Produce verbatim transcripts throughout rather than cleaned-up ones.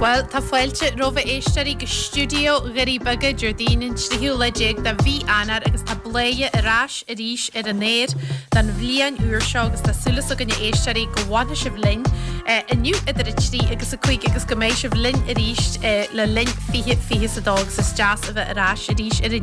Well, tá fáilte roimhe éistearí go studio gairí bagad Jordanin sliúla déag da bhí anar agus tá bléie arás a ríis ar an éir dan bhlian úrseo agus tá sulas a gine éistearí go bhaine sibh linn aniu idir a trí agus a cuig agus go méid sibh linn a ríis le linn fihe fihe sa dá agus is deas a bheith arás a ríis ar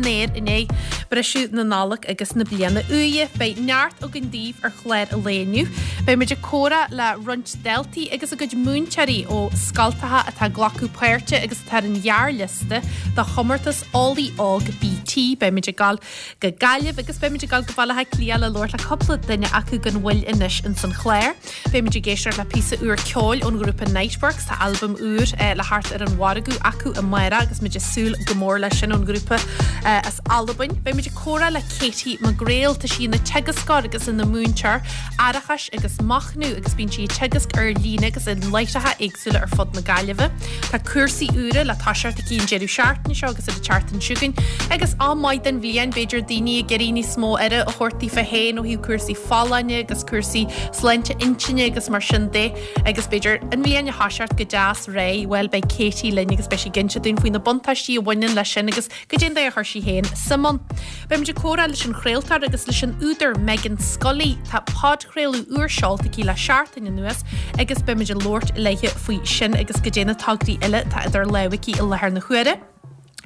an éir in é breisiú na nálaach agus na bliana uaidhe bei neart ó gindíh ar chléir a léniu bei muid a córa le runt deltaí agus a go múntearí ó scal a tá glacú páirte agus tar an jaarliste dá chomartas Ollie Og bí tí bei muid a gal go galibh agus bei muid a gal go bhaile clia le leir le coppla duine acu gan bhfuil inis in San Chléir bei muid a géistear le písa úr ceáil ón grúpa Nightworks tá albumm úr le thart ar an mharagú acu a maira agus muid a súil go mór leis sin ón grúpa as albumm bei muid a córa le Katie McGrail tá sí na teagascáir agus in na múntear arachas agus machnú agus bíonn sí teagasc ar líne agus in leitethe éagsúla ar fud na Galliva, tá cuasaí úra le táseart a cín Jerry Sharton seo agus a Chartan Sugan, agus á maid den bhíon beidir daoine geiríní smó ire a chóirtaí fahéin ó hiú cuasaí fálainne agus cuasaí slánta intine agus mar sin dé agus beidir an bhíon a háseart go deas ré bhfuil bei Katie Lynn agus bei sí ginse dún faoin na buntáistí a bhaineann leis sin agus go dé a thuirsaí héin Simon. Beim de córa leis an chréaltar agus leis an úidir Megan Scully tá pádcréalú úrseáilt a cí le Sharton in nuas agus beim de lóirt leiche faoi sin agus go déanana tagtaí ile tá idir lehaí i lethar na chuire.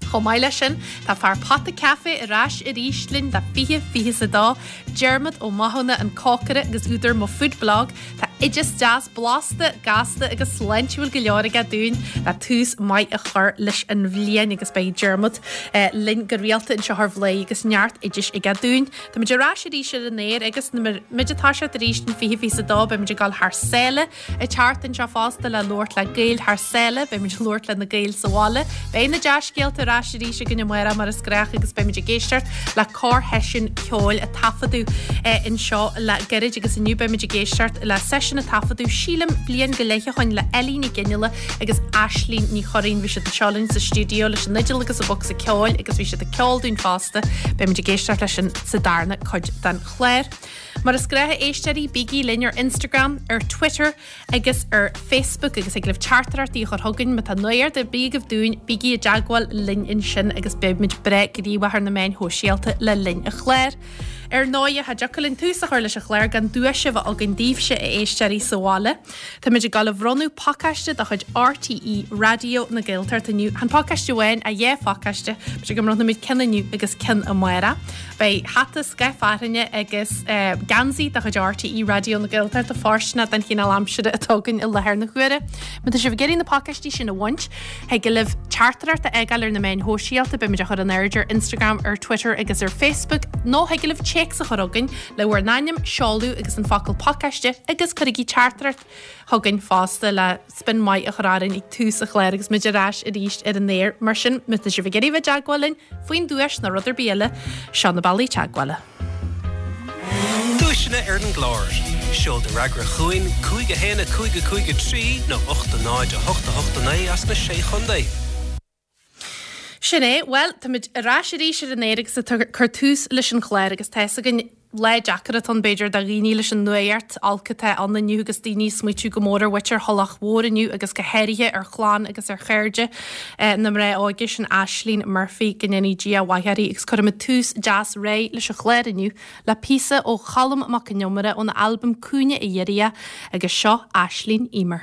Chomáil leis sin tá fear pat a café arás i ríis linn de fihe fihe sa dá, Dermot ó Mahona an Cócara agus úidir mo foodblog tá idir deas blasta gasta agus leintúil go leorige dún le tús maid a chur leis an bhliain agus bei Dermot linn go rialta in sethbh le agus neart idir i gadún. Tá muidir arás i ríis ar an éir agus muidir táseart a ríis linn fihe fihe sa dá ba muidir gal thar a teart an seo fásta le luirt le Gael thar saoile ba muidir luirt le na Gael sa bhaile ba na deascéalt ar arás i ríis go nimoire mar is greach agus ba muidir géisteart le cór heisin ceáil a tafadú in seo le gairid agus iniu ba muidir géisteart le na tafadú sílim blian go leiche chuin le Ellie ní Ginilla agus Aisling ní choirín bhí si de seolinn sa stúdio leis an nidil agus a box a ceáil agus bhí si de ceáil dún fásta ba muid a géisteart leis an sa darna chuid den chléir. Mar is greithe éistearí bigí linn ar Instagram ar Twitter agus ar Facebook agus ag libh chartarartaí a chur thugann me tá nuir de bíagh dún bigí a deagháil linn in sin agus ba muid bre go dtíomhthar na main thóisialta le linn a chléir. Ar náide ha Jacqueline tús a chuir leis a chléir gan dúisibh a gan díobhse a éistearí sa bhaile. Tá muid a gal a bhronú pácaiste a chuid R T E Raidió na Gaeltachta nu an pácaiste bhain a dhé pácaiste muid a go mronna muid cinniú agus cin a maira. Bei hata scaifáine agus Ganzi da chuid R T E Raidió na Gaeltachta fáisna den chéna lampseide atógann i lethar na chuire. Mu tá sibh geirí na pácaistí sin a bhaint ag go libh chartararta eagáil ar na main thóisialta ba muid a chuir an aird ar Instagram ar Twitter agus ar Facebook nó ag go libh checks a chugan le bhar naim seáú agus an facail pácaiste agus chuigí chartarart thugann fásta le spin maiid a choráin ag tús a chléir agus muidir ráis i ríist ar an éir mar sin mu tá sibh geirí bh deagháilinn faoin dúis na rudidir béle se na bailí teagháile. Dúisina ar an gláir, seol de ragra chuin cúige héna cúige cúige trí nó ochtanáid a ochtanáid as na sé chundé. Sinné, well, tá muid arás i ríis ar an éir agus a cartús leis an chléir agus tesagan le Jacarat an beidir da ghine leis an nuairt alcate an nniu agus daoine smuitiú go mór witir holach mhór aniu agus go heirithe ar chláán agus ar cheirde na mré ágis an Aisling Murphy gnennaí Gia Wagheri agus chur mit tús deas ré leis a chléir aniu le písa ó chalam mac an neomara ón albumm Cúine i Dheireadh agus seo Aisling Emer.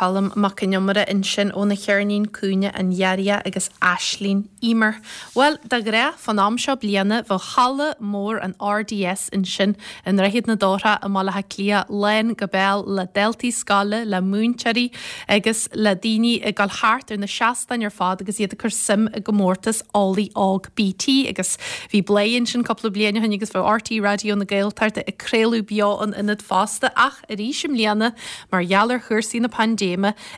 column Macanumara in Shin on a Hernine Cunha and Yaria agus Ashlyn Emer. Well, the Gre van Amshab Liana will Halle Moore and R D S in Shin and Rahid Nadora and Malahaklia Len Gabel La Delti Scala La Moonchari agus Ladini a Galhart and the Shastan your father because he had the Cursim a Gomortis Ollie Og B T agus vi Blay in Shin couple of Liana and you for R T E Raidió na Gaeltachta a Krelu Bion in it faste ach Rishim Liana Marjaler Hursin pandéma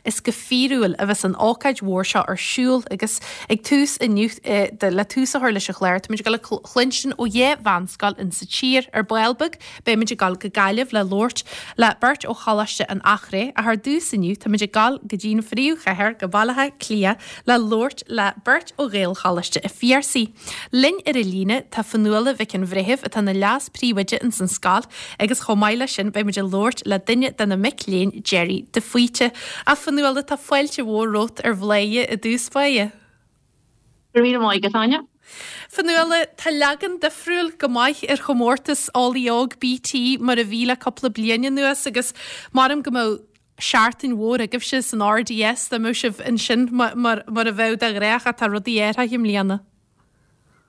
is gefirúil a bheits an ácaid mhórsa ar siúil agus ag tús in nucht de le túsa horlisach leirt muid gal chlinstin ó dhé vanscal in sa tír ar bailbeg be muid gal go gaiileh le lort le bert ó chalaiste an achre a thar dús in nucht muid gal go dín fríú cheir go bailthe clia le lort le bert ó réil chalaiste a fiarsaí linn ar a líine tá fanúla bhic an bhréithimh atá na leas príomhaide in san scal agus chomáile sin be muid lort le duine dena mic léin Jerry de Fuite a fanúil tá foiilte bhórrót ar bhléie a dús baie. Rúna maiige Tanya. Fanúil tá legan de friúil go maiith ar chomórtas álaíog B T mar a bhíle coppla bliana nuas agus marm go Shartin war a gifshis an R D S the mushib in sin mar mar mar a bhód a greach a tá rudí éire him líana.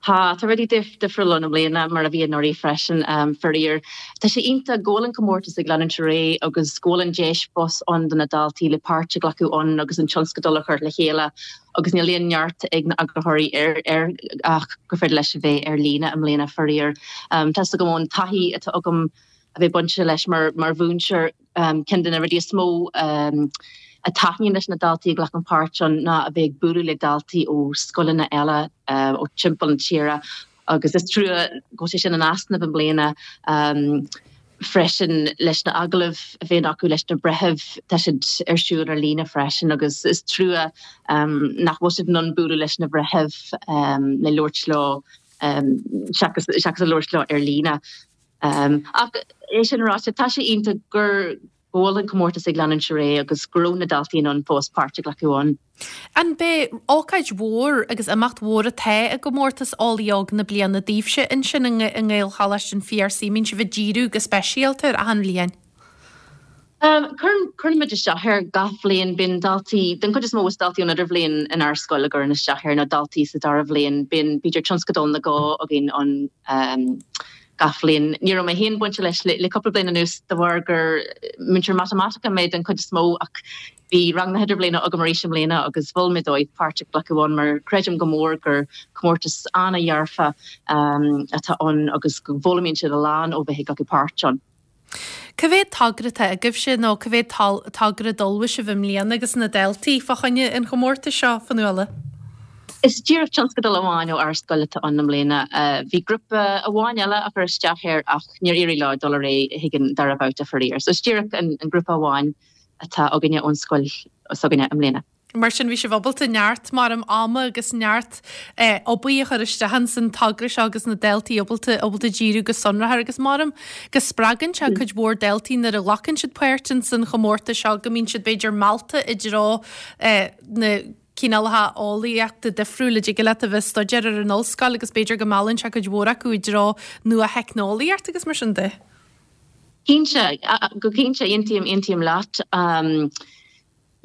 Ha, tá rudí dif de friúil an bliana mar a bhí an orí freisin um for year. Tá sé ínta gólan comórtas ag leanann tiré agus gólan deis bos an don adaltí le páirte glacú an agus an tionscadulach ar le chéile agus ní líon neart ag na agrathairí ar ar ach go fir leis a bheith ar lína am lína for year. Um, Tá sa go món taithí atá agam a bheith bunse leis mar mar bhúnseir um, cindan a rudí smó um, a taithní leis na daltaí ag glacú an páirte ná a bheith búrú le daltaí ó scoile na eile ó um, timpil an tíra agus is trú go sé sin an asnamh an bliana um, freisin leis na aglah a bhíon acu leis na brethimh tá siad ar siúil ar lína freisin agus is trú um, nach bhuaisibh non búrú leis na brethimh um, le lúirt leo um, seachas a lúirt leo ar lína. Um, ach é sin ráiste tá sé ínta gur bólan comórtas ag leanann tiré agus grú na daltaí an póspáirte glacuáin. And be ócaid mhór agus amacht mhór a tae a gomórtas álaíog na bliana díobhse in sin in ghail chalaist an fiarsaí mín si bheith díirú go speisialtar a an líon. Um, Current much a shaher gaflin bin dalti. Then could just most dalti on a rivlin in our school or in a shaher na dalti sa darvlin bin Peter Chunskadon the go again on um gaflin. Near my hand bunch of lesh le couple blin anus the worker minter mathematica made and could just mo ak be rang the header blin agomeration blina agus vulmidoid partic blacka one mer crejum gomorg or comortis ana yarfa um at on agus volumin to the land over higaki parchon. Café tagrata a gifse no café tagradolwish of Emiliana agus na Delti fachanya in Comorta Shaw Fanuela. Is Gira Chanskadal Awano our scolata on Namlena, uh V group uh Awanella upper staff here ach near Erie Law Dollary Higgin Darabouta for years. So Gira and group Awan at Ogina on Skull Sogina Emlena. Marsin bhí sé bhobbal a neart mar am ama agus neart obaí chuiriste han san tagraise agus na deltaí obalta obalta díirú go sonrathir agus mar am go spragan se chuid mhór deltaí nar a lachan siad puirtin san chomórta seo go mín siad beidir Malta i drá na cínálatha álaíochta de friúla de galata bheith stoidir ar an ollscoil agus beidir go malann se chuid mhór acu i drá nua heicnálaíart agus mar sin de. Cínse go cínse intíam intíam leat um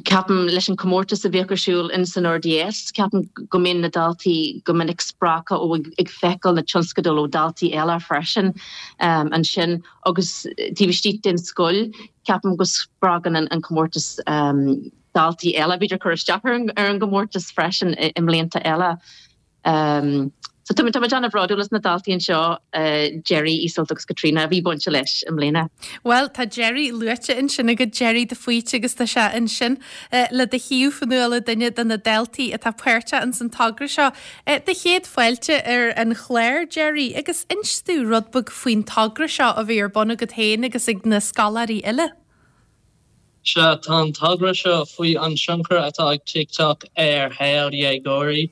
Captain Lishan Comortus, the Baker Shul in San R D S, Captain Gomin Nadalti, Gomin Expraca, or Igfecal, the Chunskadolo Dalti, Ella Freshen, um, and Shin, August Tivishit in Skull, Captain Guspragan and Comortus, um, Dalti, Ella, Bidra Kurishapper, and Comortus Freshen, Emlenta Ella. Um, so Tomatomajana Brodulas Nadalti and Shaw, uh, Jerry, Isoltux Katrina, V Bunchalish, Emlena. Well, ta Jerry, Lucha and Shinagad Jerry, the Fuichigas, the Sha and Shin, let the Hugh Fanula Dinya than the Delti at a Puerta and Santagrisha, at the Head Felche er and Claire, Jerry, Igas Instu Rudbug Fuintagrisha of your Bonagad Hainagas Igna Scalari Illa. Sha Tantagrisha, Fui and Shunker at a TikTok air, Hail Yegori.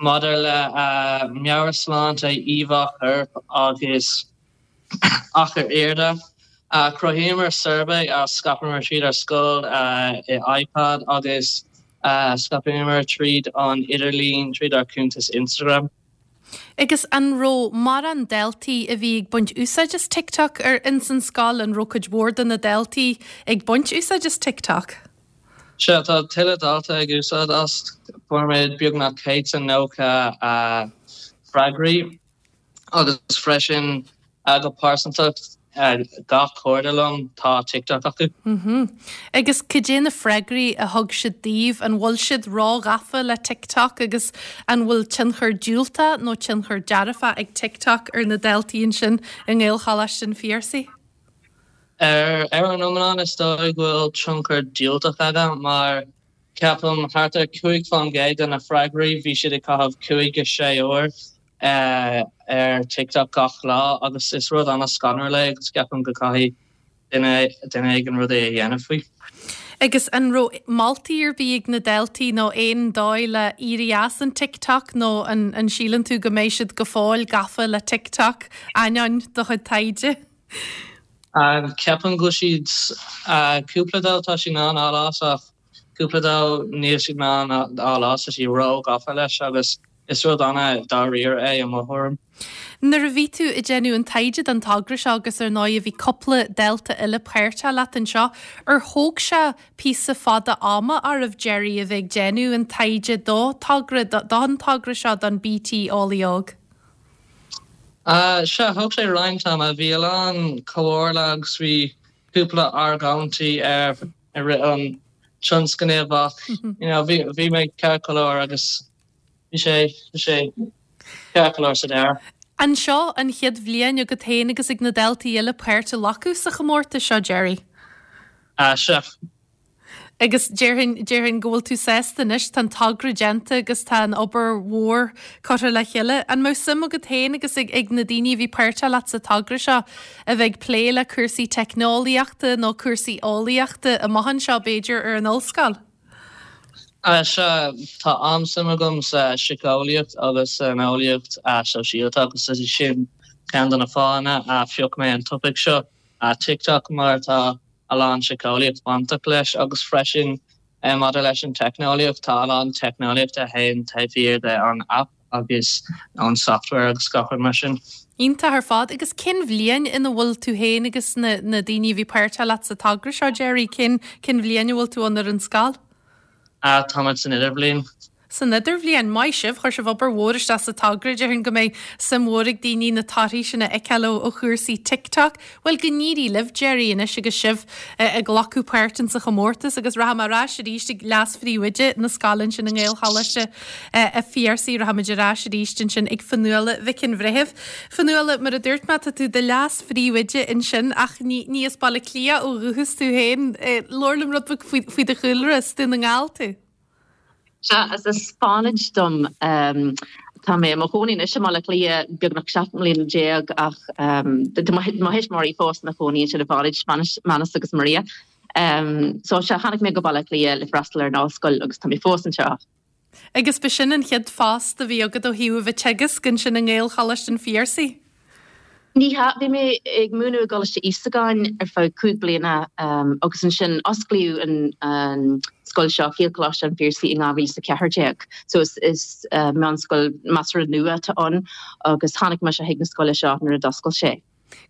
Mother la Miarslant Eva Herb August Acher Irda uh Crohimer survey uh Scopper Treat our Skull uh iPad August uh Scopper Treat on Italy Treat our Kuntis Instagram. Agus an ro mar an deltaí a bhí ag buint úsáid is TikTok ar insan scal an ro cuid bhór den na deltaí ag buint úsáid is TikTok. Sure, tá tile dalta agusad as formid bugna Kates and Noka uh fragri agus freshin aga parsontuck uh got cordalum ta TikTok aku. Mhm. Agus kijin the fragri a hug should div and will should raw gaffa la TikTok agus and will chin her dulta no chin her jarafa ag TikTok or na deltian shin in el halashin fiersi. Er er nomenan is dog will chunker dulta kaga mar capum harta kuig from gay than a fragri vi should have kuig shay or uh er TikTok kachla agus is rud an a scanner leg skepum gakahi in a den egan rud a yanafi agus an ro multi or be ignadelti no ein doila irias and TikTok no an an sheelan tu gameshid gafol gaffa la TikTok anon the taide and kepum gushid's uh kupla dal tashinan alas af kupla dal nishinan alas as he ro gaffa la shagas is rud anna darir é am horum. Na raibh tú i déanú an taide an tagraise agus ar ná a bhí coppla delta ile páirte leat an seo ar thóg se pí sa fada ama ar a bh Jerry a bheith déanú an taide dó tagra dá an tagraise don bí tí ólaíog. Uh, se thóg sé reintam a bhí an comhórlag srí cúpla argántaí ar an tionscanéabhach. You know, bhí méid calculóir agus She, she, calculars are there. And Shaw and Hid Vlian, you could hang a signal to yellow pair to Lacus, a Hamorta Shaw Jerry. Ah, chef. I guess Jerin Jerin goal to says the Nish Tantagra Genta, Gustan Ober War, Cotter La Hilla, and Mosimo could hang a sig ignadini viperta latsatagrisha, a veg play la cursi technoliachta, no cursi oliachta, a Mahanshaw Bajer or an Ulskal. As a ta am semagums a shikoliot agus an oliot a socialta agus shim candan a fauna a fiok man topic show a TikTok marta alan shikoliot pantaclesh agus freshin a modelation technology of talan technology to hand type here the on app agus on software agus copper machine inta her fad agus kin vlian in the world to hen agus na na dini vi parta lats a tagrish or Jerry kin kin vlian will to on the skal Uh, Thomas San Idervlin. San Idervlin, my shiv, her shiv upper waters, that's a tagrid, you can go my some warig dini natarish and a ekalo okursi TikTok. Well, Ganidi live Jerry and Ishiga shiv, a glocku partens a homortis, agus Rahamarash, the last free widget, and the scallish and an ale halish, a fiercy Rahamajarash, the east and shin, ik fanula, vikin vrehiv. Fanula, mara dirt matter to the last free widget in shin, ach ni ni is balaclia, or ruhus to hain, lordum rutbuk for the hulras, to the galte. Ja, as a spanage dum um tame mahoni nisha malaklia bignach shatmlin jeg ach um the mahish mari fast mahoni into the village Spanish manasagus Maria um so shahanik mega balaklia le rustler now skull looks tame fast and sha agus bishin and hid fast the yogado hiu of chegas ginshin and ale halish and fiercy ni ha be me igmuno golish isagan er fo kublina um oxenshin oskliu and um Skull Shockiel Closh and Fiercely in Avilis the Kaharjek. So it's is uh Manskull Master Nua to on August Hanik Masha Hign Skull Shot and Radaskull She.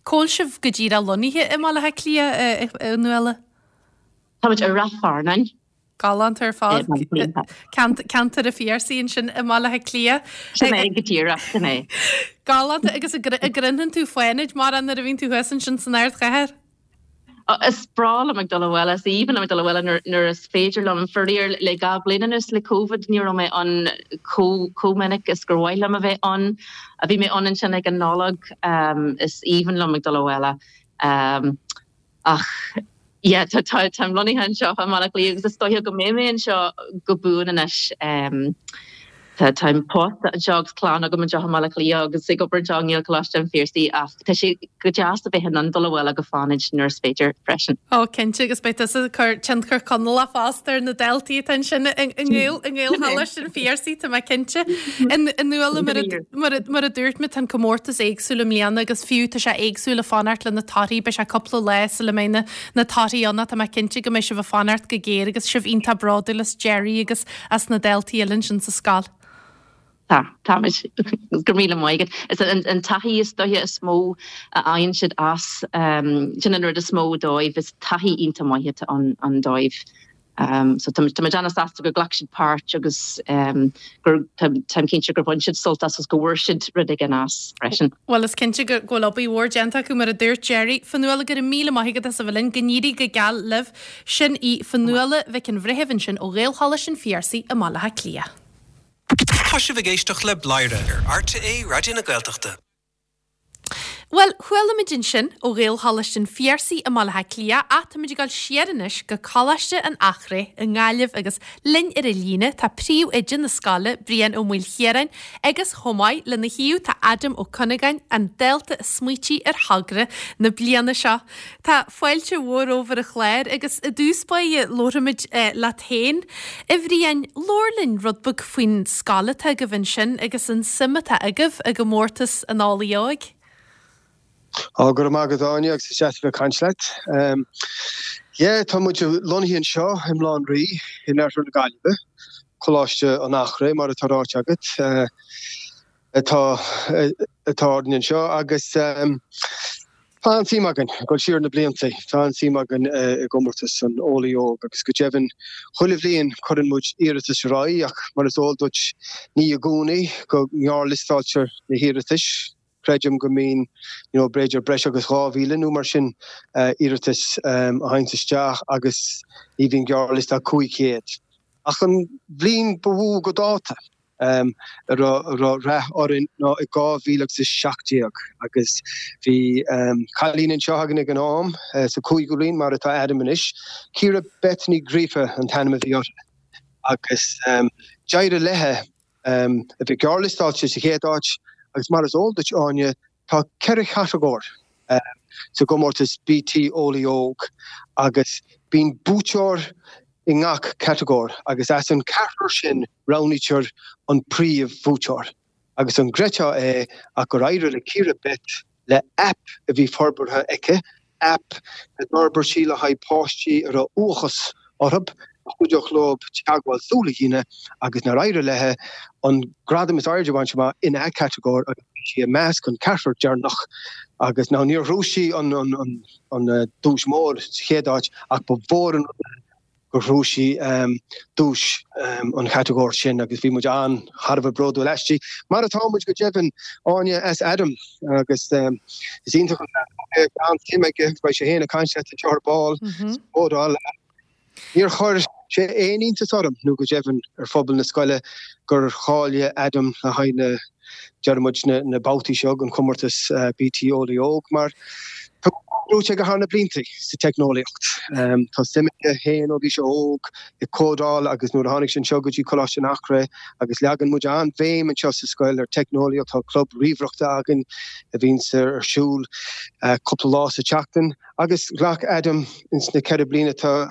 Kolshev Gajira Loni hit him all a Heclia uh Nuella. How much a Rafarnan? Gallant her father can't can't the fiercy and shin imala heclia. Gallant I guess a grinnin to fwenage mar and the ravine to Hessin Shinard Gahar. A sprawl of McDonald's, even McDonald's near a spager lum for dear legablinus, like COVID near my on co comenic is groilam of it on a be me on and shenig and nolog, um, is even lum McDonald's. Um, ach, yeah, to tell time Lonnie Henshaw, I'm likely exist. I go me and shaw go boon and ish, um, the time pot that jogs clan a goman johamalakli og sig upper jong yel clash and fiercely af tishi gajasta be hanandala wala gafanage nurse pager freshen oh can you guys bit this is cur chinker conla faster in the delta tension in in in halish and fiercely to my kinche in in the element maar maar duurt met han komortes exulum liana gas few to sha exul fanart in the tari be a couple less lemina na tari on that my kinche gemish of fanart geger gas shiv inta broadless Jerry gas as na delta lynchen to skal Ta, Tamish, Gramila Moigan. It's an and Tahi is doy a small iron should ask um generate a small dive is Tahi into my hit on on dive. Um, so tam tam Janas asked to go glaxed part, because um, tam tam kinch go bunchit sultas was go worshiped ridiganas freshen. Well, as kinch go go lobby war genta kumar a dirt Jerry fanuela get a meal mahigat as a villain ganiri gagal live shin e fanuela vikin vrehevin shin o'reil holish and fiercy a malaha clia. Hoshivigeistach le blaire R T E Raidió na Gaeltachta. Well, whoever made sin o'reil holish and fiercy a malaha clia at the magical sherinish ga colashte and achre and galiv agus lin ireline ta priu edin the scala brian o'mil hierin agus homai linahiu ta adam o'cunnigan and delta smichi er hagre na blianisha ta foilche war over a chlare agus adus by lorimid latain evrian lorlin rudbuk fin scala ta gavinshin agus in simata agav agamortis and aliog. Oh, good morning, Tony. I'm successful consulate. Um, yeah, Tom, which Lonnie and Shaw, him Lonnie, in our little gallery, Colossia on Achre, Marathon Jacket, at our at our and Shaw, I guess, um, Fancy Magan, got sheer in the Blanty, Fancy Magan, uh, Gombertus and Olio, because Gujevin, Hullivly and Curran Much, Iritus Rai, Marathon Dutch, Niagoni, Yarlis Thatcher, the Hiratish. Prejum Gamin, you know, Breger Bresha Gavilin, Umershin, uh, Iritis, um, Heinz Jah, Agus, even Garlista Kuikate. Achan Vlin Bahu Godata, um, Ra Ra Orin, no, a Gavilux Shaktiak, Agus, the, um, Kalin and Shahaganaganam, as a Kuigurin, Marata Adamanish, Kira Bethany Griefer and Tanamaviota, Agus, um, Jaira Lehe, um, the Garlista Chikatach. As far as all the Anya, ta Kerry Hatagor, so Gomortis B T Oliog, Agus being Butchor Ingak Categor, Agus Asan Cartershin, Rounicher, on Pre of Butchor, Agus on Greta E, Agoraira the Kirabet, Le App, Vi Farberha Eke, App, the Barber Sheila High Posti, Ra Uchas, Arab. Club Chagwal Thulihina, Agus Naraira Lehe, on Gradamus Arjawanchama in a category, a mask on Carford Jarnoch, Agus now near Rushi on on on on Dushmore, Hedach, Akbovoran Rushi, um, Dush, um, on category Shin, Agus Vimujan, Harva Broadwell Ashi, Marathon, which could Jevin, Anya S. Adam, Agus, um, Zinto, Timaka, by Shahana Concept, the Jar Ball, Bodal. Near her, she ain't into Sodom, Nugajevin, or Fobble Nascola, Gurhalia, Adam, Nahina, Jeremujna, Nabauti Shog, and Commertus, B T O, the Oakmar, Ruchagahana Plinty, the Technoliacht, um, Tosimica, Hain, Obisha Oak, the Codal, Agus Nurhanic and Shoguji, Coloshan Acre, Agus Lagan Mujan, Vame and Chosascoil, or Technoliacht, her club, Revrachtagan, Evincer, or Shul, a couple loss of Chacton, Agus Glock Adam, in Snakerablina.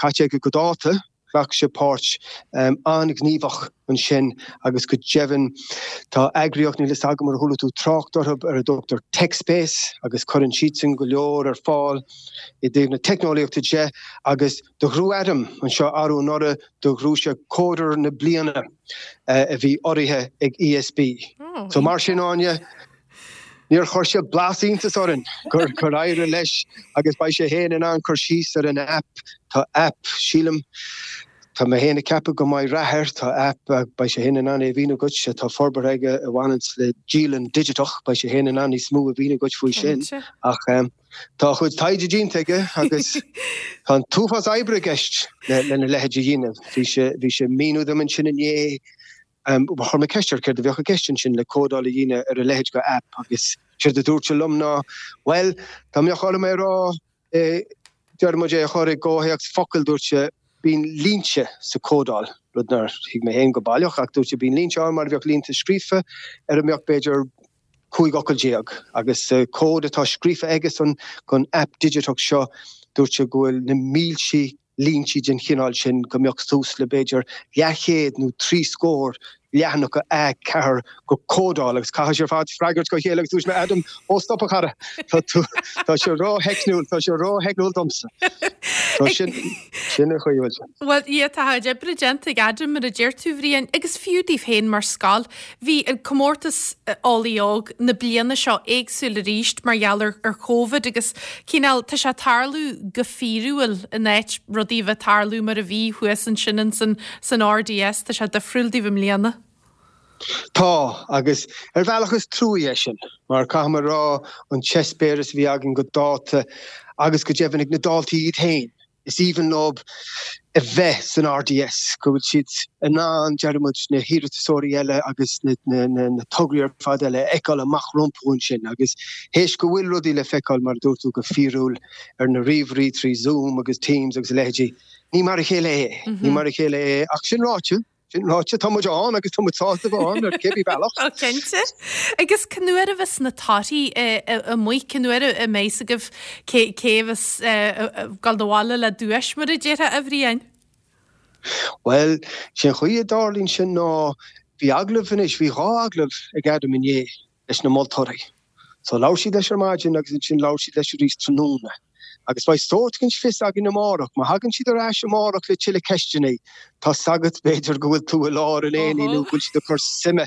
Catch a good author, Vaksha Porch, um, An Gnivach and Shin, Agus Kujevin, Ta Agrioch Nilisagam or Hulutu Troctor, or a doctor Tech Space, Agus Curran Sheets and Gullor or Fall, a Divna Technology of the Je, Agus the Gru Adam, and Shaw Aru Nora, the Grusha Coder Nebliana, the Orihe E S B. So Martian Anya. Near Horsha Blasting to Sorin, Gurkaira Lesh, Agus by Shahan and Anchor Sheeser and App, Ta App, Sheelam, Ta Mahana Kapagomai Raher, Ta App by Shahan and Annie Vinoguch, Ta Forberega, Wanans, the Jeelan Digitoch by Shahan and Annie Smoo Vinoguch Fushin, Acham, Ta Hood Taijin Tega, Agus, Tan Tufas Ibregesh, Lenelehajin, Visha Visha Mino the Mention and Ye. Um, her McKesher cared the Vioca question, the code all in a relehga app, I guess. Should the Durch alumna, well, Tamiacolomero, eh, Germoja Horego, Hex Focal Durche, being Linche, so code all, Rudner, Higmahengo Balioch, Durche being Linche, Armar Vioclin to Scrifa, Eremiok Bager, Kuigokal Jeog, I guess, code at Scrifa Egerson, con app digitok shaw, Durche Guel, Nemilchi. Lynchi and Hinalchin, Gomioxus, Lebager, Yahed, new three score, Yanoka, Ag, Car, go Codalex, Kahashir Fat, Fraggers, Gohelex, Dusma Adam, Ostopakara, Tosh your raw Hexnul, Tosh your raw Hexnul Thompson. Well, yeah, I had a brilliant gadget with a jertuvri and eggs few deep hain marscal. We in Comortus Oliog, Nablina shot eggs who reached Marialler or COVID, eggs Kinel Tishatarlu Gafiruel in each Rodiva Tarlu Maravi, who is in Shinans and San R D S, Tishad the Frildiv Mliana. Tá agus ar bhealachas trúí é sin mar camará an chespéras bhí agan go dáta agus go deimhnig na dáltaí iad hain. Is even lob a bheith san R D S go bhfuil siad in an dearmid na híratasóirí eile agus na tugraí ar fad eile eiceáil amach rompún sin agus héis go bhfuil rudí le feiceáil mar dúirtú go fíorúil ar na ríomhairí trí Zoom agus Teams agus leidí. Ní mar a chéile é, ní mar a chéile é ach sin ráitiúil. Not just how much on, I guess how much thought of on, or Kibby Balloch. Oh, can't it? I guess Canuerivus Natati, a Mike Canuera, a Mesa of Cavis Galdawala, La Duesh, Marajeta, every end. Well, Shenhuia, darling, Shenna, Viaglevinish, Vihaglev, a Gadaminier, is no Maltori. So Laushi Desher Margin, Axin Laushi Desheris Trununa. Agus by sorting fist agin a morok, Mahagan she the rash a morok, the chili questionnaire, Tossagat better go to a law and any look which the persime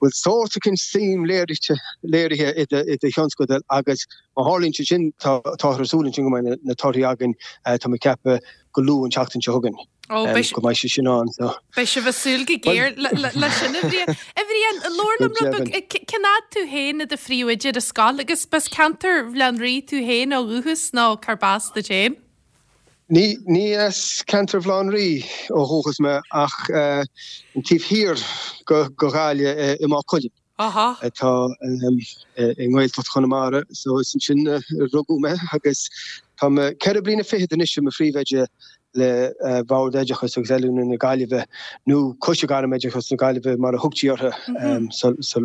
will sort of seem lady here at the Hunsco del Agas, Maholin Chichin, Torresul and Natoriagan, Tomacapa, Gulu and Chactin Chogan. Oh, Bishop Vasulki Gear, Lashin, every Lord Rubik, cannot to hain at the free widget a scolagus, but canter Landry to hain or Luhus, no Carbas the Jame. Ni Nias canter Landry, or Hogus me, ach, and Tief here, Goralia, Imaculum. Aha. At all, in Wales, Tonamara, so it's in Rogume, I guess, Tom Carabrina Fit, the Nisham of free wedge. Le báidéige chus agus eilúna na Gaillimhe nó cosú garamide chus na Gaillimhe mar a thugtíortha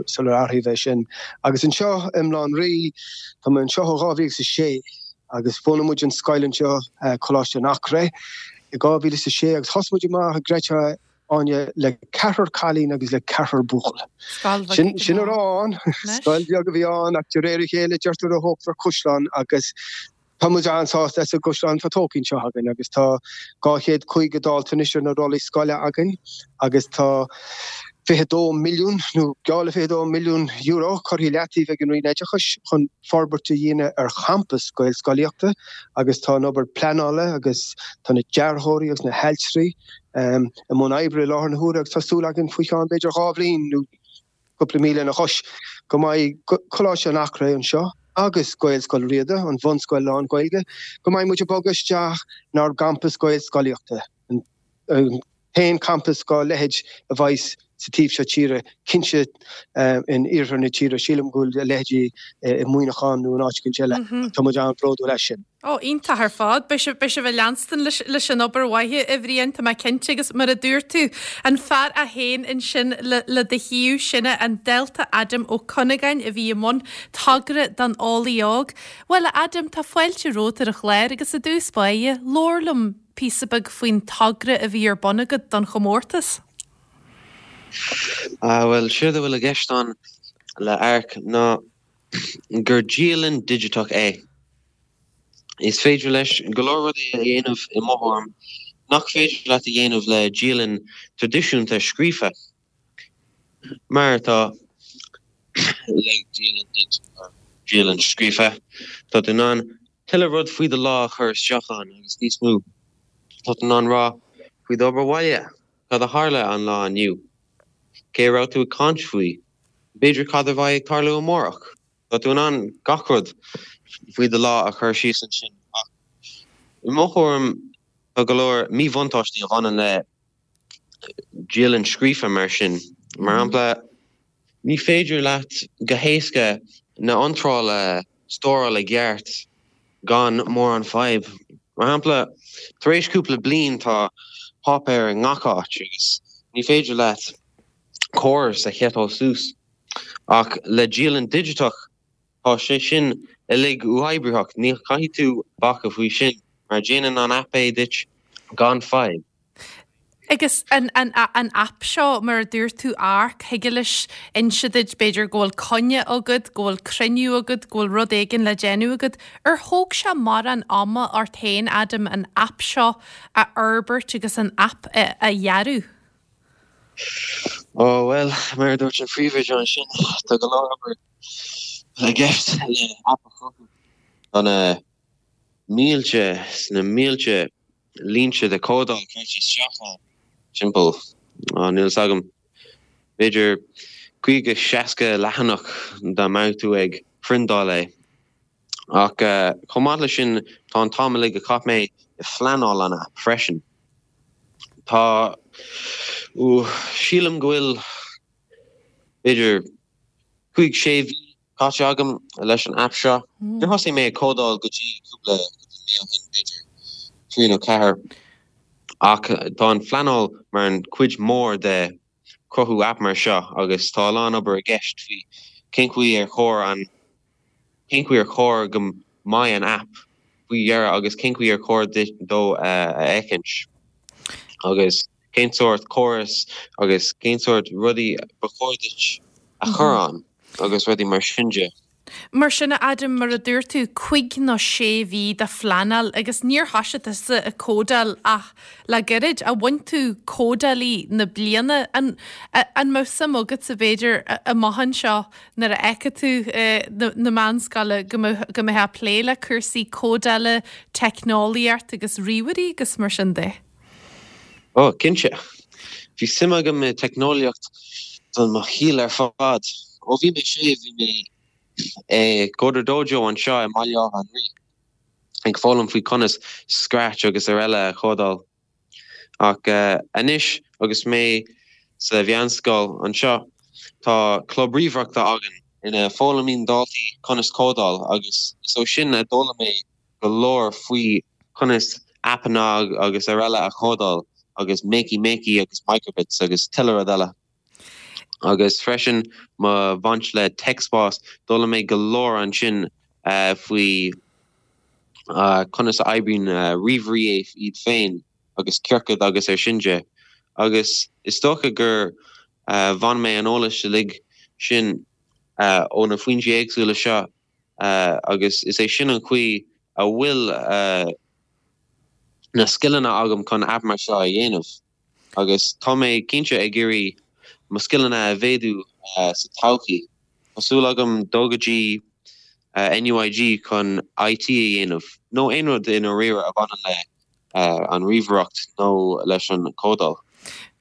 solar áthraíbh sin. Agus an seo im lán rí tá an seo gábhíigh sa sé agus fólamúid an scailinn seo choláiste an acre i gábhíle sa sé agus thosamúid maith greite áine le cethar cailín agus le cethar búchail. Sin arán, scail beag a bhí an ach de réir chéile deartú a thóg ar Cúisleán agus Pamujan saw that's a Gushlan for talking Chahagan, Augusta, Gahed, Kuigadal, Tunisian, or Rolly Scolia Agan, Augusta Fehedor million, no Galifedor million euro, Correlati, Veganina Jacosh, on Forbertina or Hampus, Goel Scoliota, Augusta Nober Planola, August Tonic Jarhori, August Helchri, um, and Monibri Lauren Hurak, Sasulagan, Fujan, Beja Havlin, no couple million a hush, Gomai Colosh and Acre and Shaw. Agus Goel Scolrida, and Von Scolan Goelge, Gomai Mujabogus Jach, nor Gampus Goel Scoliota, and Pain Campus Gol Lehege, a vice, Satif Shachira, Kinshit, in Iranichira, Shilam Gul, Lehege, Muinachan, Nunachikinchella, Tomajan Produlation. Oh, into her fad, Bishop Bishop of Lanston, Lishanobber, why he every end to my kinchigas Maradur and far a hain in Shin Ladihu, Shinna, and Delta Adam O'Connigan, if ye mon, Tagra than all the og. Well, Adam Tafuelchi wrote to the clerigas a deuce by ye, Lorlum, piece of big fine Tagra, if ye are bonnegat than Homortis. Ah, well, sure, the will a guest on La Arc, no Gurgilin Digitok A. Is Fedrilesh Galora the Yen of Imohorm, Nok Fedrilat the Yen of La Gilin Tradition to Scrifa Martha Lake Gilin Digitok Gilin Scrifa, Totinan Tillerud Fui the Law, Hers Jachan, and Sneeze Moo, Totinan Ra, Fui the Oberwaya, Kada Harla and Law and you. Care out to a conchfui, Bedra Kadavai Carlo Morok, Totinan Gakrud. With the law occur she's and shin mohorum a galore me vontosh the on and the Jill and Screef immersion Marampla me fager lat gaheska na ontrola store la gert gone more on five Marampla Thresh Kupla Blin ta hop air and knockoches me fager lat chorus a heto sus ak la Jill and Digitok Hoshin Elig Uibrihok, Neil Kahitu, Baka Fushin, Marjana non ape ditch, gone five. Agus an an an app seo mar dúirt tú arc higilis insidid beidir gól conne agad, gól criniú agad, gól rud éigin le genú agad. Ar thóg se mar an ama ar tain Adam an app seo a Herbert agus an app a, a Yaru. Oh well, mar dúirt an fríomh John sin tá go leabhar le gift le app a chuthú an a mílte sna mílte línse de códá chuirtí seachá. Simple. Oh, Neil Sagam. Major Kuiga Shaska Lahanok, the Mautueg, Frindale. Aka Komadlishin, Ton Tomaliga Kopme, Flanolana, Freshen. Ta Shilam Gwil, Major Kuig Shave, Kachagam, Leshan Apsha. The Hossi may Kodal Guji, Kubla, Major Trino Kahar. Ach, don flanol man quid more the crohu apmer shaw August talan over guest we kink we are core on kink we are core gum mayan app we are August kink we are core this though uh ekinch August gain sort chorus August gain sort ruddy before this a choron August ruddy marshinja. Mar sinna Adam mar a dúirt tú chuig nó sé bhí de flanal agus níor haisithe is a códal ach le gairid a bhain tú códalí na bliana an an mo sam agat sa beidir a maihan seo nar a eice tú na manscala go mé ha pléile cursaí códala technoliaart agus riúirí agus mar sin de. Ó cinse bhí sima go mé technoliaart don mo chial ar fad ó bhí mé sé bhí mé a Goder Dojo and Shaw and Malya and Ree. I think Follum Fuconis scratch August Arella Hodal. Aka Anish August May Slavianskal and Shaw. Ta Club Revrak the Ogan in a Follumin Dalti Conis Kodal August. So Shin a Dolome Galore Fui Conis Apanog August Arella Hodal August Makey Makey August Microbits August Tilleradella. Agus freshen ma vanchle text boss dolome galore an chin uh, if we uh, conas ibrin uh, reverie eat fain agus kirkad agus ershinje agus istoka gur uh, van me anola shlig shin uh, on a fungi exula sha uh, agus is a shin an qui a will uh, na skillana agam con abmar sha yenov agus tome kincha agiri Muskillana Vedu uh, Satauki, Masulagum Dogaji uh, N U I G con I T E in of no inward in Orira Abanale uh, on Reverocht, no Leshon Kodal,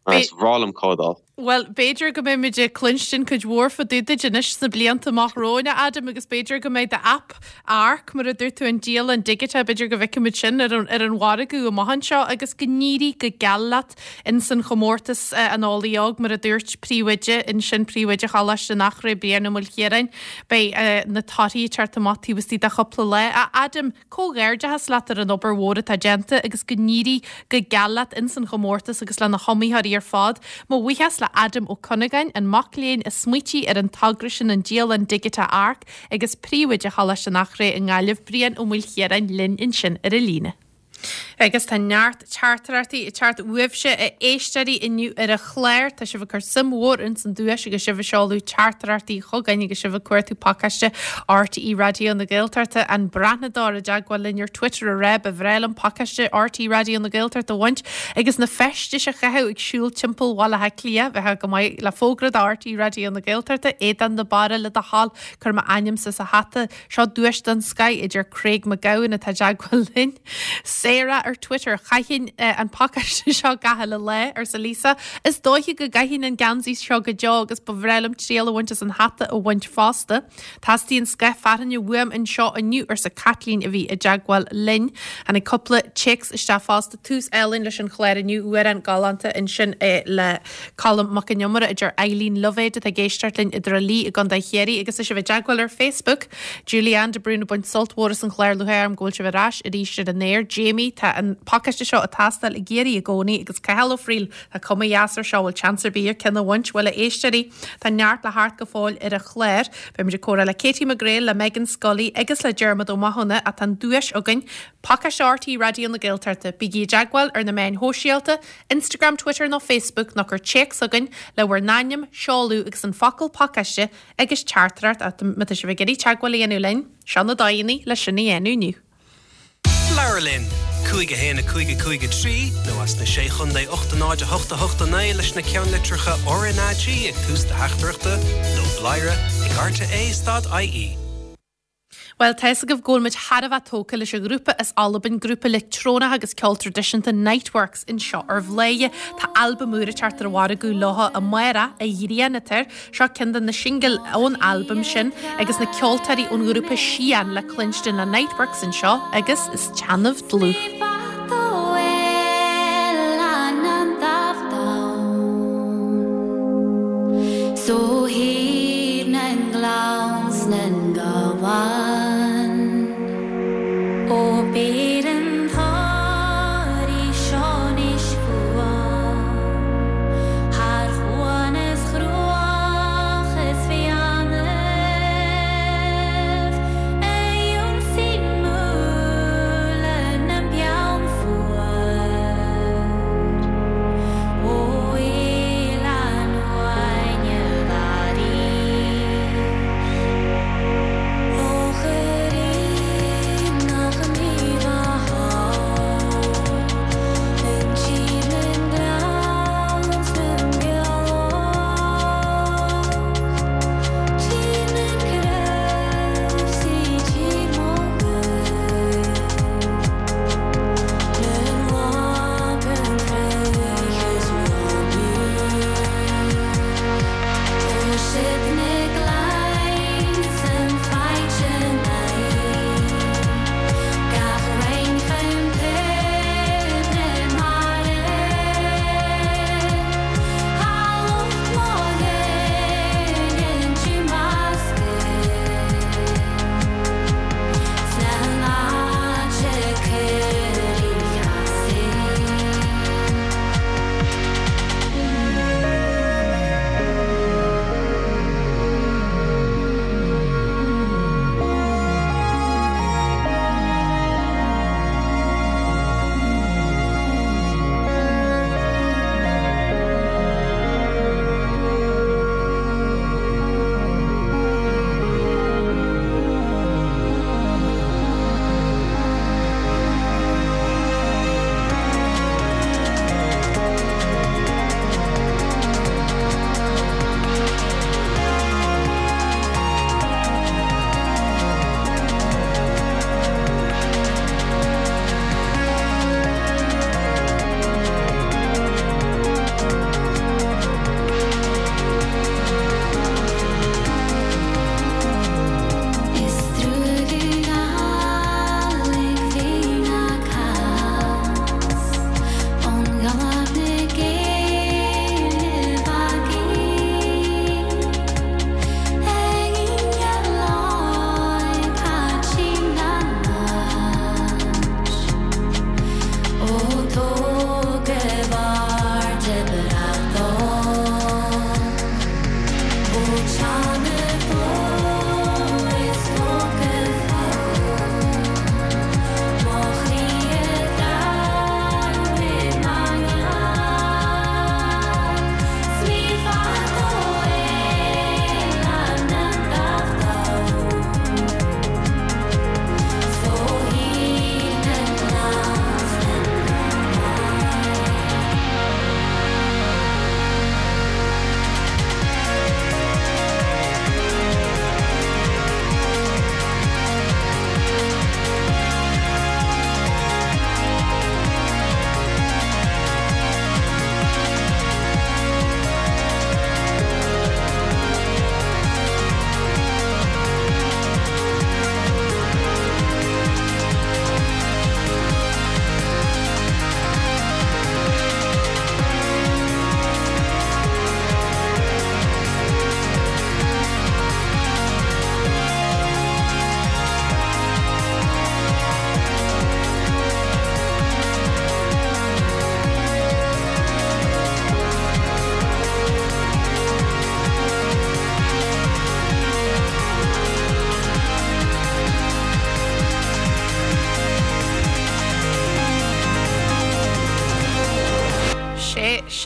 or as Rollum Kodal. Well, Badger Gamimija Clinchton could war for the Janish Sablianta Mahrona Adam because Badger Gamay the app arc, Muradur to and Deal and Digita Badger Gavikimachin at an Waragu, Mahancha, Agus Ganiri, Gagallat, Inson Homortis and all the Og, Muradur Priwidja, Inshin Priwidja Halash and Achre Bianamul Hirin by Natari Chartamati was the Hoplale. Adam Kogerja has latter an upper water agenta, Agus Ganiri, Gagallat, Inson Homortis, Agus Lana Homi Harir Fad, Mawihas. Adam O'Connor and Maclean is smithy at an tagrishin and jail and digita arc, agus priwidja halashanachre and Galif Brian Umilhier and Lin in Shin Erelina. Agus tá neart chartarartaí i teart uibhse a éisteirí inniu ar a chléir tá sibh cur simhór in san dúis agus sibh seáilú chartarartaí chugain agus sibh cuairtú podcaiste R T E Raidió na Gaeltachta an brathnadar a deagháil linnear Twitter a raibh a bhrealan podcaiste R T E Raidió na Gaeltachta bhaint agus na feistis a chathu ag siúil timpeall wala ha clia bheitha go mbeidh le fógrad R T E Raidió na Gaeltachta éadan na bara le a hall cur ma anim sa sa hata seo dúis den Sky idir Craig McGowan a tá deagháil linn Sarah or Twitter Chaithin uh, and Pakash Shog Gahalale or Salisa is dohi go Gahin and Gansi Shog Jog as Bavrelum Triela Winches and Hatta or Winch Foster Tasty and Sky Fatin your worm and shot a new or Sa Kathleen Avi a Jagwell Lynn and a couple of chicks Stafosta Tus Ellen Lish and Claire New Uran Galanta and Shin uh, Le Column Makanyamara at your Eileen Loved at a gay startling Idrali Gonda Hieri Egasish of a Jagwell or Facebook Julianne de Bruno Bunt Salt Waters and Claire Luherm Golcheverash Adisha and Nair James Tá an pakiste seo a tastal i géirí a gcónaí agus caihello friúil tá cuma jaasar seo bhfuil chancer bí ar cinna bhaint bhfuil a éisteí tá neart le hart go fáil ar a chléir be mé córa le Katie McGrail le Megan Scully agus le Dermot O'Mahony a tan dúis againn pakiste R T E Raidió na Gaeltachta bigí jaagwal ar na main hóisialta Instagram, Twitter nó Facebook nach ar checks againn le bhar náinim seolú agus an focail pakiste agus chartrart at mit is bhigéirí teagwalí anú lein Sean na daoine le sinna enú nniu. Laurelin, Cuiga Hena Cuiga Cuiga Tree, no as na sé chun é ochttanaide hochtta hochtta né leis na ceanlitricha oranaí ag tús de heachtarachta, nó blaire ag R T E stad I E. Well, Tessa gave goal with Harava Tokel is a group as Alban group electrona has called tradition the Nightworks in Shatter Vlaye the album Mura Charter Waragu Loha Amara a Yirianater Shakindan the shingle on album shin I guess the Kyoltari on group Shian la clinched in the Nightworks in Shaw I guess is Chan of Blue. So he nan glance nan gawa Beren thari shonish kuwa Har huanes gruaches vianev Eyun sin mulen en bian fuer O ilan huain el dari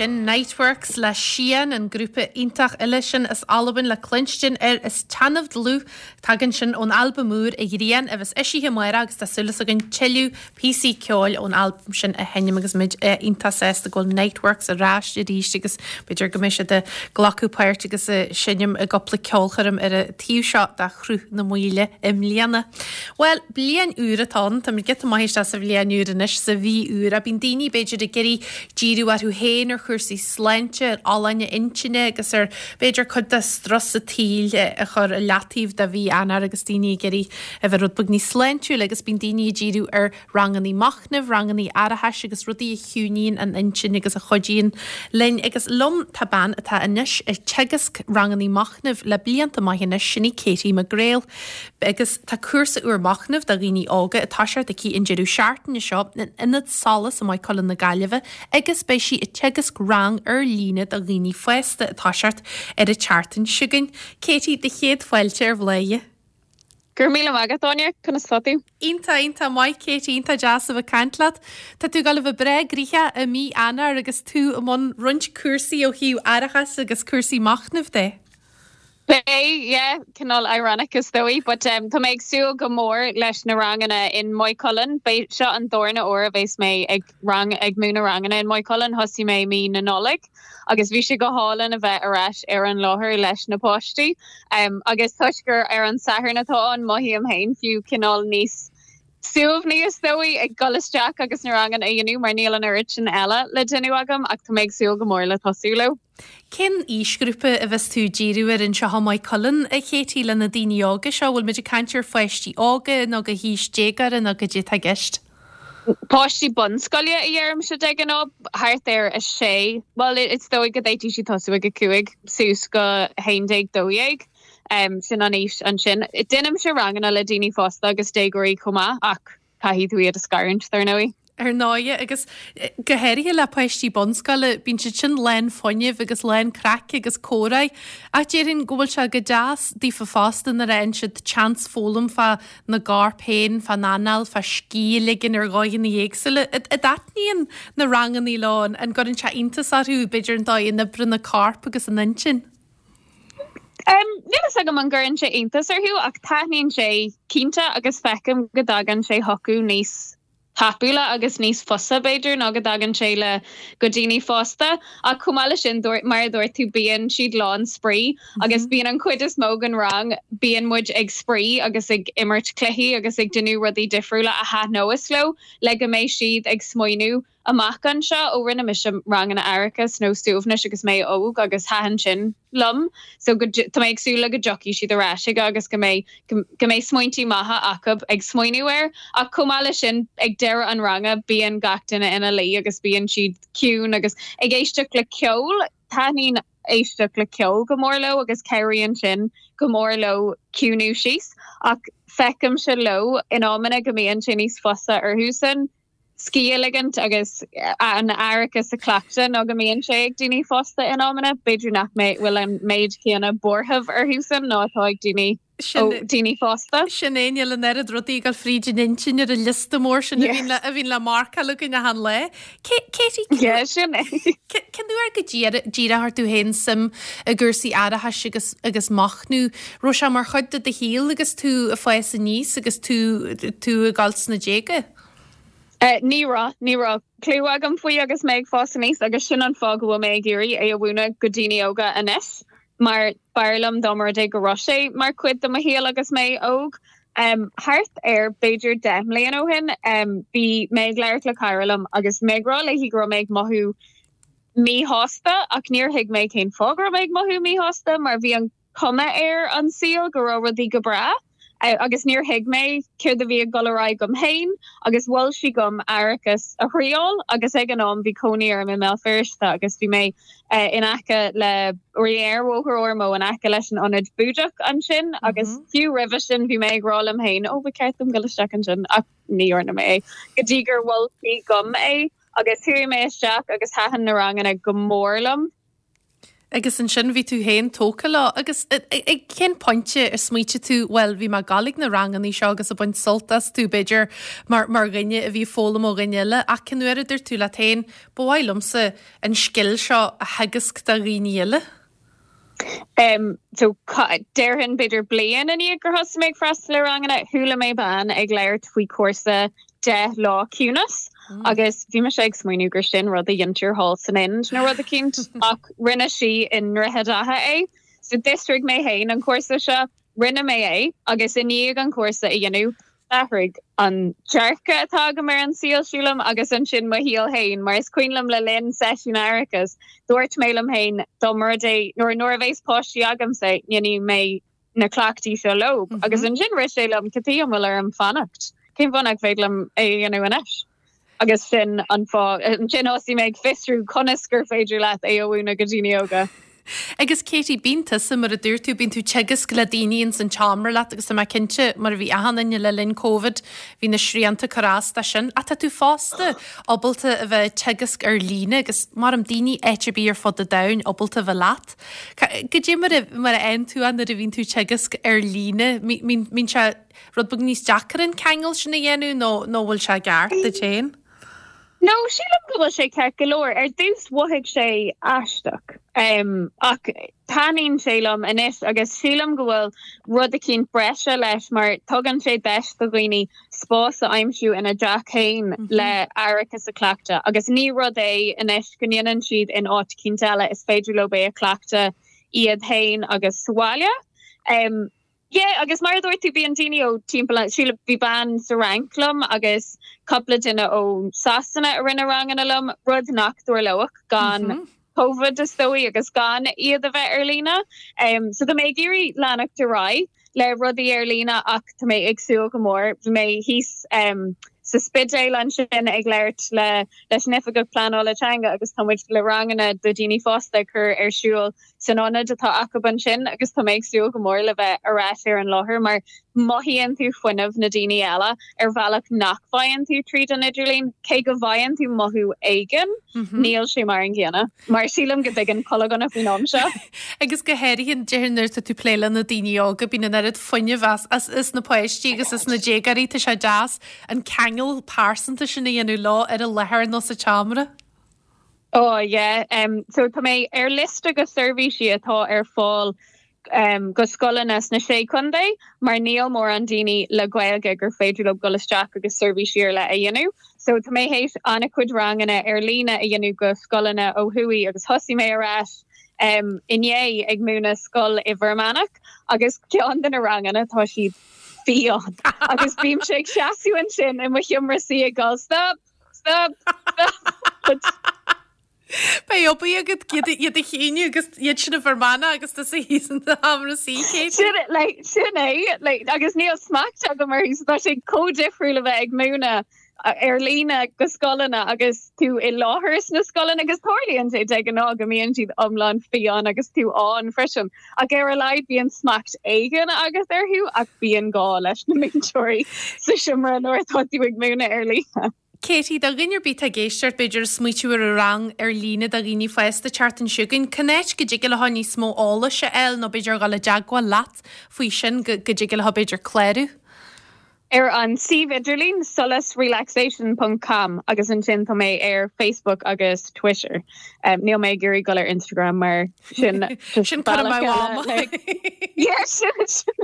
sin Nightworks le sian an grúpa intach eile sin is alban le clinstin ar is tanamh dlú tagan sin ón albamúr a ghrian agus isí himáire agus tá sulas agan teiliú pí sí ceáil ón albam sin a henim agus mid inta sesta go Nightworks a ráist a ríist agus beidir gomise de glacú páirt agus sinnim a gopla ceolcharim ar a tíú seo dá chrú na muile im liana. Well, blian úra tán, tá mid get maithiste sa blian úra nis sa bhí úra bín daoine beidir a geirí díú ar thu héin ar chuirsaí sláinte ar álainne intine agus ar beidir chud a stras a tíl a chur leatíh de bhí anar agus daoine geirí a bheith rud bug ní sláintú agus bín daoine díú ar rangan í machnamh rangan í airithas agus rudaí hiúnín an intine agus a chodín linn agus lom taban atá inis a tegasc rangan í machnamh le blianta maithin sinna Katie McGrail agus tá cuasa uair machnamh de rií ága atá seart a cí in deireadh seaartain na seo na inad salas a maiid Colin na Gaillimh agus bei si a tegasc rang ar lína de rií festa atá seart ar a teartain siúgan. Katie, de chéad fáilte ar bhléie. Gur míle magad, Tania, conas fatu. Inta, inta, mai, Katie, inta jasa va cantlat. Ta tu galv a bre, gricha a mi anar agus tu amon runch cursi o hiu arachas agus cursi machnaf de. They, yeah, canol ironic as though, but um, to make Sue go more lesh na rangana in my Colin, by shot and thorna or a base may egg rang egg moon rangana in my Colin, hussy may mean anolig. I guess we should go haul in a vet arash Aaron Loher lesh na posti. Um, I guess Tushker Aaron Sahernaton, Mohiam Hain, few canol niece. Suv níos dóí ag golas Jack agus na rangan aonú mar níl an uirith sin eile le déanú agam ach tá méid Suú go mór le tosúla. Cén ísgrúpa a bheits tú díirú ar an seohamai Colin a chétí le na daoine ága seo bhfuil muidir cantir feistí ága nó go híos dégar an aga dé a gist. Páistí bunscoile a dhearm se degan ob, thart ar a sé. Well, it's dóí go d'éití si tosú ag a cúig, Suús go haindeig dóíag. Um, sin an eis an sin. It dinim se rangan a le díní fósta agus dégurí cuma ach caithí thuí a scarint thar nóí. Ar náia agus gohéirithe le páistí bonscoile bín si sin len fóineh agus len crack agus córai a dhéirinn ghfuil se go deas dí fa fásta na raon siad chance fólam fa na gárpéin fa nánal fa scíligin ar gáin na dhéagsile a datníon na rangan í lán an gorin se intas arú beidir an dáin na brunna carp agus an intin. Um, Nílas agam an gurinn sé intas arthú ach taithníonn sé cínta agus fecham go dagan sé hocu níos tapúla agus níos fosa beidir ná go dagan sé le go daoine fósta a cumáile sin mar dúirt tú bíon siad lán sprí agus bíon an cuid is mó an rang bíon muid ag sprí agus ag imirt cluichí agus ag denú rudaí difriúla a hath nóas lo le go mé siad ag smoinú amach an seo ó rinne mis rang an airachas nó stúfnis agus mé óg agus hahan sin lum so go to make Sue like a jockey she the rash agus go mé go mé smointy maha acab ag smoinúir a cumáile sin ag dera an ranga bíon gachtain in a lí agus bíon siad cún agus ag éisteach le ceol taithnín éisteach le ceol go mór lo agus ceiríonn sin go mór lo cúnú síos ach fecham se lo in ámanna go mbeon sin níos fosa ar húsin ski elegant agus an arachas a clactan og a mean shake dini fosta in omena beidir nach me will am maid kiana borhav ar húsin no thoig dini Shin Dini Foster. Shinane le nere drodi gal frigin inchine a list more shin in la in la marca looking a han le. Katie. Yeah, Shinane. Can do a gira gira hart to hen sim a gursi ada has agus agus machnu rosha mar khod de heel agus to a face niece agus to to a galsna jega. Uh, ní rá, ní rá. Clú agam fwy agus meag fós anís agus sin an fog bhua meag giri e a bhúna go daoine óga anis. Mar barlam domar de go roise mar cuid do mahéal agus meag óg. Um, Harth air beidir dem leon óhin um, bí meag leir le cairlam agus meag rá le hí gro meag mothú mí hosta ac níor hig meag cain fog rá meag mothú mí hosta mar bhí an cuma air an síl go rá rodí go bra. Uh, agus níor hig mé céir de bhí golará gom hain agus bhil si gom airachas a chríol agus ag an am bhí coníar me mé fearsta agus bhí mé uh, in aice le riarmhóchar ormó an aice leis an onid búideach an sin agus fiú roimhe sin bhí mé ag rálam hain ó bhí ceartm go leisteach an sin ach níor na mé go dtí gur bhil si gom é agus thuair mé isteach agus haithan na rangan ag go mórlam Agus an sin bhí tú haon tóca lá, agus ag cén pointe is smuoite tú, well, bhí mar galig na rang an seo agus a bhaint soltas tú beidir mar rinne a bhí fólam ó rinneile a cinú idir tú le tain bháilumsa an sciil seo a hagasc da rineile? Um, so deirhin beidir blian an iad gur thosa méid freistal le rang an húla mé ban ag leir thui córsa de lá cúnas. Agus bhí me sé ag smaoinú gur sin rud a dhéantar hall san end nó rud a cint ach rinne si in rithedatha é. So district mé hain an cuasa se rinne mé é agus iníag an cuasa a dhéanú lethraig an tearcha atá go mar an síl siúlam agus an sin mo híal hain mar is cuinlam le linn sesiún airachas dúirt mélam hain dá mar é nuair nuair a bhéis poistí agam sé dhéanú mé na clachtaí seo lob agus an sin ris é lem catíí am bhfuil ar an fannacht. Cén fannacht bhéaglam é dhéanú an eis. Agus sin an fá, an sin osí meag fisrú conisgur féidir leat é óhúna go díine óga. Agus Katie bínta sa mar a dúirtú bíntú tegas gladínion san chamar leat agus sama cinse mar bhí ahananne le linn COVID hí na sríanta carasta sin a tá tú fásta obalta a bheith tegas ar lína agus mar am díní éitribí ar fod a dain obalta bheith leat. Go dé mar a aon tú anar a bhín tú tegas ar lína mín se rud bag níos deacaran cangil sin a dhéanú nó bhfuil se gart a dhéan? No, she lum go sé ceir galore ar dús wathag sé aisteach. Um, ach tanín sé lum inis agus she lum go bhfuil rud a cinn breise leis mar tugann sé deis do dhaoine spás a aimsiú ina Jack Hain le airachas a clachta. Agus ní rud é inis gníanann siad in áit cínteala is féidir lo bé a clachta iad hain agus sáile. Um, Yeah, agus mar dúirt tú bí an daoine ó timpeall síle bhí ban sa ranclam agus coppla duine ó sasanna a rinne rang an alum rud nach dúir leach gan COVID is dóí agus gan iad a bheith ar lína. Um, so go mé géirí leanach de rá le rudaí ar lína ach tá mé agsúil go mór bhí mé híos um, sa spid é lan sin ag leirt le leis nifa go planol le teanga agus tá muid le rangana do daoine fásta chur ar siúil san anna atá acu an sin agus tá méid siúil go mór le bheith aráis ar an láthair mar maithíonn tú fuinmh na daoine eile ar bhealach nach bhaonn tú tríd an idirlín cé go bhaonn tú mothú éigean níl sé mar an gceanna mar sílam go dtí an colagan a bhíom se agus go héiríonn deirnar tú pléile na daoine aga bína arid fuinmh as is na poistí agus is na dégarí tá sé deas an cang Parson sin na dhéanú lá ar a lethir nó sa teamra? Oh, yeah. Um, so tá mé ar liste go servisi atá ar fáil um, go scolannas na sé chundé, mar níl mór an daoine le gaeilge gur féidir le golasteach agus servisi ar le a dhéanú. So tá mé héis anna cuid ranganna ar lína a dhéanú go scolanna ó thuaidh agus thosaí mé arás um, iné ag múna scol i bharmánach agus ceann den a ranganna tá siad Beyond. Agus bím sé seaú an sin and mu hiomraí a gáil stop, stop, stop. Bei op iad iad a chéine agus iad sin a bharmána agus tá sé hísan a hamraí cé. Sin é, agus níl smachta go mar hís tá sé códifriúil a bheith ag múna ar lína go scolanna agus tú i láthirs na scolanna agus tholíonn sé de an ága míon siad omláin fion agus tú an freisin. A gur a leid bíon smacht éigean agus arthú ach bíon gá leis na mintúirí sa siomra nóirtátíú ag múna ar lína. Katie, da rinneir bit a géisteart beidir smuitiú ar a rang ar lína da riní fásta teart an siúgan. Canneit go ddígil a ní smó ála se eil nó beidir gála deagua leat faoi sin go ddígil a beidir cléirú. Ar an Steve Idirlín solace relaxation dot com agus an sin tá mé ar Facebook agus Twitter. Um, Níl mé gurí go ar Instagram mar sin sin cad mai wam. Yeah, sin sin.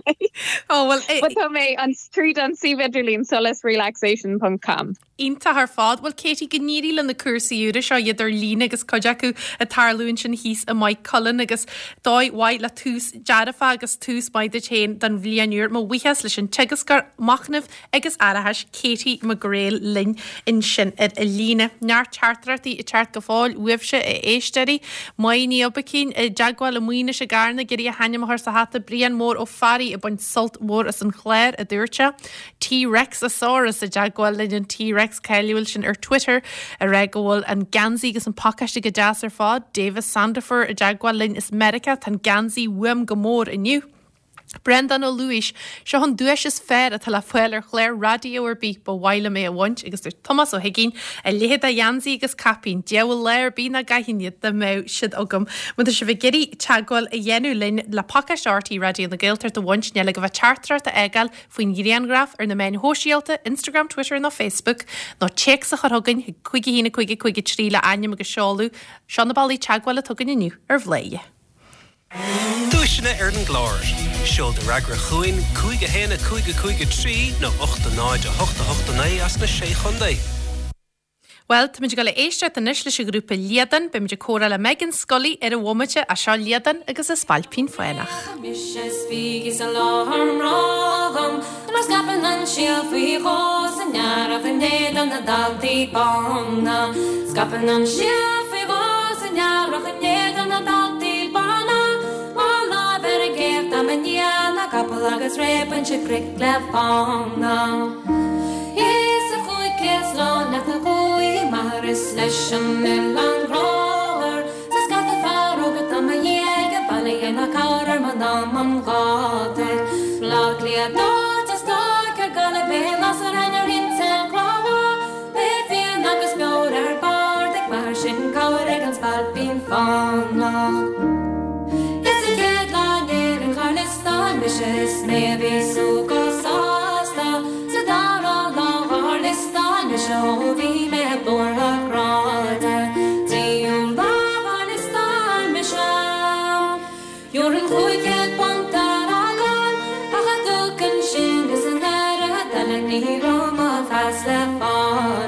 Oh well, but tá mé an street an Steve Idirlín solace relaxation dot com. Ínta ar fád, well Katie gníirí le na cuasaí úra seo idir lína agus coide acu a tarlún sin híos a Mike Cullen agus dóid bhaid le tús dearafa agus tús maid a tein don bhlianúr má bhuichas leis an tegascar machna agus arahas Katie McGrail Lynn in sin ar a lína. Neart teartaraí i teart go fáil uibse i éisteirí, mai ní opa cín i deagháil a muoine se garna gurí a haineimthir sa hata bríon mór ó farí a baint sult mór as an chléir a dúirte. T-Rex a sáras a deagháil Lynn an T-Rex ceiliúil sin ar Twitter a regóil an gansaí agus an pacaiste go deas ar fád. David Sandifer a deagháil Lynn is Merica tan gansaí uam go mór iniu. Brendan ó Luis, seo an dúis is fear a tala fáil ar chléir radio ar bí ba bhaile mé a bhaint agus dúir Thomas ó Higgin a léad a Jansi agus Capín deabhail léir bí na gaithiniad de mé siad agam. Muid is a bheith giri teagol a dhéanú linn le pacas R T E radio na Gaeltachta de bhaint neala go bheith chartar a eagal faoin ghiríongraf ar na main hóisialta Instagram, Twitter na Facebook nó check sa chorthagan chuige hína chuige chuige trí le aim agus seáú seán na bailí teagháil a tugan inniu ar bhléie. Dúisina ar an gláir. Seold ar agra chuin, cúiga héna cúiga cúiga trí nó ochtanaid a ochtanaid as na sé chundai. Well, tá mid go le éiste an isle se grúpa Liedan, bim de córa le Megan Scully ar a bhomate a seo Liedan agus is palpín foiinnach. Manana kapalagas rep and she crick left on now. Is a quick kiss long at the boy, Maris Lesham and Long Roller. Saskata Faroga Tamayega, Palayana Kauder, Madame Ungotter. Blockly a dot, a stock, a gullet, lost her and her in San Clara. If you knock a spot, her part, the Marshin Kauder against Palpin Fauna. Mishes may be so cosasta, Sadara love our listan, the show be met for a crowd. Trium Bavanistan, Michelle. You're in Kuiket Pontaragon, Pahaduk and Shin is an era, Dalani Roma fast left on.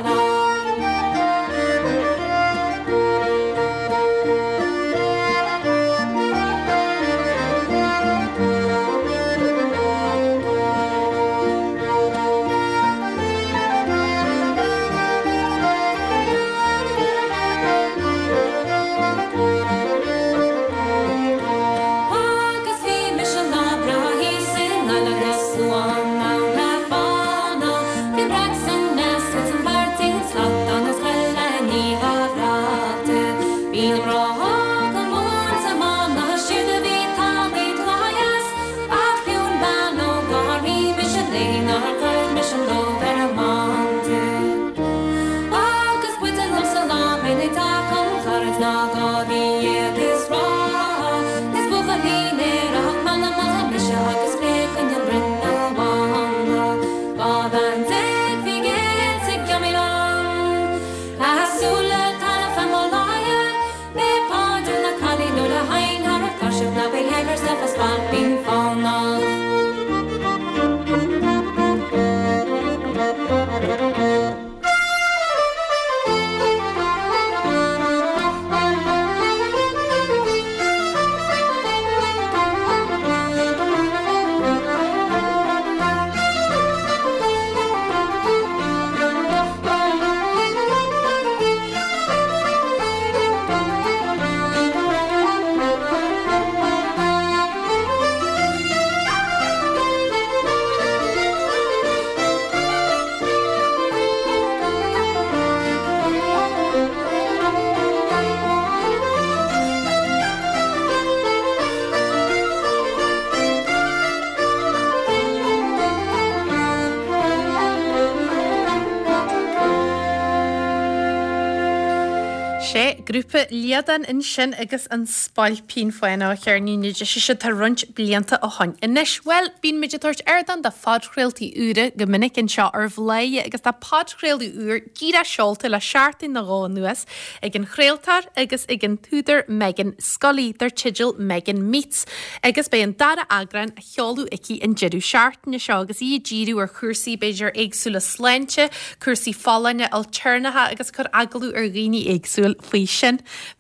Grúpa Liedan in sin agus an spalpín foiinna chear níine de si tar runt blianta a hain. Inis well bín midgetart airdan de fadcréiltaí úra go minic an seo ar bhléie agus tá padcréilú úr gíra seolta le seaartí na gá nuas ag an chréaltar agus ag an túidir Megan Scully tar tigeal Megan Meats agus bei an dara agran a cheolú aici an jeirú seaartí na seo agus í díú ar chuirsaí beidir éagsúla sláinte chuirsaí fálainne alternatha agus chur agalú ar ghoine éagsúil faoi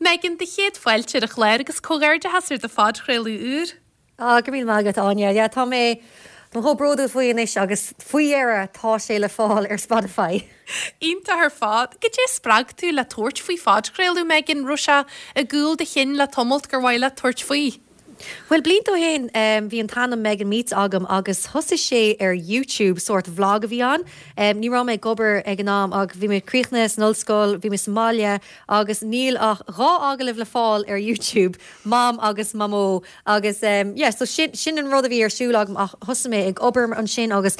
Megan, the head filter a glare because Cogar has her the fad really good. Ah, give me Margaret on ya. Yeah, Tommy, the whole brood of we in this August, three era, Toshela fall or Spotify. Into her fad, get you sprag to la torch fee fad, Crailu Megan Russia, a ghoul the hin la tumult, Kerwila torch fee. Well, blianto hain um, bhí an tannam Megan Meats agam agus thosa sé ar YouTube sort vlog a bhí an. Um, ní rá gobar ag an am ag bhí me Críochnas, Nullscoil, bhí me Somalia agus níl ach rá agalibh le fáil ar YouTube mam agus mamó agus um, yeah, so sin, sin an rud a bhí ar siúil agam ach thosa me ag obair an sin agus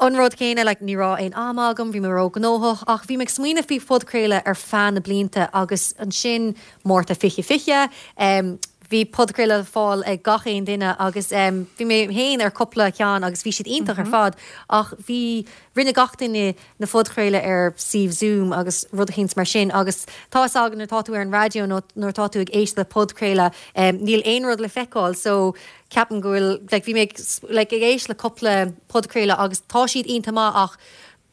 unrod céine like ní rá ein amagam bhí me ró gnóthach ach bhí me smaoine fí fodcréile ar fan a blianta agus an sin mórta fiche fiche. Um, Bhí podcréile fáil ag gachéon duine agus um, bhí mé héin ar coppla ceán agus bhí siad iontach ar fad ach bhí rinne gachtainine na podcréile ar sih Zoom agus rud a mar sin agus tá agan ar táú ar an radio nó táú ag éis le podcréile um, níl aon rud le feicáil so ceapan gohfuil like, bhí mé like, ag éis le coppla podcréile agus tá siad iontamá ach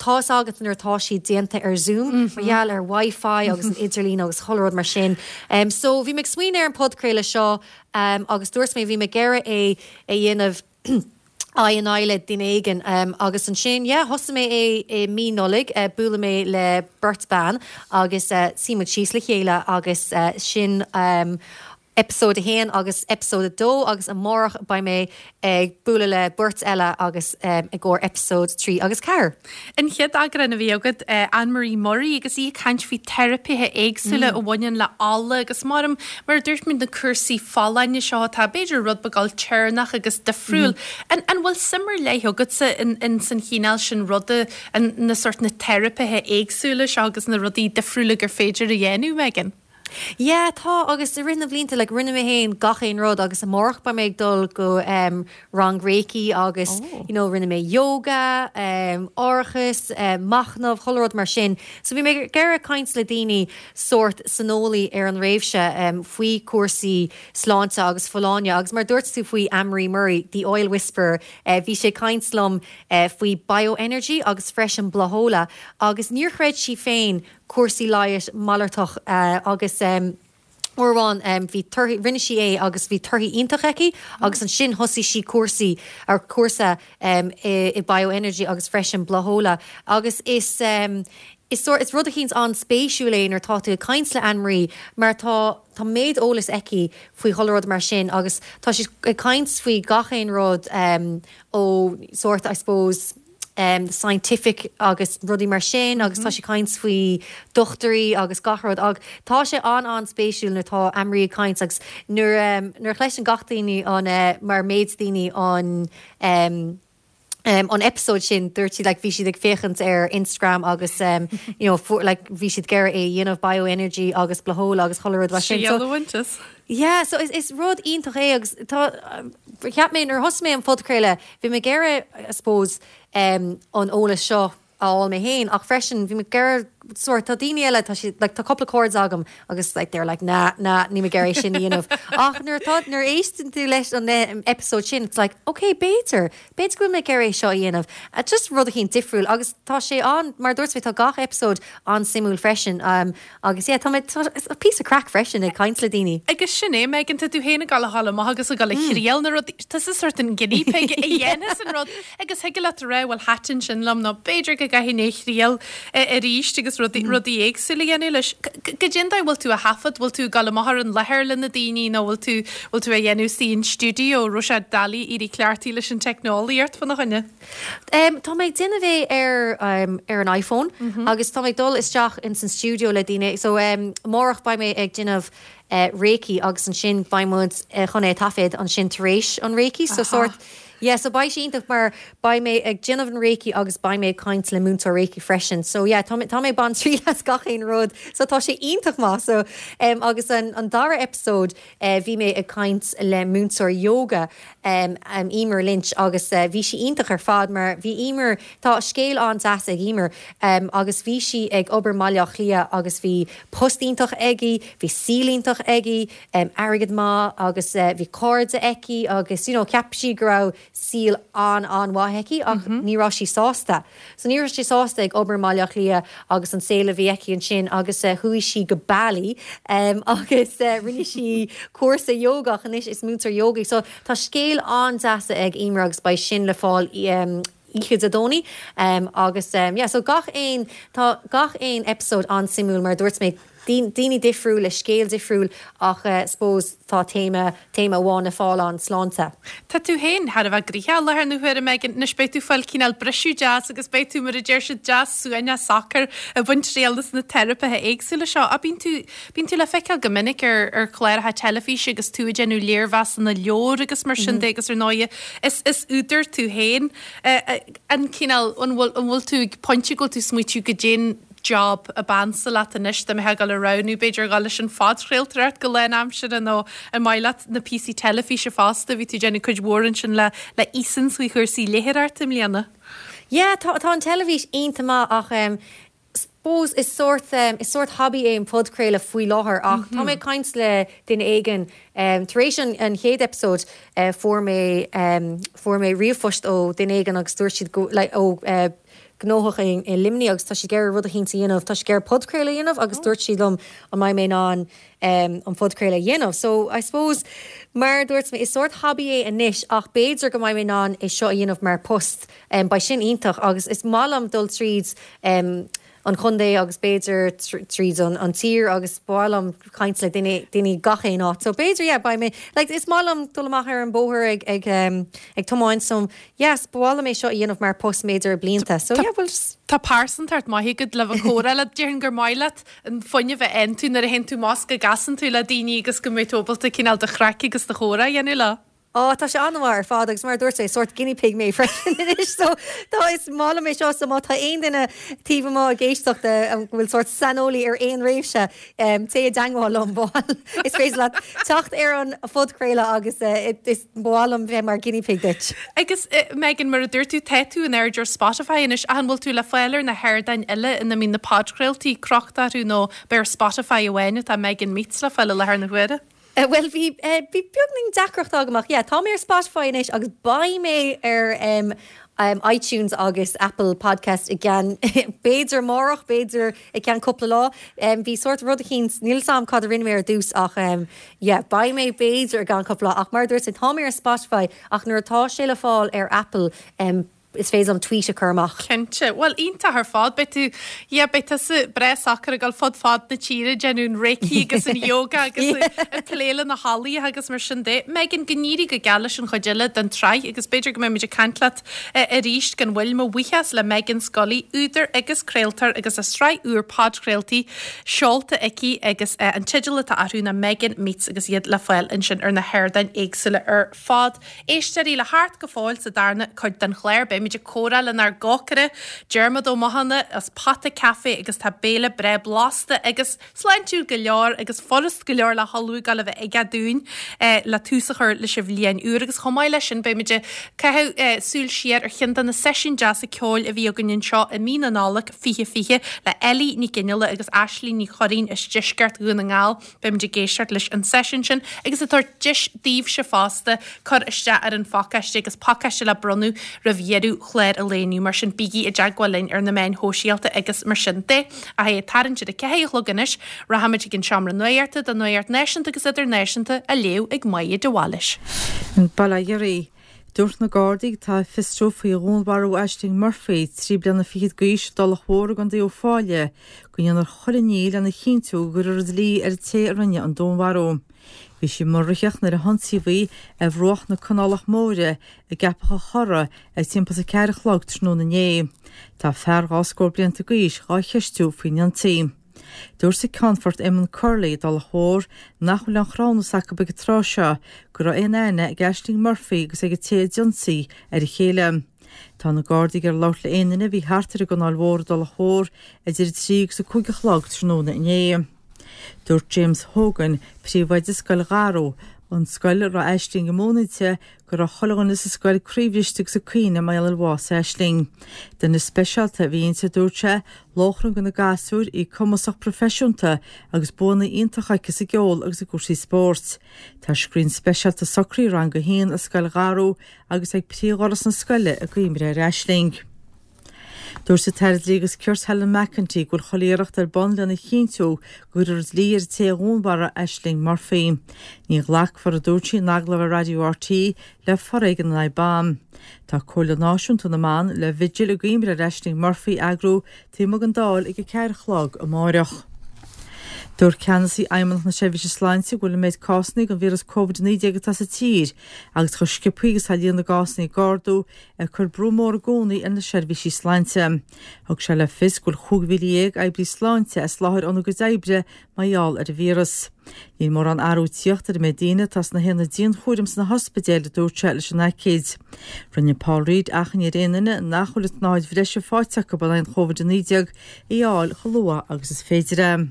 tá agat an ar tá si déanta ar Zoom, marheall ar Wi-Fi agus an Idirlín agus choilead mar sin. Um, so bhí me smaoine ar an podcréile seo um, agus dúirs mé bhí me geire é é dhéanamh an aile den éigen um, agus an sin, yeah, thosa mé é é mí nollig, uh, búla mé le Bert Ban agus uh, Simon Síos le chéile agus uh, sin um, episode héin agus episode dó agus an mórach ba mé ag búla le Bert eile agus um, ag gcóir episode trí agus cair. An chead agran a bhí agad uh, Anne-Marie Murray agus í caint fí teiripithe éagsúla mm. ó bhain le ála agus maram mar dúirt na cursaí fálainne seo tá beidir rud bagáil teirnach agus defriúil. Mm. An, an bhfuil simar leith agad sa in, in san chéineáil sin rudda na sort na teiripithe éagsúla seo agus na rudaí defriúla gur féidir a dhéanú Megan. Yeah, tá agus rinne blianta like rinne mé héin gachéon rud agus a mórach ba méid dul go um, rang reiki agus oh. you know rinne mé yoga, um, orchas, um, machnamh choilead mar sin. So bhí mé geire caint le daoine sort sanolaí ar an réimhse um, faoi cuasaí sláinte agus foláine agus mar dúirt tú faoi Anne-Marie Murray, the Oil Whisperer, uh, bhí sé caint slum uh, faoi bioenergy agus freisin blathóla agus níor chreid sí féin cuasaí laias malartach uh, agus um, orháin um, bhí rinne sí é agus bhí turthaí iontach aici agus an sin thosaí sí cuasaí ar cuasa um, i, i bioenergy agus freisin blathóla agus is um, is sort is rud a chéins an spéisiúlainn ar tá tú caint le Anne-Marie mar tá Tá méid ólas eici faoi choilead mar sin agus tá si caint faoi gachéon rud um, ó sort I suppose Um, scientific agus rudí mar sin agus mm-hmm. tá sé caint faoi dochtarí agus gachrod ag tá sé an an spéisiúil na tá Anne-Marie caint agus nuair um, nuair chleis an gachtaoine an uh, mar méid daoine an um, Um, on episode sin dúirtí like bhí siad ag féchant ar Instagram agus um, you know for, like bhí siad geire é dhéanamh bioenergy agus blathóla agus choilead le sin. So, yeah, so is is rud iontach é agus tá ceap mé nuair thosa mé an fodcréile bhí me geire I suppose um, an ólas seo all my hain ach freshen bhí me geire sort tá daoine eile tá si like tá coppla cords agam agus like they're like nah nah ní me geire sin dhéanamh ach nuair tá nuair éisteann tú leis an episode sin it's like okay better better go me geire seo dhéanamh uh, just rud a chéin difriúil agus tá sé an mar dúirt mé tá gach episode an simúil freshen um, agus yeah tá mé a piece of crack freshen ag caint le daoine agus sin é Megan tá tú héna gal a hallamach agus a gal a chríal na rud tas is sort an guinea pig a dhéanamh an rud agus heigil at a rá bhfuil hatin sin lom ná beidir go gaithí na chríal a ríist rudí rudí éagsúla dhéanú leis. Go dindai bhfuil tú a hafad, bhfuil tú gal amach an lethir le na daoine nó bhfuil tú bhfuil tú a dhéanú sí an stúdio Rosa Dali irí cleartí leis an technolaí ort fanna chuine. Um, tá méid duine bheith ar um, ar an iPhone mm-hmm. agus tá méid dul isteach in san stúdio le daoine so um, mórach ba mé ag duineh uh, reiki agus an sin baimúid uh, chun é tafid an sin taréis an reiki so sort yeah, so by she into mar by me a Genevan Reiki agus by me kind le munto Reiki freshen. So yeah, Tommy Tommy Bond three has got in road. So Toshi into ma. So um agus an an Dara episode uh, vi me a kind le munto yoga um um Emer Lynch agus uh, vi she into her fad mar vi Emer ta scale on as Emer um agus vi she ag ober malachlia agus vi postin toch eggy vi sealin toch eggy um arrogant ma agus uh, vi cords eki agus you know capshi grow síl an an waheki ach mm-hmm. ní rá sí sásta so ní rá sí sásta ag obair mailach lia agus an séla bhí eici an sin agus uh, chuí sí go bailí um, agus uh, rinne sí cuasa yoga chanis is mútar yoga so tá scéal an deasa ag Emer agus ba sin le fáil um, íchid a dóní um, agus um, yeah, so gach ein tá gach ein episode an simúl mar dúirt mé Dini difriúil, scéal difriúil ach uh, suppose tá téma téma bháin a fáilán slánta. Tá tú hain had a bheith gríthá lehar nó huair a megan nes beitú fáil cíneal brisú jazz agus beitú mar a deirse jazz suaine soccer a bhaint réaldas na therapa ha éagsúla seo a bín tú bín tú le feiceal gomininic ar ar chléir ha telefís agus tú a genú léirvas na leor agus mar sin agus ar náia is is úidir tú hain an cíneal an bhfuil tú pointú go tú smuitiú go dé job a bansa lat anis de mhegal a raunú beidir galis an fad chreiltar at golen am sin an o an mailat na P C telefíse fasta vi tú jenna cuid warren sin le le ísin sui chursi lehir art am liana. Yeah, tá an telefís eintama ach um, suppose is sort um, is sort hobby é an pod creile fui láhar ach tá mé cains le din éigen um, taréis an, an héad episode uh, for mé um, for mé rialfust ó din éigen agus dúir siad go like, ó uh, gnóthach in limni agus tá si gur rud a chénta dhéanamh tá si gur podcréile dhéanamh agus dúirt si lom a maiid mé ná an podcréile dhéanamh. So I suppose mar dúirt mé is sort hobby é inis ach béidir go maiid mé ná é seo dhéanamh mar post um, ba sin iontach agus is málam dul tríd um, an chundé agus béidir tríd an, an tír agus bálam caint le duine duine gachéin á. So béidir yeah, ba mé like is málam dul amach ar an bóthir ag ag um, ag tomáin som yes bálam é seo dhéanamh mar post méidir blianta. So yeah, we'll just tá pársan tart maithe go le bh chóra le dtíar an gur maiileat an funne bheith entú nar a hen tú más go gasan tú le daoine agus go métóbalta cinál de chreici agus de chóra dhéanú le. Oh, tá sé anmhar fád agus mar dúirt sé sort guinea pig mé freisin inis so tá is mála mé seo sa má tá aon duine tíomh má a géisteachta an bhfuil sort sanolaí ar aon réimhse té a dangháil an bháil is féidir le teacht ar an fodcréile agus is bhálam bheith mar guinea pig duit. Agus Megan mar a dúirt tú teitú an airdir Spotify inis a bhfuil tú le foiilear na hairdain ile ina mín na podcréiltaí crochtarú nó bear Spotify a bhaine tá Megan míts le foiile lethar na huaire. Uh, well, bhí uh, beagning dacrocht agamach, yeah, tá mé ar Spotify inis agus baí mé ar um, um, iTunes agus Apple Podcast again. Béidir mórach, béidir again cúpla lá. Um, bhí sort rud a chin níl sam cad a rinne mé ar dús ach um, yeah, baí mé béidir again cúpla ach mar dúirt sé tá mé ar Spotify ach nuair atá sé le fáil ar Apple um, is fés am tweet a chumach. Kense, well, ínta ar fád, beit tú, yeah, beit tú sa breas achar a gal fod fád na tíra genún reiki agus an yoga agus yeah. a, a pléile na halí agus mar sin dé. Megan gníri go galis an chodile den trai agus beidir go mé mid a cantlat uh, a ríist gan bhfuil mo wichas le Megan Scully úidir agus creiltar agus a strai úr pod creilti seolta eici agus uh, an tidilat a arú na Megan meets agus iad le fáil in sin ar na hairdain éagsile ar fád. Éisterí le hart go fáil sa darna coid den chléir be mid a córa le nar gocra, Germad O'Mahana as Pata Café agus tá béle breb lásta agus sláintúr go leor agus forest go leor le halú gal a bheith aige dún eh, le túsachar le sibh líon úr agus chomáid lei sin be mid a cethú eh, súil siar ar chinda na session jazz a ceol a bhí agannin seo i mí análaach fiche fiche le Ellie ní Ginilla agus Ashley ní Chorín is disgart gún an ngáil be mid a géisiart leis an session sin agus a tar dis díobh se fásta cur iste ar an fácaiste agus pácaiste le brunú riviéru chléir a léniú mar sin bigí a jaagháilín ar na main hóisialta agus mar sin dé a hé tarintir a cehéoch loganis ra haimiid gin seamra nuirta de nuirt neisianta agus idirnéisianta a léú ag maiad de bháis. An ballairí dúirt na Gardaí tá fistrú faoi rónharú Aisling Murphy trí blianana fiad gois dul chóir gan daí ó fáile go dhéanar choiníil lena chinú gur lí ar té rinne an dómharú. Bhí sé marriach na a hantíhí a bhroach na canálach móire a gapacha chora ag timppla a ceirech lag trú na né. Tá fergháscóir blianta gois gá cheistú faoin an tí. Dúir sa Canfort Eamon Curley dal thóir nachhfuil an chrána saca be go tráise go ra éanaine ag Aisling Murphy agus ag té dionsaí ar a chéile. Tá na Gardaí gur láit le éanaine bhí hátar a go náilhóir dal thóir idir trí agus a cúigech lag trú na né. Dúirt James Hogan príomhhaid is scoil gharú an scoil ra Aisling go mónaite gur a cholagan is a scoil críomhlisteach sa cuine maiile bhás Aisling. Den is speisialta bhíonnta dúirte láithrean go na gasúr í cumasach profesiúnta agus bóna iontachaicas a geol agus a gúrsaí sport. Tá scrín speisialta socrí rang go héan a scoil gharú agus ag príomhhoras na scoile a gúimre ar Aisling. Dúir sa tairdlí agus Kirt Helen McEntee gúil choléireacht ar bond lena chinú gur ar líir té gúnbara Aisling Murphy. Ní ghlach fara dúirtí nagla a Radio R T E le forraig an na bám. Tá cóla náisiúnta na man le vigil a gúimra Aisling Murphy agrú tí mug an dáil ag a ceirchlog a máireach. Dúr canasí aimant na sevis sláinte gúil méid cosnig an víras COVID nineteen tas a tír, agus chusce pígus a líon na gasnig gardú ar chur brúmór gúnaí ar na sevis sláinte. Hug se le fis gúil chúg bhíliag aibrí sláinte as láthir an agus aibre maiall ar a víras. Níl mór an arú tíocht ar Medina tas na hena díon chúrims na hospidéile dúr se leis an acid. Rinne Paul Reid achan ar inana nachhulit náid bhreise fáteach go balain COVID nineteen i áil chalúa agus is féidire.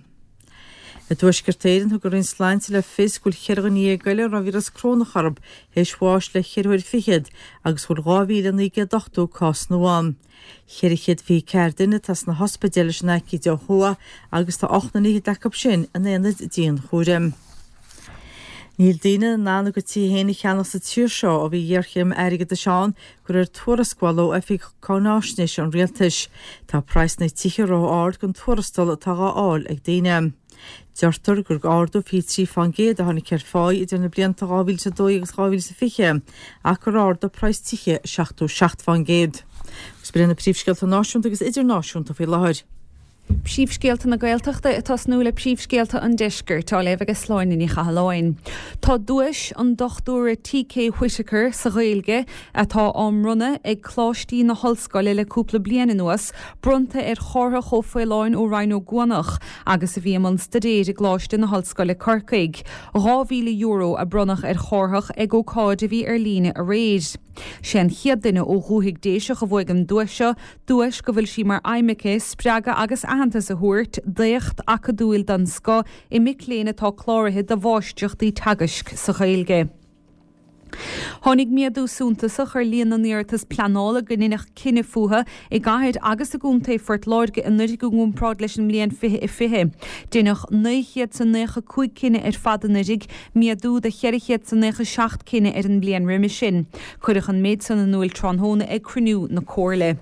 A dúisgartéirin thug ar an sláinte le fis gúil cheirgan í gaile ar an víras crónacharb heisháis le cheirhuir fichiid agus gúil gáhíle ní gadochtú cás nuam. Cheirichéad bhí cairdaine tas na hospidéile sin aici de chua agus tá ochna ní dacab sin an éanad díon chúrim. Níl dína nána go tí héna cheannach sa tír seo a bhí dhearchim airige de seán gur ar tuarascualo a fi cánáisnis an rialtas. Tá preis na tíchiró ard gon tuarastal atá áil ag dína. Deartar gur ardú fí trí fangé a tháinig ceir fáid idir na blianta gáhil sa dó agus gáhil sa fiche a gur ardú preis tíche seachtú seacht fangéad. Gus brenna príomhscéalta náisiúnta agus idirnáisiúnta fí láthir. Príomhscéalta na Gaeltachta atás nua le príomhscéalta an deisceart tá leibh agus sláin in Chahalóin. Tá dúis an dochtúra T K Whittaker sa Ghaeilge atá am runna ag cláistí na hallscoile le cúpla bliana nuas bronta ar chortha chomhfuileáin ó Ryan O'Gonnach agus a bhí am an stadéir ag gláiste na hallscoile Corcaig. two thousand euro a bronnach ar chorthach ag ó cáid a bhí ar líne a réid. Sean chiad duine ó dhúthaigh déiseach a bhfuig an dúise, dúis go bhfuil sí mar aimice spreaga agus ahananta sa thuairt déocht acha dúil don sco i mic léine tá chláirithe de bháisteachtaí tagasc sa Ghaeilge. Honnig miadú súntasach ar líana níartas planála go ninach cinine fuha i gaiid agus a gúnta fort láirge an nuir go gún prád leis an mlíon fihe i fihe. Dénach neichiad san necha cúig cinine ar fada nuirig miadú de cheirichiad san necha seacht cinine ar an mlíon riimi sin. Cuirach an méid san an nuil tránhóna ag cruniú na córle.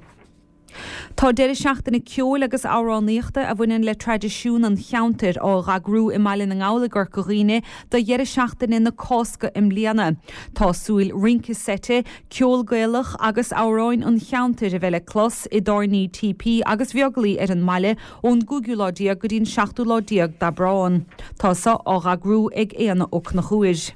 Tá deire seachtainna ceol agus áráníochta a bhaineann le tradiisiún an cheantar á ragrú i mailin an ála gur coghine do dheire seachtainna na cásca im líana. Tá súil rinci sete, ceol gaelach agus áráin an cheantar a bheile clos i dárnaí T P agus bheaglaí ar an maile ón gúgiúláideag go dín seachtúláideag da bráin. Tá sa á ragrú ag éana oc na chúis.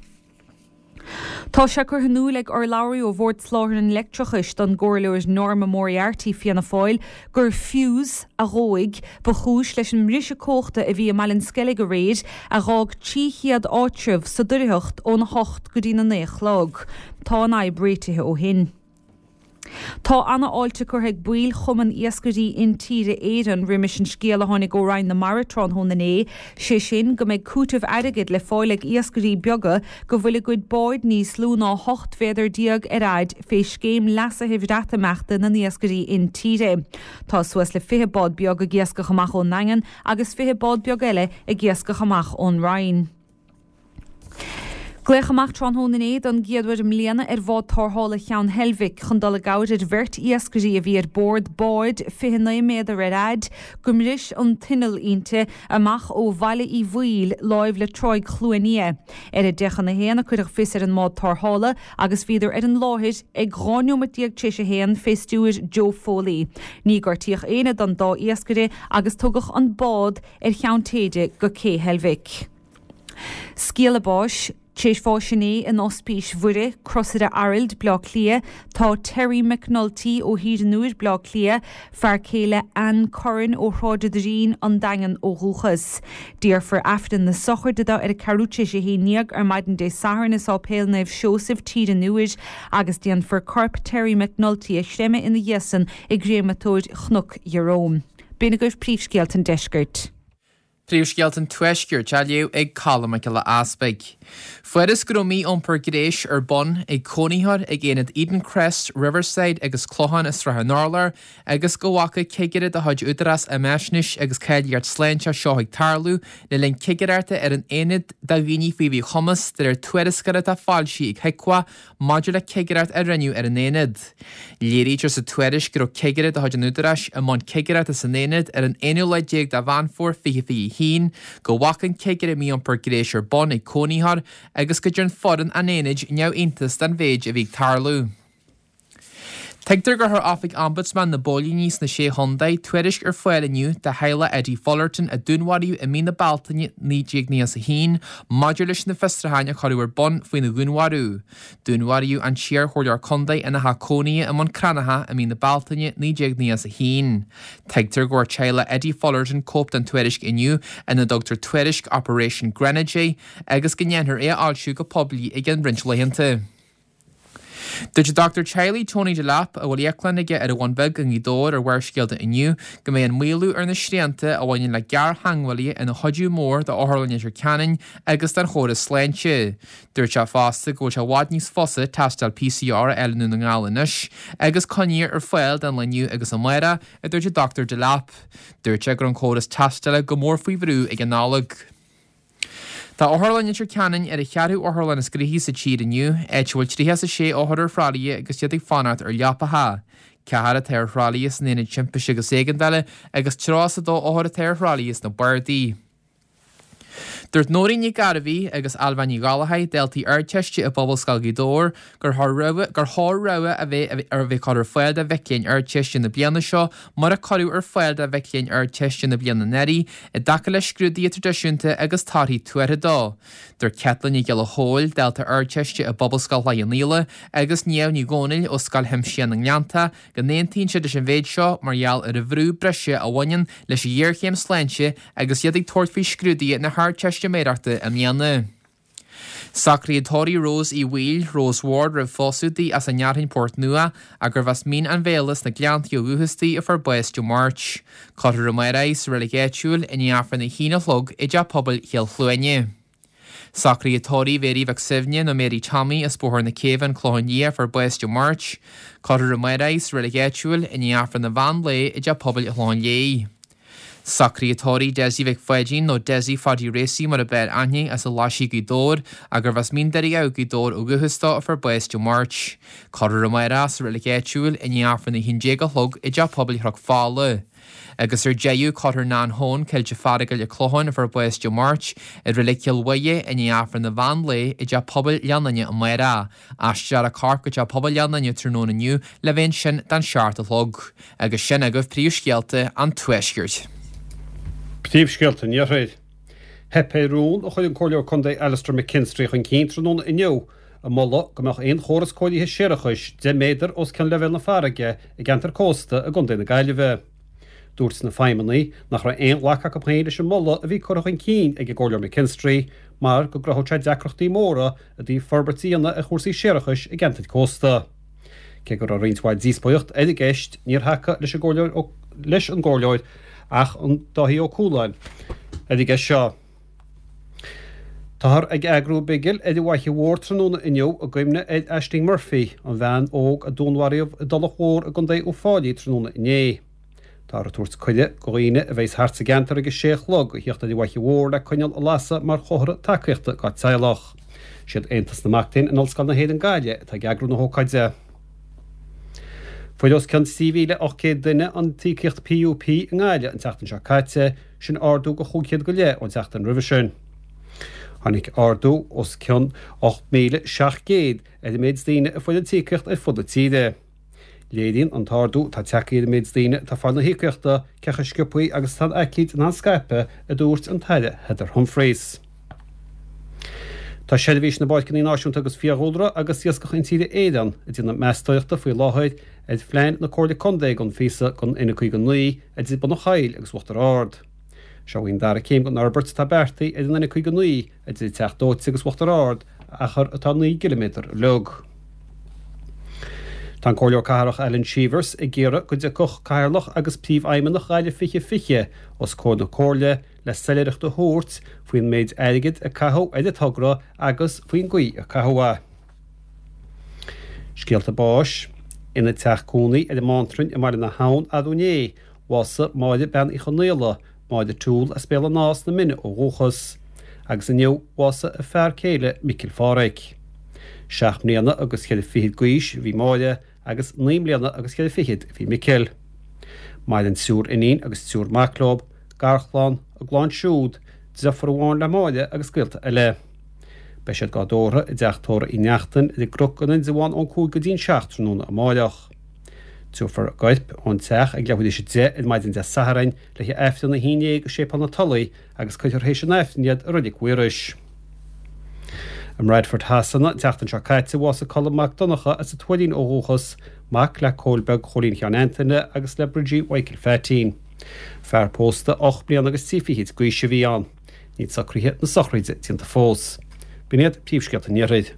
Tá sé gur hanúleg ar lairí ó bhórt sláir an electrochist don gcóirlúir Norma Moriarty Fianna Fáil gur fiús a róig bachúis leis an mrise cóchta a bhí a mailin sceile go réid a rág tíchiad áitreamh sa dúirthacht ón hocht go dtí na néachlog. Tá an aibh réitithe ó hin. Tá anna áilte gur ag buil chumann iascairí in tíre éan riimiis an scéal a tháinig ó Ryan na marathon honna é, sé sin go méid cútah airigid le fáileag iascairí beaga go bhfuil goid báid níos lú ná hocht féidir diaag ar aid fééis céim lasahih reataachta na iascairí in tíre. Tá suas le fihebád beag a gheasca chamach ó nangan agus fihebád beag eile a gheasca chamach ón Ryan. Gleichamach tránhóna é don giadhar am líana ar bhád tarthála cheann helmhic chun dul a gabhair ar bhirt iascairí a bhí ar bord báid fiche méadar ar aid go mriis an tinil ínte amach ó bhaile í bhuiil láimh le troig chluainíe. Ar a dechan na héana chuireach fis ar an mád tarthála agus bhíidir ar an láthir ag gháinneomatíag tise héan féstúir Joe Foley. Ní gortíoch éine don dá iascairí agus tugach an bád ar cheanntéide go cé helmhic. Scial a báis Téis fáisiné an ospíis bhuire crosside Arild blach lia, tá Terry McNulty ó hír nuair blach lia, fear céile Ann Corrin ó Ráidadrín an dangan ó rúchas. Díar for aftan na sochar dada ar a carúte sé héniag ar maidin de saharna sá péil naibh seosibh tír nuair agus dían for corp Terry McNulty a shreme in the yesan i gréimatóid chnuc Jerome. Bínagur prífscéalt an deisgart. Príomhscéalt an tuaisceart eilú ag calamaice le aspaig. Fuaras gromí iompar gréis ar bon ag cónaíthir ag éanad Eden Crest, Riverside agus Clohan is ratha nálar agus go bhacha cigeiread a thug údaras a meisnis agus cailíart sláinte seo ag tarlú le len cigeirearta ar an éanad dahíní fao bhí chumas de ar tuairascaire a fáilsí ag heicá maidir le cigeireart a riniú ar an éanad. Léirítear sa tuairis gur cigeiread a thug an údaras a món cigeireart a san éanad ar an éanú le déag dá bhainfór fihi fihi hín go bhacan cigeiread mí iompar gréis ar bon ag cónaíthir agus go dúirn fodan an éanaid neamhintas den bhéid a bhí tarlú. Tegtar gur offig ombudsman na bolíníos na sé Hyundai tuirish ar foiliniu de heila Eddie Fullerton a dúnwariu a mína baltani nídig nías a hín, modulish na festrahanna choru ar bon fwy na gúnwariu. Dúnwariu an siar horiar Hyundai in a haconia a mon cranaha a mína baltani nídig nías a hín. Tegtar gur chaila Eddie Fullerton copt an tuirish inu in a doctor tuirish Operation Grenadier agus gynyen her ea alsiu go pobli igen rinchlehinti. Did Doctor Charlie Tony Delap a Willie Clinic at a one big and door or where she gilded in you, Gamay and Wheelu earn the Shrianta, a one in like Gar Hangwillie and a Hodju Moore, the Orlin is your cannon, Eggleston Horace Slanche. Dircha Fostig, which a Wadney's Fossa, Tastal P C R, Ellen and Alanish, Eggleston Connier or Feld and Lenu Egglesomera, a Dircha Doctor Delap. Dircha Grand Horace Tastal, Gomor Fivru, Eganalag. Tá orthlainn intir ceannainn ar a cheadú orthlainn is grithí sa tír inniu, é tuil tríthe sa sé óthar frálaí agus teadig fanart ar leapatha. Cahar a teir frálaí is nana timpis agus éigeandaile agus trás a dó óthar a teir frálaí is na bardaí. Dúirt nóirí ní garabhí agus alba ní gálathaid deltaí ar teiste a bobl scalgaidóir gur thóir rua a bheith ar bheith choir foiilda bheithcéin ar teiste na bliana seo mar a choirú ar foiilda bheithcéin ar teiste na bliana neirí i dacha le scrúdaí a tradiisiúnta agus tarthaí tuairtha dó. Dúirt Cetla ní geal a hóil delta ar teiste a bobl scalthaid an íla agus neamh ní gcónail ó scaltheim sian an gleanta go néontaíonn siad is an bhéid seo mar gheall ar a bhrú breise a bhaineann leis a dhearchéim sláinte agus dhéadig tuairtfaí scrúdaí na thar teiste méireachta a mianna. Sacríatóirí Rose I Wheel, Rose Ward raibh fósútaí as an nearthain Port Nua a gur bheas mín an bhéalas na gleantaí ó bhuachastaí a fear báiste March. Cotar Romaireis relegéitiúil in iafar na hína hlog i dea pobl heal chluaine. Sacríatóirí bhéirí bheag sibhne na Mary Tommy is bóthar na céimhin chlóhainní a fear báiste March. Cotar Romaireis relegéitiúil in iafar na bhain le i dea pobl chlóhainní. Sacríatóirí Desi Vic Fajin no Desi Fadi Racy mar a bed anning as a lashi gidor, agar vas min deria gidor uguhusta for best March. Cotter Romairas relegatual in Yafan the Hinjega hug, a job public rock falle. Agasir Jayu Cotter Nan Hon, Kelchafadical Clohon for best March, a relicul way in Yafan the Van Lay, a job public yananya Maira. Ashjara Kark, which a public yananya turnon and you, Levention, than Shartle hug. Agashenagov Priuskelte and Tweshkert. Ptíb skelten ja reid. Hepe Rúl og hinn kolja kondei Alistair McKinstry hinn kintrunon injó. A molla gomach ein chóras kolji his sérachus de meidar os kan levelna farage ag antar costa a gondei na gailive. Dúrtsna faimanni nach ra ein laka kapheide sem molla a vi korach hinn kín ag kolja McKinstry mar go graho tja dakrachti móra a di forbertiana a chórsi sérachus ag antar costa. Kegur a rinswaid zispoicht edig eist nir haka leis an goljoid ach an dahi o cúlain. Edig e seo. Tahar ag agrú bigil edig waith i wórtranúna inniu a gymna ed Ashling Murphy an bhean óg a dúnwariuv a dala chór a gondai o fáli tranúna inniu. Tahar a túrts cuile goína a veis hartsa gantar ag a séach log hiacht edig waith i wór a cunil a lasa mar chóhra takiachta gait sailach. Siad eintas na magtain an alskan na heidan gaile tag agrú na hócaidze. Fóilos can civile ochcé dine an tíciacht P U P in gaile an teachtan seo caite sin ardú go chúciad go le an teachtan rivision. Hannig ardú os cion eight thousand six hundred edi méidsdíine a fóil an tíciacht ar fóda tíide. Léidín an tardú tá teachí edi méidsdíine tá fáil na híciachta cecha scipaí agus tá acíd an an Skype a dúirt an taile Heather Humphreys. Tá seilvís na báidcinní náisiúnta agus fiaghúldra agus iascach in tíide éidan a dína mestoiachta fóil láhaid ed flein na cóirla condé gon físa gon ina cúi gon lí ed zibba na chail agus wachtar ard. Seoín dar a céim gon Arbert Taberti ed ina cúi gon lí ed zid teach dóitsi agus wachtar ard achar atá nine kilometers lug. Tán cóirla caharach Alan Shivers e gira gudze cuch caharlach agus pív aiman na chaile fiche fiche os cóna cóirla le seilirach da húrt fóin méid eligid a cahu ed a togra agus fóin gui a cahua. Sgilta báis in a teach cúni ed a mántrún a marina haun adúné wasa maida ben i chonéla maida túl a spela nás na minna o gúchas agus a neu wasa a fair céile Mikil Farag. Seach mléana agus chéile fihid guis vi maida agus naim léana agus chéile fihid vi Mikil. Maidan siúr inín agus siúr maclob, garchlan a glán siúd, zafarwán le maida agus gilta ele. Beisiad gádóra i deachtóra i neachtan i de grúcanin zewán on cúi gadín seachtrúnúna a maidach. So for Gaip on Sach, and Gaudi Shit, and Maiden the Saharan, like after the Hine, shape on a tully, as Cutter Haitian Afton yet Rudic Weirish. And Radford Hassan, Tachton Shakatsa was a column MacDonough as a twelve Oruchus, Mark La Colberg, Colin Hian Anthony, as Labridge, Wakel thirteen. Fair post the Ochblian of Sifi hits Guishavian. Need Sacrehit and Sacred in the Falls. Benet Peepscot and Yerid.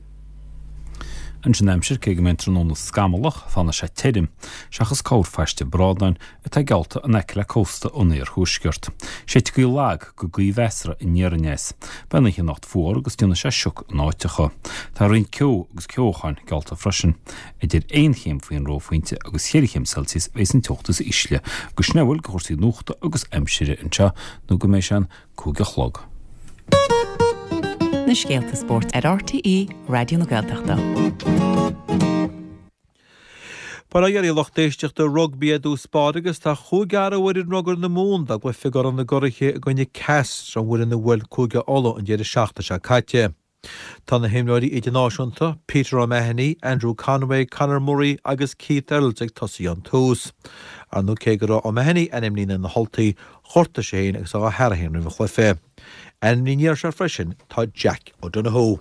En Genemscher gemeenteren onder scamelach van de Shetterim. Schachs koudvaste broden, het gelte en ekle kosten oneer hoeskert. Shetkuil lag, gugui wesser in Jernes. Ben ik nacht voor, gestunde schachuk nooitje. Tarin kio, gskiohan, gelte frischen. Het er één geem voor een roofwindje, gescherigem celsius, wezen tochtes isle. Gesneuwel, gorsi nochte, gus emschere en cha, nugemeshan, kugachlog. Nish Gaelta Sport at R T E, Raidió na Gaeltachta. Para yari lochteisteach the rugby at Usparagus, ta chugara were in rugger in the moon, that we figure on the gorge going to cast from within the world kuga olo and yet a shachta shakatje. Tanahim Lodi Idinashunta, Peter O'Mahony, Andrew Conway, Conor Murray, Agus Keith Erlzig Tossian Toos. And no kegara O'Mahony and Emlin in the Hulti, Horta Shane, Exaga Harhin Rivachefe. And in years refreshing, Todd Jack O'Donoghue.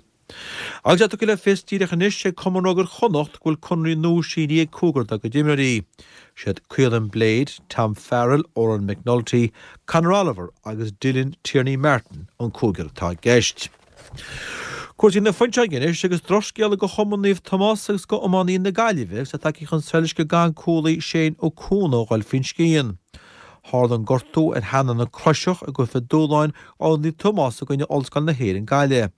I'll just kill a fist, Direchanish, common rogger Honocht, will Conry no Sheedy Cougar the Gadimery. She had Quillen Blade, Tam Farrell, Oran McNulty, Conor Oliver, Agus Dylan Tierney Martin, on Cougar Todd Guest. Course in the French Guinness, she goes Droskiel go Homon if Thomas has got a money in the Galivix, attacking Selishka Gan Cooley, Shane O'Connor, Alfinskian. Harlan Gorto and Hannon and Crusher go for Dolan, only Thomas going to Olskan the Hair in Gaile.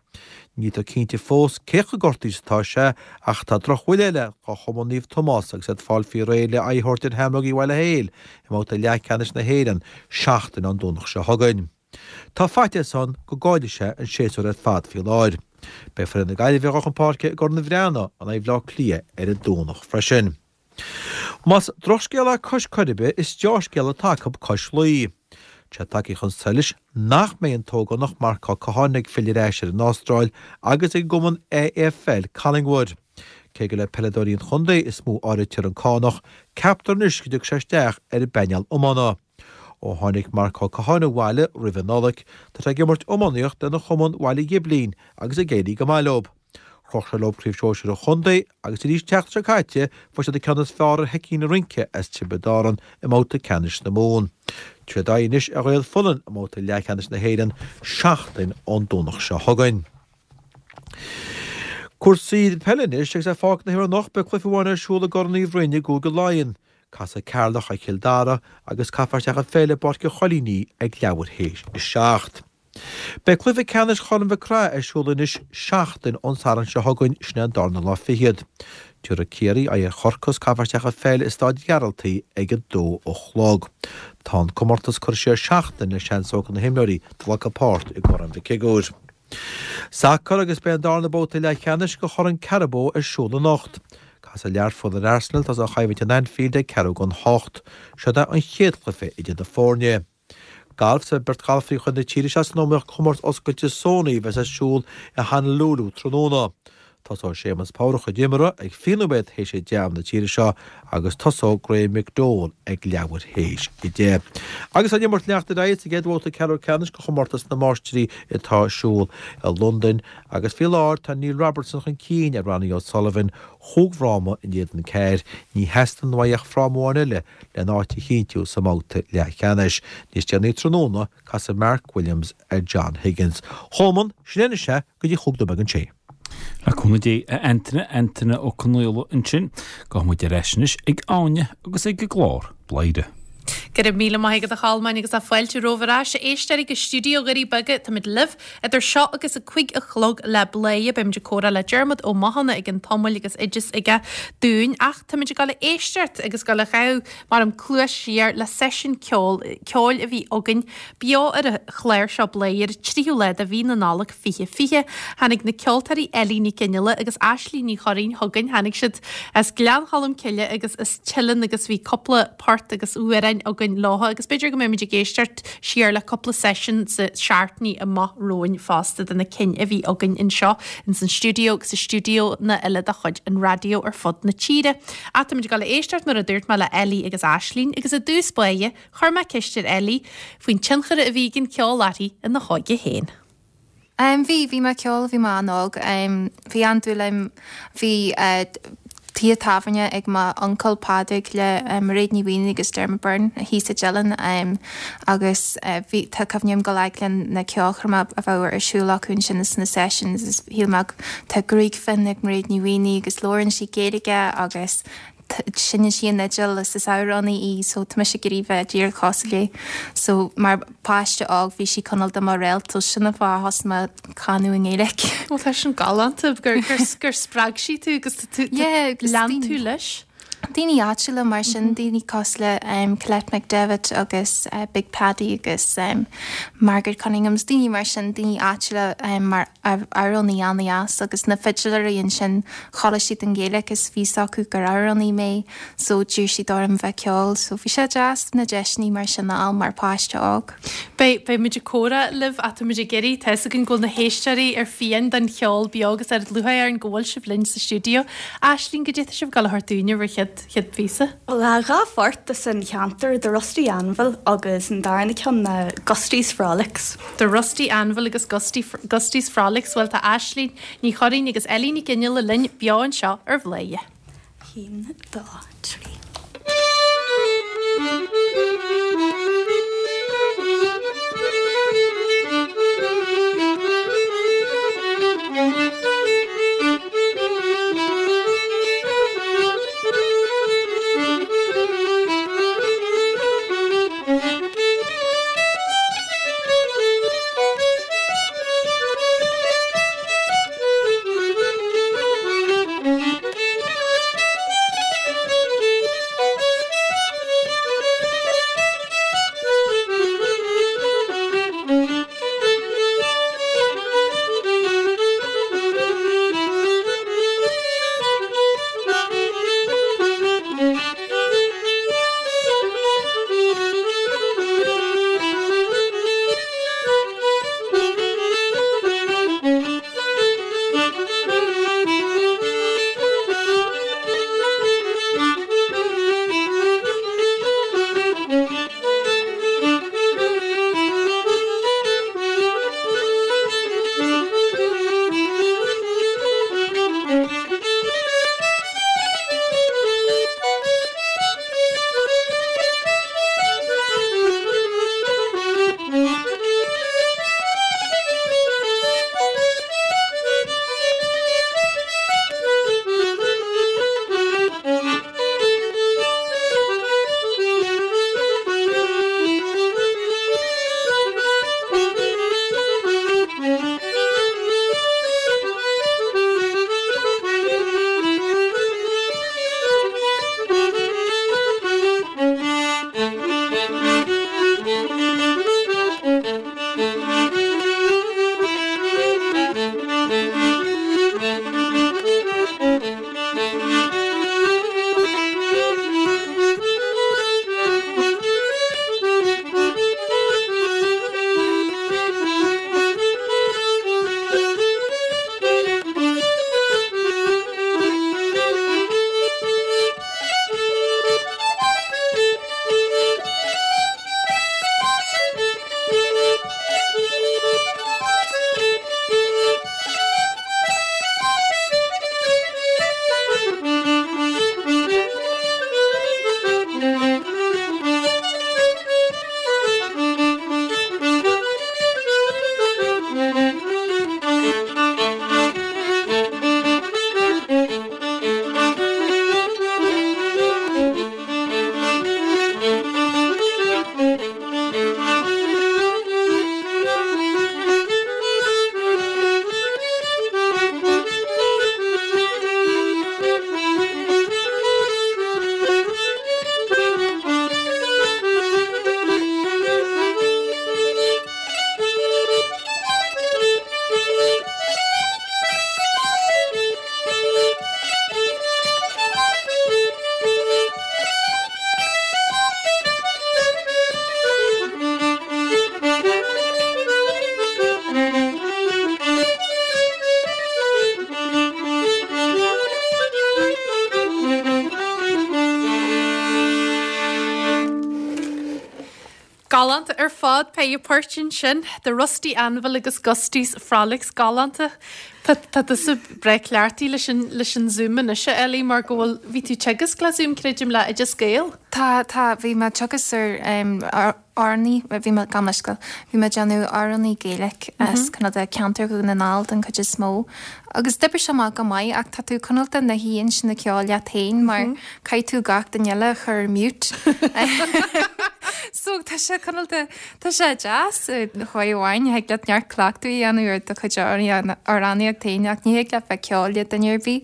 Neither Kinty Foss, Keke Gortis Tasha, Achta Drochwilella, Homoniv Thomas, except Falfi Rayle, I heard it Hamlogi while a hail, and out the Yakanish the Hairan, Shachten and Donachsha Hogan. Tafatison, Gogodisha, and Chesor at Fatfield. By friend the Gaile Virochen Park, Gordon Vrana, and I've locked clear at a Donach freshen. Mas Droschgela Koshkodibe is Joshgela Takab Koshli. Chataki Honselish, nach me in Togo, nach Marco Kohonig, Filiasher in Austral, Agassi Gumman A F L Collingwood. Kegela Peladorian Hunde is Mu Orator and Konoch, Captain Nishkidik Shashtach, Ed Benyal Omana. O'Honig Marco Kohonu Wale, Rivenolok, Tatagimert Omanioch, then a Homan Wale Giblin, Agasageli Gamalob. Rochalob Krivshosher Hunde, Axilish Tachakate, for the Canis Far Heckin Rinke as Tibedaran, amount the Canish the Moon. Tredinish a real fullen amount the Lacanish the Hayden, Shachten on Donach Shahogan. Kursi Pelinish is a folk the hero knock by Cliffy Warner Shula Gorney Rinne Google Lion. Casa Carloch a Kildara, Agus Kafartaka Fele Borke Holini, a Glaward Hish Shacht. Beclive Canish Horan Vacra, a Shulinish Shachten on Saran Shahogun, Schneidarna Lafihid. Turakiri, I a Horkus Kavartaka Fel, is Stad Yaralty, Egado Ochlog. Tan Comortus Kursia Shachten, a Shansok and Himlori, to lock apart, a Goran Vikigod. Sakar is been down about the Lacanish Horan Carabo, a Shulanocht. Casallar for the Arsenal, as a highway to Nanfield, a Caragon Hocht, Shada on Heathcliff, in the Fornia. Galfs and Bert Galfrey when the Chirishas no more commerce Oscars Sony was a shul a Hanlulu Tronona. Tosso Shamus Power Hodimera, a Finobet Hesh Jam the Chirisha, Agus Tosso Grey McDowell, a Glaward Hesh Ide. Agus and Yamort after days to get water Carol Canish, Comortus the Marchery, a Tar Shul, a London, Agus Philart and Neil Robertson and Keane, a Ronnie O'Sullivan, Hog Rama in Yedden Care, Ni Heston Wayach from Warnilla, Lenarty Hintu, Samout Lacanish, Nistiani Tronona, Casa Mark Williams, and John Higgins. Holman, Shinenisha, could you hug the Baganche? La comedy Anthony Anthony O'Connell and Chin, Gomodia Rashnish, Egg Anya, Gusig Glor, Blade. Get a meal of my hallman is a file to rover ash, a studio goody bucket to mid live, at their shot is a quick a clog la blay, Bim Jacora la German, O Mahana again Tomoligus edges aga, Dune, Acht Tamajala Eastert, Egascala How, Madame Cluashier, La Session Col, Col of the Ogan, Bio at a Claire shop layer, Trioletta Vina Nalak, Fihe Fihe, Hanig Nicoltari, Ellie Nicanilla, Egas Ashley Nihorin Hogan, Hanig Shit, as Glan Hollum Killa, Egas as Chillin, Egas V Couplet, Part, Egas Ueran Ogan. bin láha agus beidir go méid géisteart siar le coppla session sa seaartní a math roin fásta den na cin a bhí agan in seo in san studio agus sa studio na eile a chuid an radio ar fod na tíide. Atam de gala éisteart mar a dúirt me le Ellie agus Aislín agus a dús buie chuirma ceistir Ellie faoin tinchar a bhí gin ceolalaí in na háige héin. Um, fi, fi mae ciol, fi mae anog. Um, fi andwyl, fi uh, tia tafnia ag ma uncle Padraig le um, Raidió na Gaeltachta agus Dermaburn, hi sa Jilin, um, agus uh, fi ta cafniam golag len na ciol chyrma a fawr y siwl ac yn sy'n ysyn y sessions. Hiel mag ta grwig fin ag Raidió na Gaeltachta agus Lauren si geiriga agus sinne si an edgil is is aurani i, so ta mis a gyrifau dyr chosili. So mae'r past og fi si conal dyma rel, to sinna fa hos ma canu yng Eilig. Wel, ta sy'n galant, gyr sprag si tu, gys tu lan tu lish. Dini Achila Martian, Dini Cosla, um, Colette McDevitt, August, uh, Big Paddy, August, um, Margaret Cunningham's, Dini Martian, Dini Achila, um, Aroni Anias, August, Nafidulary and Shin, Holishit and Gaelic is Visaku Gararoni May, so Jushi Dorim Vecchiol, so Vishajas, Najeshni Martianal, Marpashta Og. By Mijikora live at the Mijigiri, Tessagan Gold Naheshari, or Fiend and Hiol, Biogas at Luhai and Goldship Lynch studio, Ashley Gadithish of Galahardunior, Chyd fisa? Wel, a gha fort ys yn chanter the Rusty Anvil agos yn darn ac yn Gusty's Frolics. The Rusty Anvil agos Gusty's Frolics, wel ta Ashley ni chori ni agos Ellie ni gynnil y lyn bio yn sio ar fleie. Hyn, do, tri. Galanta ar fad pe a perchin sin the rusty anvil agus gustis fralix galanta ta ta sub breaklarty lishin lishin zoomin is Ellie Margol vitu chegas glazum credjum la just scale ta ta vi ma chegas um arni vi ma gamashka vi ma janu arni gaelic as kind of the counter go na nald and could just mo agus de bishama gamai ak ta tu kanal den hi in sin the kyalia tain mar kai tu gak den yella her mute so tasha kanal the tasha jas hoi wine hak dat nyar clock tu yanu the kajarian arani tainak ni hak fa kyalia den yerbi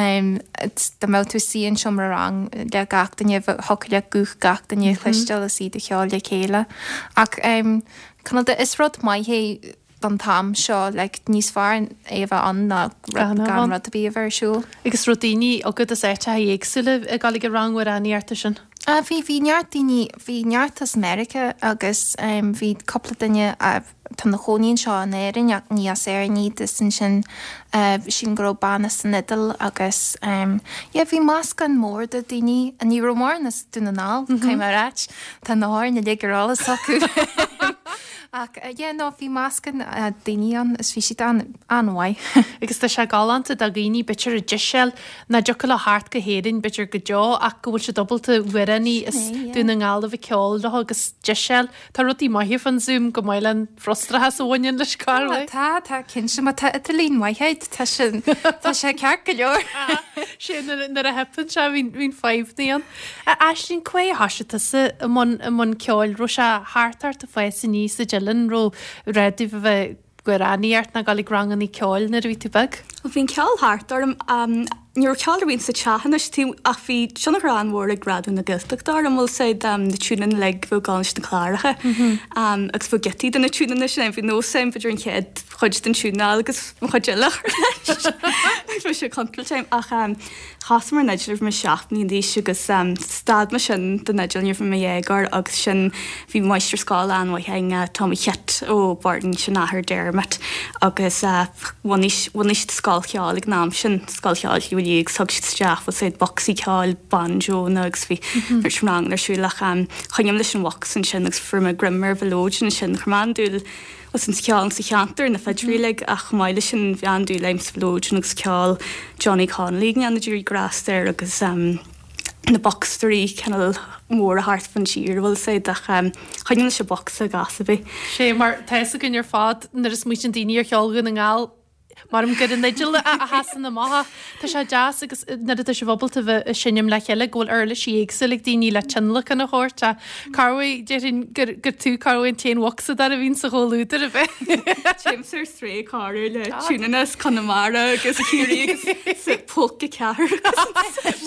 um it's the mouth to see in chumrang de gak den yev hokya guk gak den ye khashtala see the kyalia kela ak um kanal the isrod mai he on tam show like nice far Eva on the camera to be a very sure because rotini or good as it I excel I got wrong with any artisan uh vi vi nyartini vi nyartas America august um vi couple dinne tan the honin show nerin yak ni aser ni distinction uh shin grow banas nettle august um yeah vi mask and more the dini and you romarnas tunal kamarach tan horn the girl so Ac, uh, yeah, no, fi masken a uh, dynion ys fi sydd an, anwai. Agus da siag olant a dagini bitcher a jysel na jocol o hart gyhedyn bitcher gydio ac gwyl sy'n dobl ty wirani ys dwi'n yngal o fi ciol do agos jysel ta rwyd i mahi fan zoom gymwylen frostra has o wynyn lys carwai. Ta, ta, cynsio ma ta ydylun waihaid ta sy'n cac gydio. Sy'n nyr a heppyn sy'n fi'n ffaif nion. A sy'n cwei hasyt ys ymwn ciol rwys a hart ar ta ffais i ni sy'n Ro ready for the Guarani art na galig rang on the call na rwyt i bag. Fi'n cael hart ar um your calorie in the chahanish team afi chunagran were a grad in the district or will say um the tune in leg for gone to clara um ex forgetti the tune in the same for no same for drink head hodged in tune algus hodgella it was a complete time ach um customer nature from shaft in the sugar um stad machine the nature from my gar auction for moisture skull and we hang tommy chat oh barton shanaher dermot agus one is one is skull kial ignamtion skull kial Ag sugst straff was said boxy call banjo nugs fi which wrong there should like um English and walks and shinks from a grammar village and shin commandul was in call and sihanter and the federal like a mileage and vandu limes village and call Johnny Conley and the jury grass there because um the box three kind of more heart fun cheer will say that um English box a gasby she mar tesig in your fad and there's much in the near holgen and all Mar am gyda nidil a hasan na maha. Ta siad jas agus nad ydych chi'n fobl tyfa y syniam la chela gwyl erla siig sylig di ni la chanlach yn y hort a carwy dyrun gyrtw carwy yn tein waksad ar y fi'n sy'n gol wydr y fe. James ar sre carwy le tunan as Connemara agus curi agus sy'n polk y car.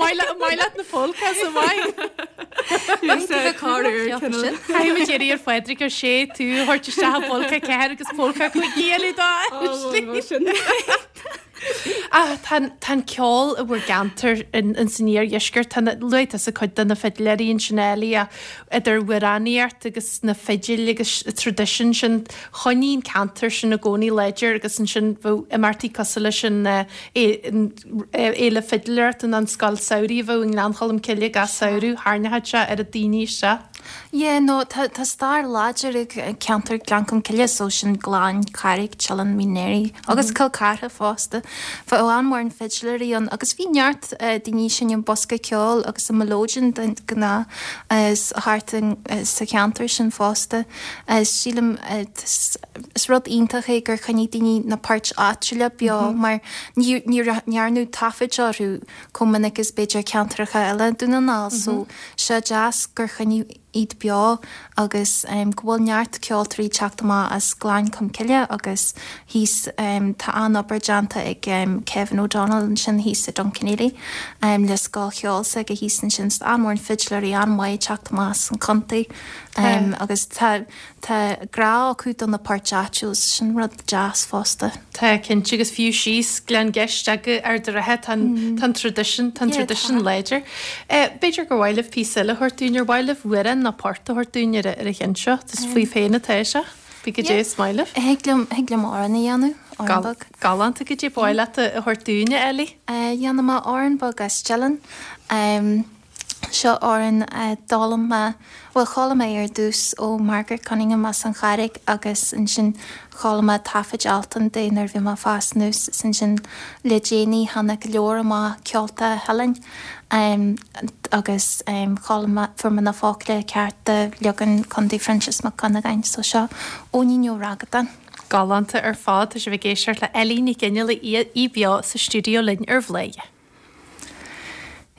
Mailat na polk as y maen. James ar carwy. Hai ma jeri ar Fedric ar se tu hort ysda ha polk y car agus polk ac o giel i da. Oh, my Ah, tan tan kiol y wyrganter yn yn synier ysgir tan lwyt as y coed yn y ffedleri yn Sianeli a ydy'r wyraniart agos na ffedil agos y tradition sy'n choni yn canter sy'n y goni ledger agos yn sy'n fw M R T Cosala sy'n eile ffedilart yn ansgol sawri fw yng Nglanchol am cilig a sawri harnihad sy'n er y dini sy'n Yeah, no, ta ta star larger counter glankum killa social glan carrick challenge mineri. August Calcutta foster for one more in fidgery on August Vineyard the nation in Bosca Kyol August Melodian and Gna as Harting as counter shin foster as Shilem as rot integer kanitini na parch atchula bio mar ni ni nu tafager who communicate better counter hella dunan also shajas gerkani Eid bio agus um, gwbl niart ciol tri chacht yma as glan cymcilia agus hys um, ta an oberjanta ag um, Kevin O'Donnell yn sy'n hys y Duncanili um, lysgol ciol seg a hys yn sy'n anmwyn fidgler i anwai chacht yma sy'n conti um, yeah. agus ta, ta grau o cwyd o'n y portiachos sy'n rhaid jas fosta Ta cynch agus fiw sys glan gesht ag ar dyrehe tan, mm. tan tradition tan yeah, tradition ta. Ledger uh, Beidr gwaelif pisela hwrt dwi'n yr waelif wiren na porta hort dyn yr yr hensio tis fwy feina teisha byg y smilef heglem heglem arni janu Arnbog galant ag y boilat hort dyn Eli eh janama Arnbog as challenge um Seo oran dálam ma, well chalam ar dús ó Margaret Cunningham as an charig agus an sin chalam a tafid altan de nar bhí ma fás nús san sin le Jenny hanna leor ma ceolta helen um, agus um, chalam form na fácle cearta legan condí Francis McConaughey so seo óníú ragadan. Galanta ar fád is bh géisiart le elíní ginile í beo sa stúdio linn ar bhléige.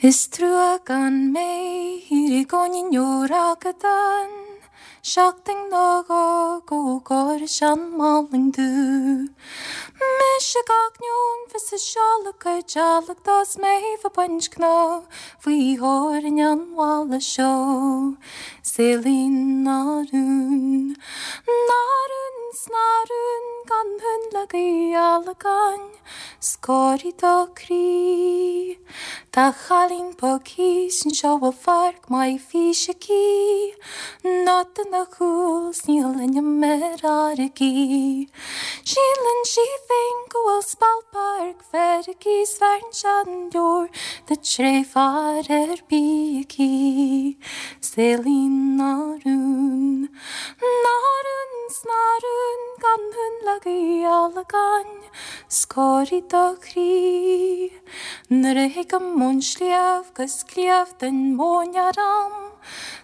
Is truagan me hirigoni nyoragadan shakting naga go gorishan maling du me shakak nyon vis shalaka jalak das me va panchkna vi horinyan wala show selin narun narun snarun gan hun lagi alakan skori to kri ta halin poki sin show fark my fishaki not na khus nil na merarki shilin she think will spal park verki svern chan door the trefarer biki selin narun narun snarun gan hun lagi alakan skori Dogri Nerehigam Munchliav, Gaskliav, then Monyaram.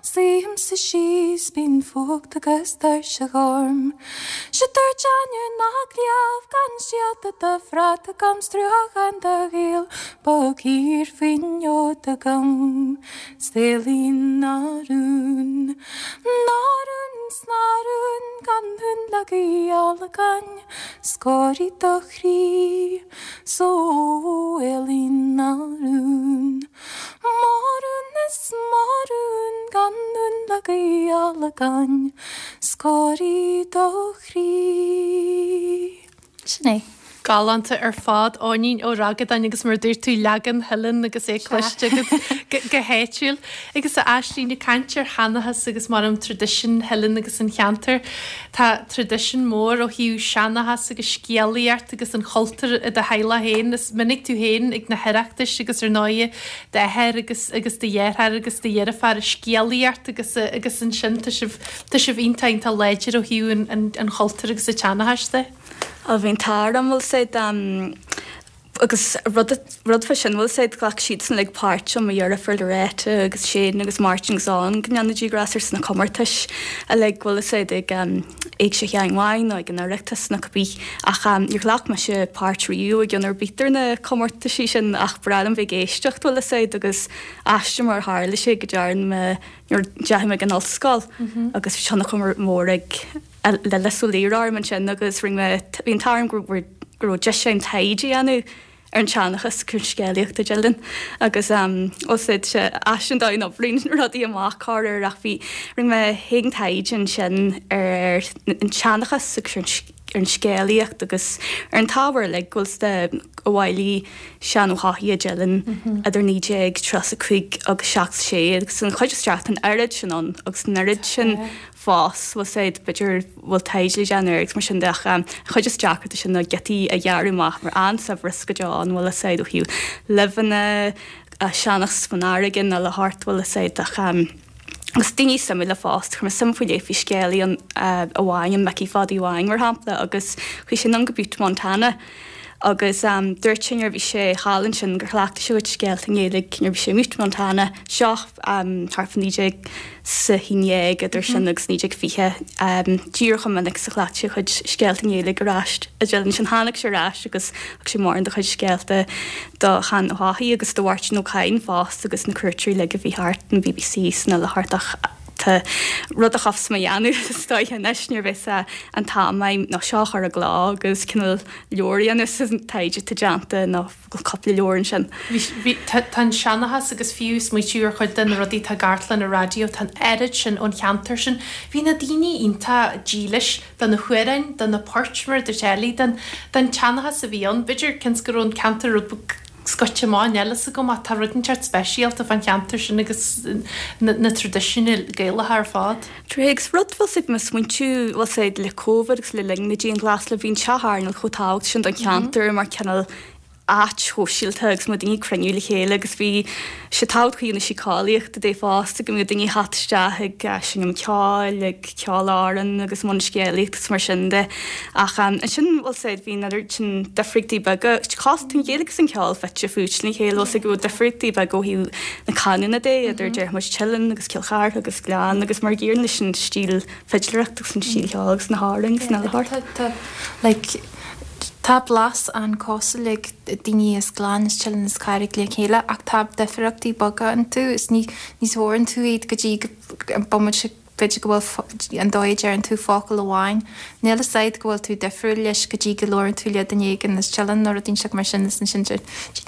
See him, so she's been fucked against her shagorm. Shutter Janu Nagliav, Gansiata, the Frata comes through and the hill. Bogir Vinyotagam, Selin Narun. Narun, Snarun, Gandun Lagi Alagan, Scori Dochri, so Elin Narun. Morun is Morun, Gandun Lagi Alagan, Scori Dochri. Sinead. Galanta ar fad áinín ó ragadan agus mar dúirt tú legan Helen agus é cluiste gohéitiúil agus a aislí na cantir Hanahas agus mar an tradition Helen agus an cheantar tá tradition mór ó hiú Seanahas agus scialaíart agus an choltar a de heile héin is minic tú héin ag na hereachtas agus ar náide de heir agus agus de dhearthair agus de dhearfar scialaíart agus agus an sin tá sibh iontain tá léidir ó hiú an choltar agus a Seanahas de. A bhín táram bhil said um, agus rud fa sin bhil said ghlach siad san le páirt am a dhearfar le réite agus séan agus marching song gneanna dí grasir san na comhartais a le bhil said ag éag sé cheangháin nó ag an airreachtas na cabí ach ar ghlach me sé páirt riú ag an arbítar na comhartais sin ach bralam bhí géisteacht bhil said agus aiste mar hála sé go dearan me nuair deaimh ag an ollscoil agus bhí sena comhar mór ag le lesulíar man sin agus ring me bhíon tarm grúpú grú de sin taidí anu ar an teannachas chun scéalaíocht a gelin agus osid se asan dáin oblín rudaí amachcar ar ach bhí ring me héan taid an sin ar an teannachas chun ar an scéalaíocht agus ar an tábhar le ghfuil de bhhailí seanúthaí a gelin idir níide ag tras a chuig agus seach sé agus an chuid straach an airid sinón agus an airid sin fós was said bitter will tajli generics machine da just jacket is no getty a yaru mach mar an so risk John will said of you live in a shanachs fanarigan a heart will said da um stingy similar fast from some for the fiscally on a wine and Mickey for the wine were hamp that August we should not be Montana agus um, dúirtin ar bhí sé hálann sin gur chleachta sé bhid scealtain éalaigh ar bhí sé mút Montana seoch um, tarfa níide sa hínéag idir sin agus níide fiche um, díorcha minic sa chleachta sé chud scealtain éalaigh ar ráist a dúirann sin hálaigh sé ráist agus ach sé mór an de chud scealta do chan óthaí agus do bhhairte nó cain fás agus na cuairtí le go bhí thart na B B C sna le thartach rud a chofs ma ianú stoi hennes níor bheith a an támaim ná seach ar a glá agus cinil leorí anús an taide tá deanta ná coppla leorin sin. Tá Seanahas agus fiús mu tíúr chuid den rudí tá gartlan a radio tá airid sin ón cheantar sin. Bhí na daoine ionta dílis den na chuirein den na páirtmar de tealaí den Seanahas a bhíon bididir cins gurún cheantar rud Scotcha man elas go mat tá rud an teart speisialt a fan cheantar sin agus na tradiisiúil gaeilge ar fad. Tréigs rud bhil sib mas muintú bhil said le cómhar agus le lingnaidí an glas le bhín seathar nil chutáilt sin don cheantar mar cenal at hoshiltags mudingi crenuli helegs vi shtaut ku unishikaliach the fast gmudingi hat stahig gashingum kyalig kyalaran agus munshkelich smarshinde achan shin will said vi another chin differenti baga costing yeligs and kyal fetch fuchni helo sig go differenti bago hi the canon a day der der much chillen agus kilhar agus glan agus margirnishin stil fetchlerachtus and stil halags and harlings and all like Tab las an koselik dini is glans chillen is kariklik hela ak tab deferakti baga into is ni ni sworn to eat gajig bomuch vegetable and doiger into focal wine nella side go to deferlish gajig lorn to le dini in this chillen nor din shak machine is shin shit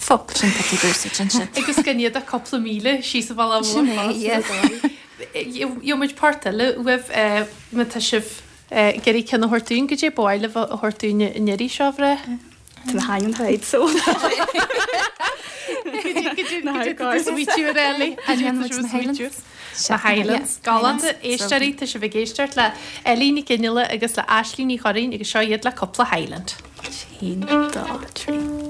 fuck shin taki go shin shit ik is genia da couple mile she's vala more you you much part with uh matashiv Uh, Geri can a hortun gje boil of a hortun neri shavre to hang and hide so the Highlands Scotland Eastery to Shivagestart la Elini Kinilla agus la Ashley ni Horin agus show yet la couple Highland Sheen the tree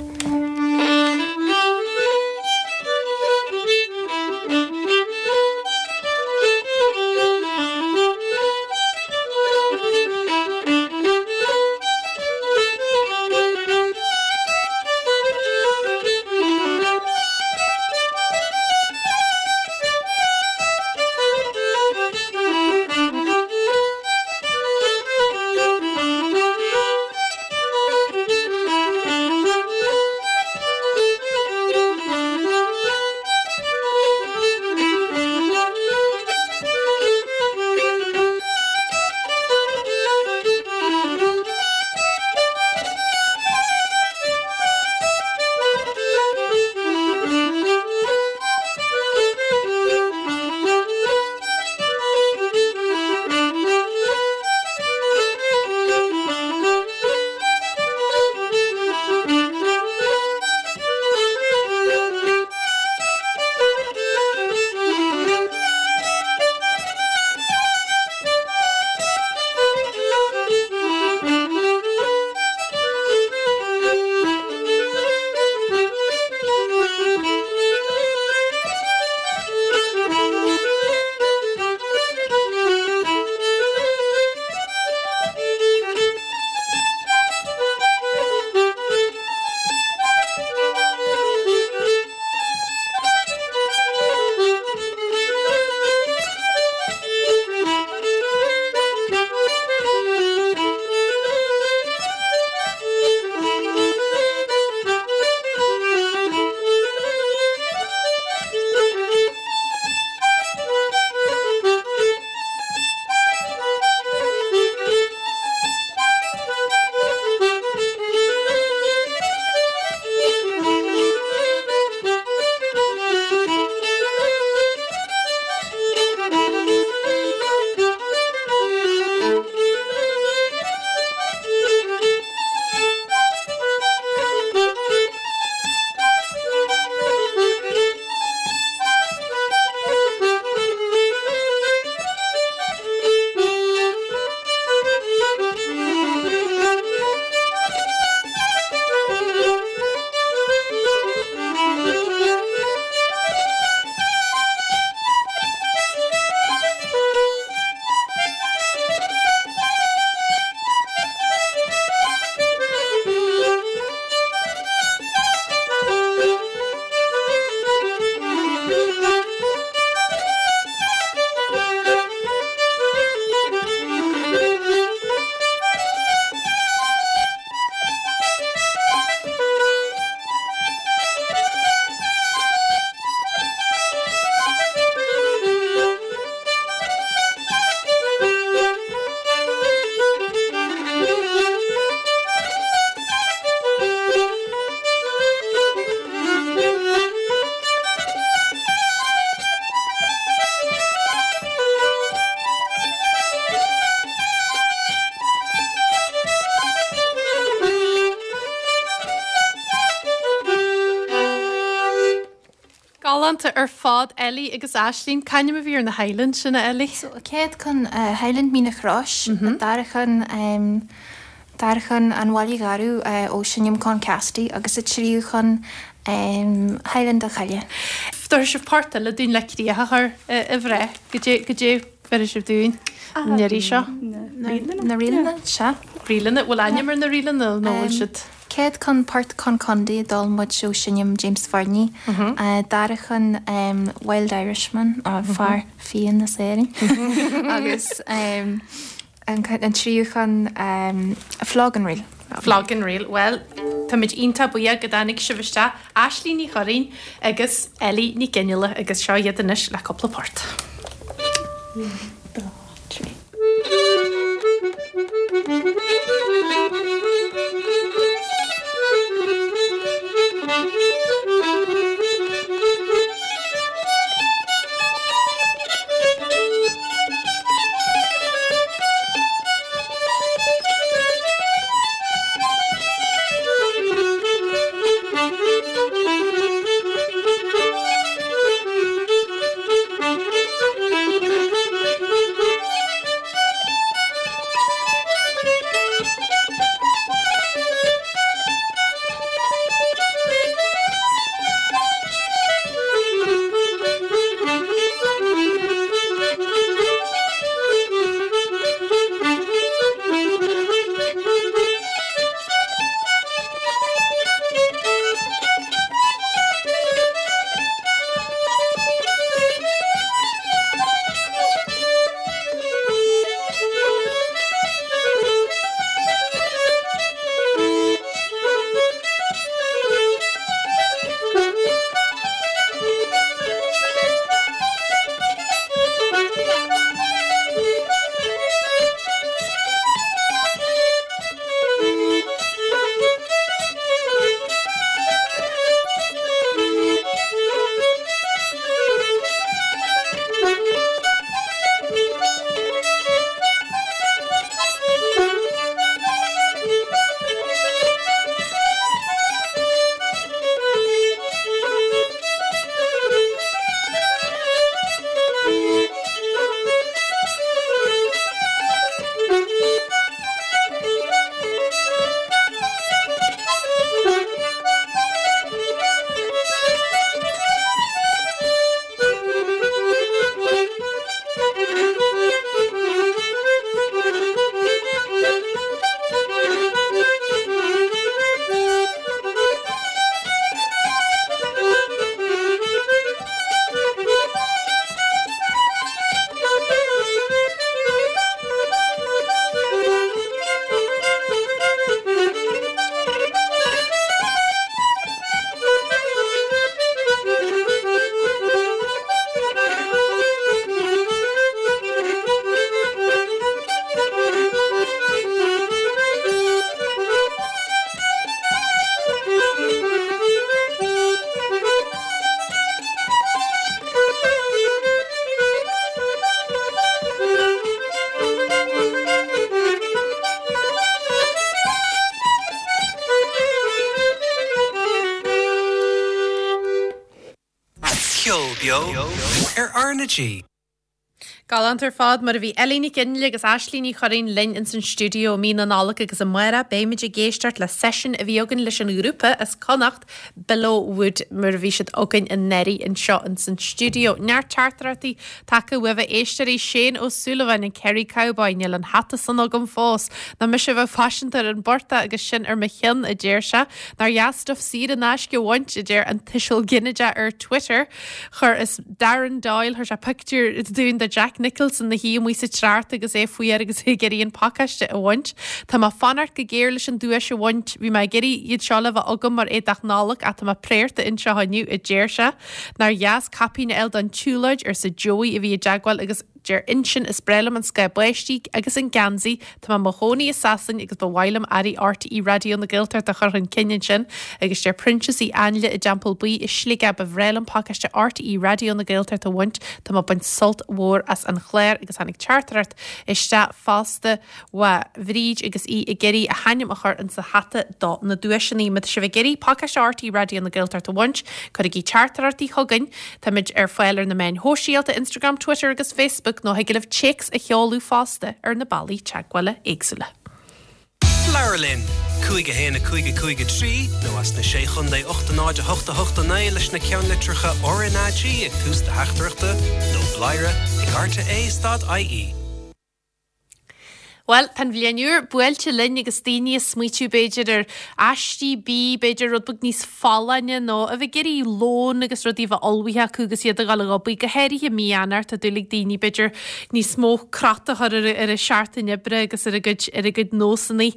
Ar fad Ellie agus Aisling can you move here in the Highlands Ellie so a cat can Highland mean a crush but there can um Darchan an Waligaru Oceanium Concasti, agus a Triuchan Highland of Halion. There's a part of the Dune Lacria her evre. Could you, could you, where is your Dune? Narisha? Narilin, Sha? Rilin, it will animer in the Rilin, they'll know it should. Cad con part con condi, Dolmud Oceanium James Varney, Darchan Wild Irishman, or Far Fee in the Sailing. Agus. And and Triuchan um a flog and reel. Flog and reel. Well, Tamid Inta Buya Gadanik Shivista, Ashley Ni Horin, Agus Ellie Ni Genula, Agus Shaw Yedanish La Couple Port. Galantar fad mar a bhí Ellie Ní Cinile agus Ashley Ní Choirín linn in san studio mína nálacha agus an mara beimid a géisteart le session a bhí ogan leis an grúpa as connacht below wood mar a bhí siad ogan in neri in seo in san studio. Nair tartarartaí taca wibh éistearí Shane O'Sullivan in Kerry Cowboy níl an hata san ogan fós na mis a bh fashiontar an borta agus sin ar machinn a déir se nar jastof siad an as go bhaint a déir an tishil ginneja ar Twitter chur is Darren Doyle chur se picture is doing the Jack Nicholson the hí muoise tráart agus é fuiar agus é geíon pacaiste a bhaint Tá má fanart go géir leis an dúis a bhaint bhí mai geirí iad seolah agam mar é dachnálach a tá má préirta inseothaniu a déir se nar jaas capí na eil don túlaid ar sa Joey a bhí a deagháil agus Jer Inchin is Brelam and Sky Blastig, Agus and Ganzi, Tama Mahoney Assassin, Agus Bawailam Ari R T E Raidió na Gaeltachta Chorin Kinyanchin, Agus Jer Princess E. Anla, a Jampel B. Ishliga Bavrelam Pakas to R T E Raidió na Gaeltachta Want, Tama Bunsult War as an Claire, Agus Anik Charteret, Ishta Falsta, Wa Vrij, Agus E. Igiri, a Hanyam Achart and Sahata dot na Duishani, Mith Shivagiri, Pakas to R T E Raidió na Gaeltachta Want, Kurigi Charterati Huggin, Tamid Erfeller na Men Hoshiel to Instagram, Twitter, Agus Facebook. No, I give checks a heolu faster, or the bally chagwala eggsula. Marilyn. Cuaige héna cuaige cuaige trí, nó as na sé chun é ochtanáide hochta hochta né leis na ceann litrecha oranaidí ag tús de heachtarachta nó blaire ag R T E stad I E. Well, pan bhlianúr buailte linn agus daoine smuitiú beidir ar astí bí beidir rud bug níos fálainne nó a bheith geirí lón agus rud íomh olmhaithe cúgus iad a gal gobí go héirithe míanart a dúlaigh daoine beidir níos mó crata ar ar a seaart in ibre agus ar a gcuid ar a gcuid nósannaí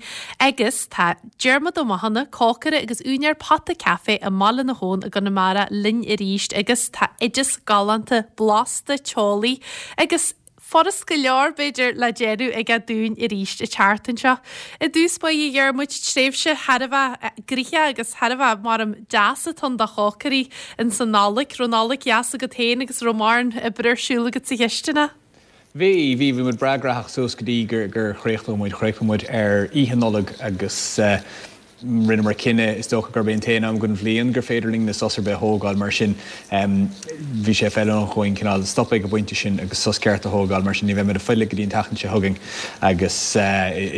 agus tá Dermot O'Mahony cócara agus úinear pata café a mala na hón a gan amara linn i ríist agus tá idir galanta blasta teolaí agus Forras go leor beidir le deireadh ag a dún i ríist i teartain seo. I dús ba i dhearmuid tréimhse Haribh gríthe agus Haribh mar am deasa tan da chócarí in san nálaigh, ronálaigh easa go téin agus romáin i breidir siúla go tí histeanna. Bhí, bhí bhí mid bragraach sos go dí gur gur chréichlómúid chréichlómúid ar íhanálaigh agus rinne mar cinine is dócha gur ben téana am gon bhblion gur féidirling na sosar be thógáil mar sin bhí sé féile an chuin cinál stoppa go bhainte sin agus sos ceart a thógáil mar sin ní bheith mar a fáile go dtíon tachann sé thugaing agus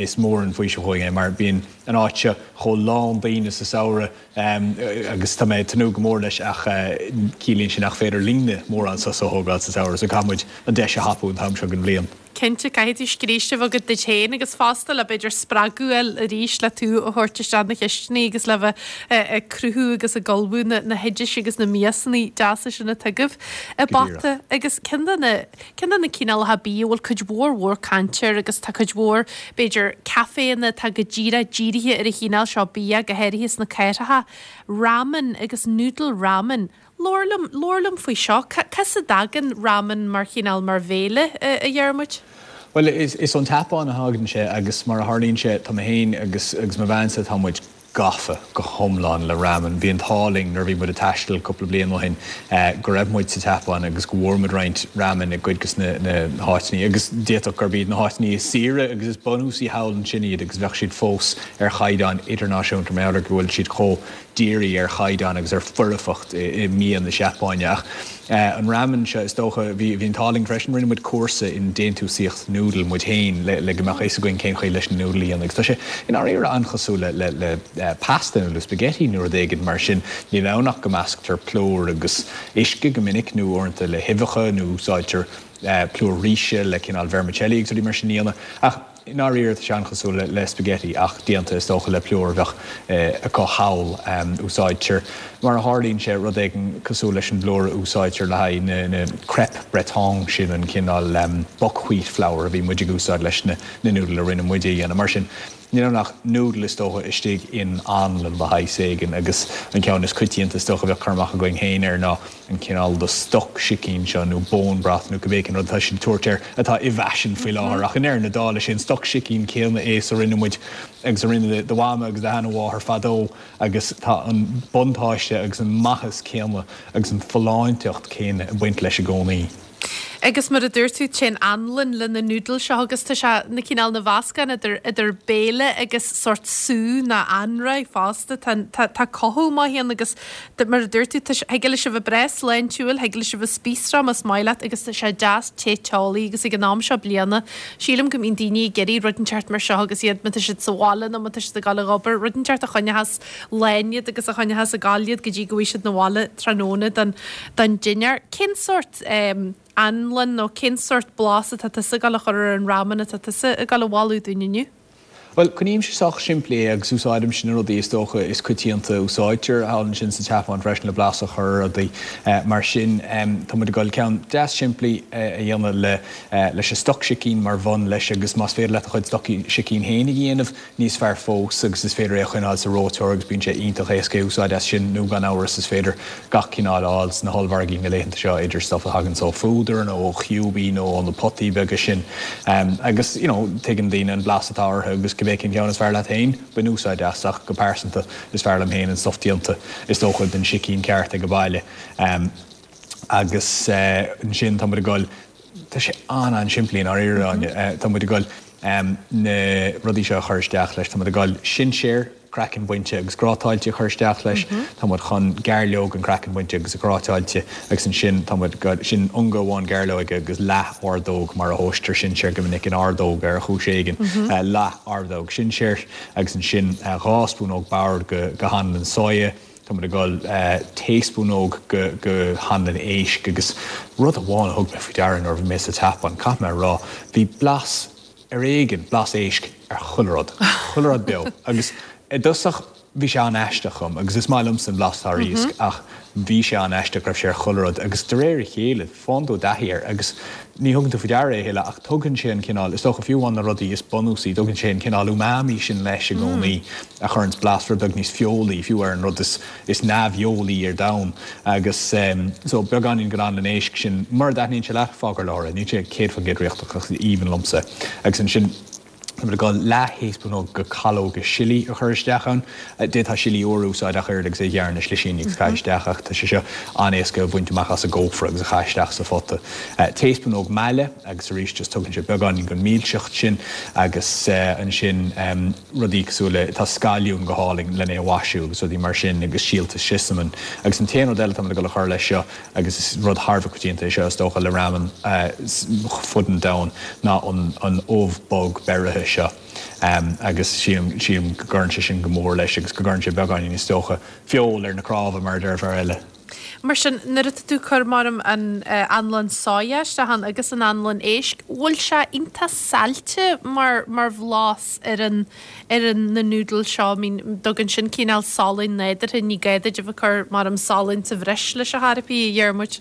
is mór an faoi se thugaing é mar bíon an áitse chó lán daoine sa saora agus tá mé tanú go mór leis ach cílíonn sin ach féidirlingna mór an sosa thógáil sa saora so chamuid an deis a hapú an tam seo gon bblion. Cynta caithí scríiste bh go de téin agus fásta le beidir spraguil a ríis le tú a thuirteán na chiistení agus le bheith cruthú agus a golbú na heidir agus na míasaní deasa sin na tugah a bata agus cinna na cíál a bí bhfuil chuid mhór mhór canteir agus tá chuid mhór beidir caféna tá go ddíra ddíirithe ar a chinál seo bí a go héirhíos na cairatha ramen agus noodle ramen. Lorlam, Lorlam faoi seo, Cas a dagan ramen mar chinál mar bhéile a dhearmuid? Well, is is an tapán a hagann sé agus mar a tharlaíonn sé tá a hain agus agus má bhainsa támuid gafa go thomláin le ramen. Bhí an táling nar bhí mud a taistil cúpla bliain mo hin go raibh muid sa tapán agus go bhórmid roinnt ramen ag goidgus na háitní agus déach gur bíad na háitní is sira agus is bonúsí hálann sin iad agus bheith siad fós ar chaidán idirnáisiúntar meáir go bhfuil siad có díri ar chaidán agus ar furrafacht i míon na seapáineach. An ramen se is dócha bhí an táling freisin rinne mud cuasa in déantú síocht noodle mud hain le go meach éis a goin céim chaid leis an noodleíon agus tá sé in áir anchasú le Uh, pasta nó spaghetti nuair a dhéanamh mar sin ní bhannach go measc tar plór agus uisce go minic nó orintanta le hibacha nó sáiltear uh, plór ríise le cinál vermicelli agus dí mar sin íonna ach in áiríir tá seanchasú le, le spaghetti ach díanta is dócha le plór bheith uh, acu hawl um, úsáidtear mar a tharlaíonn sé rud éigean cosú leis an blór úsáidtear le haid na, na crêpe breton sin an cinál um, buckwheat flour a bhí muidig úsáid leis na, na noodle a rinne muidí dhéanamh mar sin. Níl nach noodle is dócha istigh in anlan bhaid ségan agus an ceann is cuitianta is dócha bheith carmach a going hain ar ná an cinál do stoc sicín seo nó bón brath nó go bhécin rud tá sin tuairteir atá i bhaisin faoi láthir ach in air na dála sin stoc sicín céalna ééis a rinne muid agus a rinne do bhama agus de hanháthir fadó agus tá an buntáiste agus an maithas céalna agus an fláinteocht céine bhaint leis a gcónaí. Agus mar a dúirtú sin anlan le na noodle seo agus tá se na cíál na bhascan idir idir béile agus sort sú na anra fásta tá cothú má héan agus mar a dúirtú heigile se bh bres lein túúil heigile se bh spísra mas maiileat agus tá se deas té teálaí agus i g nám seo blianana sílam go on daoine geirí rudenseart mar seo agus iad mata siad sáhalan am mata siad gal robar rudenseart a chunehas léiad agus a chunehas a gáiad go dtí go bhí siad na bhála tróna don don dinear cin sort anlan nó cin sort blasa tá tusa gal chur an ramen tá tusa gal bháilú dúinniu. Well, chuníim sé soch siimplé agus úsáidm sin rud is dócha is cuitianta úsáidtear hálann sin sa teapán freisin le blasa chur a d mar sin tá mu a gáil ceann deas siimplí a dhéanana le leis a stoc sicín mar bhon leis agus más féidir le chuid stoc sicín héna dhéanamh níos fearr fós agus is féidir é chuináil sa rótóir agus bíonn sé ionintach éasca úsáid as sin nó gan áras is féidir gach cinál áils na hallhargaí go léanta seo idir stofa hagann ó fúdar nó chiúbí nó an na potí begus sin agus tuigeann daoine an blasatáirtha agus go bhéh an ceann is fearr le hain, ba úsáid asach go pásanta is fearr am héin an softíanta is dóchaid den sicín ceart a go baile. Agus an sin tá a gáil tá sé an an siimplíon ar iráin tá a gáil na rudí seo chuirteach leis tá a gáil sin séir cracking winter agus grátáilte chuirteach leis tá mud chun gearlóg an cracking winter agus grátáilte agus an sin tá mud sin ungóháin gearlóg agus leth ardóg mar a hóstar sin seir go minic an ardóg ar a chúiséigean leth ardóg sin seir agus an sin ráspún óg bair go han an soia. I'm going to go uh, teaspoon og go go hand an eish because rather one hug me for Darren or miss a tap on camera raw the blas eregan blas eish er chulrod chulrod bill agus dosach vishan ashtachum agus is my lumps and blas haris ach vishan ashtachum share chulrod agus derere hele fondo da here agus ni hug to for Darren hele ach tugan shin canal is doch a few one the ruddy is bonusi tugan shin canal umami shin lesh only a current blast for Dugnis Fioli if you were in Ruddis is Navioli you're down agus um, so Berganin Gran and Eish sin mur that ninch la fogger Laura ninch a kid for get recht even lumsa agus sin I'm going to la hesponog go calo go shilly a herstachan did ha shilly oru so da heard exe yarn is lishin ex hashtag to shisha on esco going to make us a go for exe hashtag so foto teaspoon mile exe reach just talking to began go meal shin agus an shin um rodik sole tascalium go hauling lene washu so the marshin exe shield to shisman exe teno delta go herla sha exe rod harvard to sha sto go ramen foot and down not on on of bog berre Um, agus siam siam garnche sin gomor leis agus garnche beganin is stocha fiol ar na crava mar der varela. Mar sin nuirte tú cur marum an anlan soia stahan agus an anlan eisk wol sha inta salte mar mar vlas ar an ar an na noodle sha min dogan sin cinál salin neidir in nigaide de cur marum salin to vrisle sha harpi yermuch.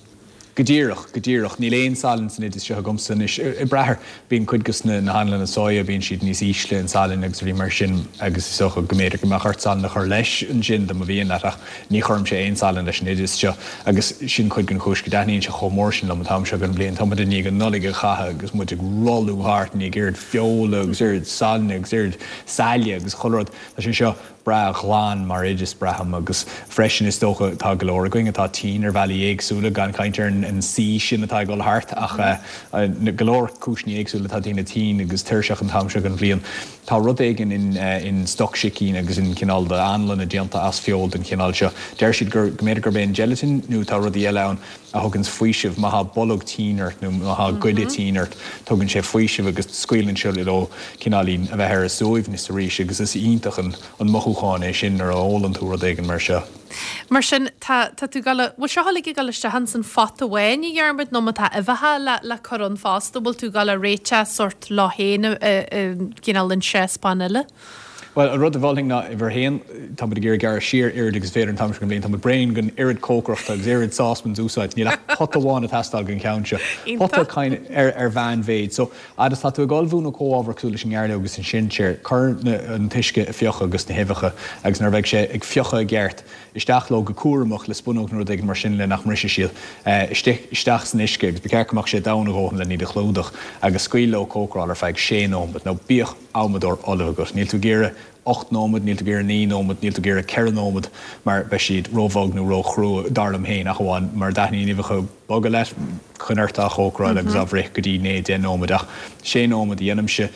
Gadirach, Gadirach, Nilain Salins and it is Shahagumson is Ibrahar being Quidgusna and Hanlan and Soya being she'd Nis Ishla and Salin Exri Mershin, Agasoka Gomedic Mahartsan, the Harlesh and Jin, the Mavian Natach, Niharm Shain Salin, the Shnidis, Agus Shin Quidgan Hushkadani and Shahomorshin, Lamatam Shagan Blain, Tomadaniga, Noliga Haha, Gusmutic Rollu Hart, Nigerd, Fiola, Exerd, Salin, Exerd, Salia, Gusholrod, Ashisha. Bra Glan Marigis Braham agus freshness to Tagalora going at teen or Valley Exula gan Kaintern and sea shin at Tagal Heart ach Galor Kushni Exula Tatina teen agus Tershach and Tamshach and Vlian Tarodegan in in Stockshikin agus in Kinalda Anlan and Janta Asfield and Kinalcha Dershid Gmedigarbain Gelatin new Tarodielaun a Huggins Fuishiv Maha Bolog Teenert Maha Goody Teenert Tugan Chef Fuishiv agus Squealin Shulilo Kinalin of a Herasoiv Nisarish agus is Eintachan and Mahu Hanish in or all and to Rodegan Mersha. Mershin ta tatugala was Shahalik Galisha Hansen fought away in your with Nomata Evaha la la Coron Fastable to Gala Recha sort Lahane Kinalin Chess Panella. Well, rud bhalling na verhein tam de gar sheer iridigs fader and tam complain tam brain gun irid coker of irid saucepan zusites ni la hot the one at hastal gun counter hot the kind er van vade so I just had to go vuno co over coolishing yarlo gus in shin chair current an tishke fiocha gus ne hevige ag nervig she ag fiocha gert is daglo gekoer mag le spunog no tegen marshinle nach marshishiel stech stachs nischke bekerk mag she down rogen le ni de glodig ag squeelo coker fag shane on but no bier almador oligus ni to gere acht nómad, níl tugeir ní nómad, níl tugeir ceir nómad, mar bheith siad róbhag nó róchrú darlam hain a chuan, mar daithní níbha chu boga leis chuneirta a chócrail agus abrech go dí né dé nómad ach sé nómad dhéanam se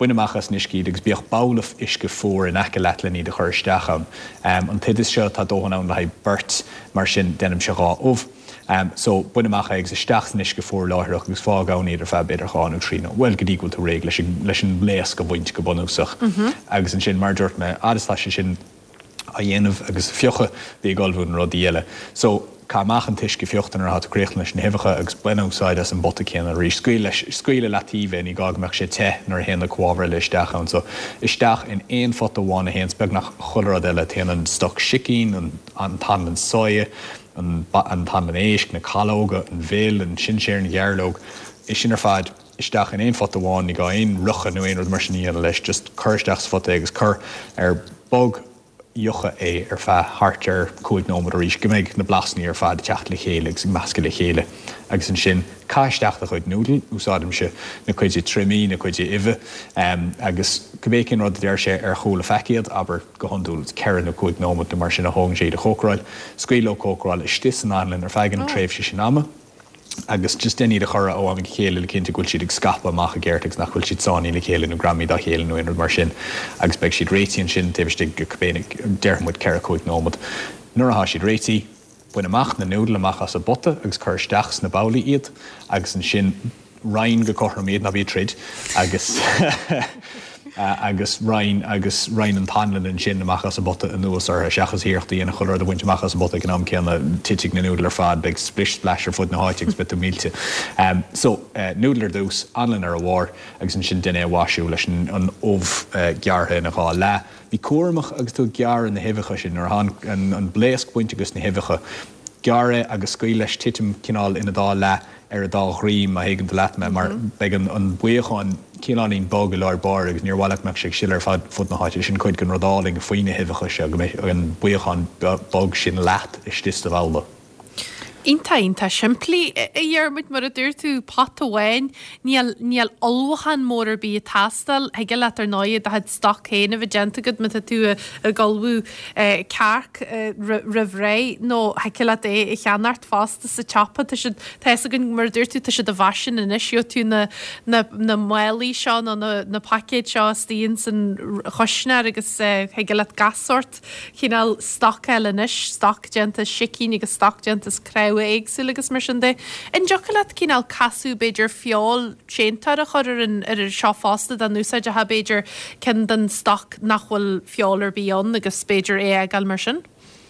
buine machas niscíd agus bíoch báilh isce fór in aice leat le ní de chuir steacham. An tiidir seo tá dóhan ann le haid bert mar sin déanam se gá óbh. Um, so buine macha agus isteach nisce fór láithreach agus fágáin idir feb idir cháin ó trína. Bhfuil go dígúil tú réig leis an léas go bhaint go bunúsach. Agus an sin mar dúirt me adas leis sin a dhéanamh agus fiocha bíogáilhún rodí eile. So cá mach an tisce fiochtanar hat gréich leis an hefacha agus buinúsáid as an bota céanna rí scuile latíve ní gagmach sé te nar héanna cuabhra le isteachán. So isteach in éon fot amháin a héan beag nach chulrad eile téann an stoc sicín an tanlan soia and an tan an éisc na chalóga an bhéil an sin séir na gearlóg is sin ar fad isteach in éon fot amháin ní gá aon rucha nó aon rud mar sin íana leis just chuiristeach sa fota agus chur ar bog Jocha é ar fá hartar cúid nómad a rís go mbeidh na blasnaí ar fád teach le chéile agus measca le chéile agus an sin caiisteach a chuid núdal úsáidm se na chuid é trimí na chuid é uimhe agus go mbeidh cinn rud a d'fhéar sé ar chóil a feiciad aber go hondúil ceann na cúid nómad na mar sin a thóg sé de chócráil scuil ó chócráil istis an anlainn ar feagan an tréimhse sin ama agus just any the chora ó am chéile le cinnte gúil siad ag scapa amach a gheart agus nach gúil siad sáinní le chéile nó gramí dá chéile nó inrad mar sin agus beidh siad réitíonn sin taobhiste go cbéanna deirmid cearacóid nómad nuair athá siad réití buin amach na nódal amach as a bota agus chuir isteachs na bálaí iad agus an sin rainn go cothrom iad na bhí tríd agus Uh, agus rain agus rain and Panlin and Shin Machas about the news or Shachas here the in a colour the winter Machas about the economic and titting the noodler fad big splish splasher foot and hightings but the meal to um so uh, noodler those anlin or a war agus in Shin Dene Washulish and of Gyar in a call la the Kormach agus to Gyar in the Hevichas in her hand and and Blask point agus in Hevicha Gyare agus Skylish Titum Kinal in a da la er a da Ream a Hagen the Latma mar began on Buechan Kilanin Bogular Borg near Wallach Maxik Schiller Fad Footnotish and Quidkin Rodaling, Fuina Hivachashag and Buechan Bogshin Lat is this of Alba. Inta Inta simply a year with Muradur to Potawain, Niel Niel Olwahan Motor be a tastal, Hegelatter Noya that had stock hain of a gentigud with a two a Galwu Kark, Rivray, no Hegelat a Hanart fast as a chapa to should Tessagan Muradur to should a vashin and issue to na na Mweli Sean on the package Shaw Steens and Hushner, Hegelat gas sort, Hinal stock Elenish, stock gentis Shiki, stock gentis Craig. Eggs agus mar sin de in Jocalat cíál casú beidir fiol séntar a chuir an ar seo fásta den úsáid a ha beidir cin den stoc nachhfuil fiol ar bíon agus beidir é ag mar sin.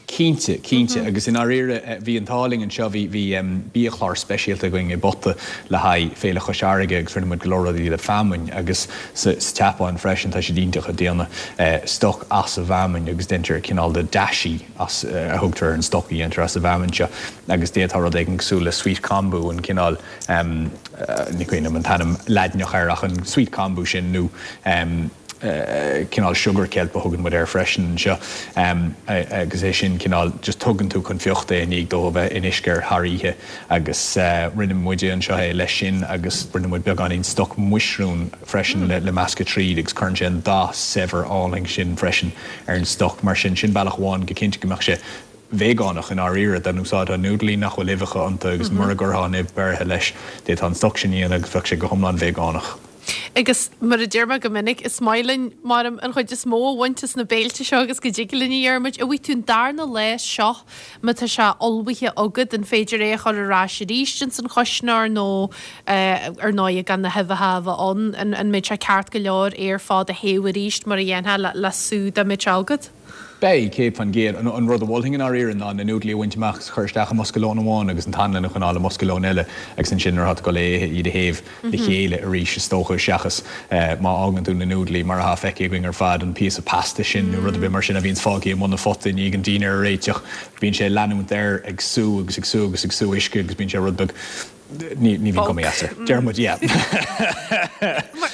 Kinte, Kinte, agus in our era, vi antaling and Shavi, vi Biachar specialty going a botta lahai, Fela Hoshariga, Experiment Glora de la Famine, agus Stapa and Fresh and Tashidinta Hadena, stock as a vamin, extenter, kinal the dashi as a hooker and stocky enter as a vamincha, agus de Taradegan Sula, sweet combo and kinal, um, Niquina Montanum, Ladnacharachan, sweet combo shin new, um, Uh, kinál sugar kelp a thugann mu air freisin seo um, agus é sin cinál just thugann tú chun fiochta a níag dó bheith in iscear tharíthe agus uh, rinne muide an seo é leis sin agus rinne muid beagán in stoc muisrún freisin le, le measca tríd agus chuann sin dá sever áling sin freisin ar an stoc mar sin sin bailach bháin go cinnte go mbeadh sé veganach in our era that usada saw noodly nachhfuil livecha anta agus muragurtha nibh beartha leis déit an stoc sin íon agus bheadh sé go hiomlán veganach. Agus mar a dearma go minic is smiling mar an chuid is mó bhaintas na béilte seo agus go ddígilíní dhearmid a bhí tún darna le seo má tá se olmhaithe agad an féidir é chuir a ráis rístin san chosnar nó ar náid gan na hefahafaón an mid se ceart go leor ar fád a héha ríist mar a dhéanathe lasúd a mid se agad. Bei Cape van Geer and on rather walling in our ear and on a noodly went to Max Kirstach Muskelona one agus an tanlan and all Muskelonella agus an sinner hat go le I the have the hele riche stoche schachs ma augen to the noodly mar half ekki winger fad and piece of pasta shin mm-hmm. rather be mar shin a vins foggy and one of foot in egan dinner rate been she landing with there exu exu exu ish been she rudbug Ní ní bhín comí asar. Dermot, yeah.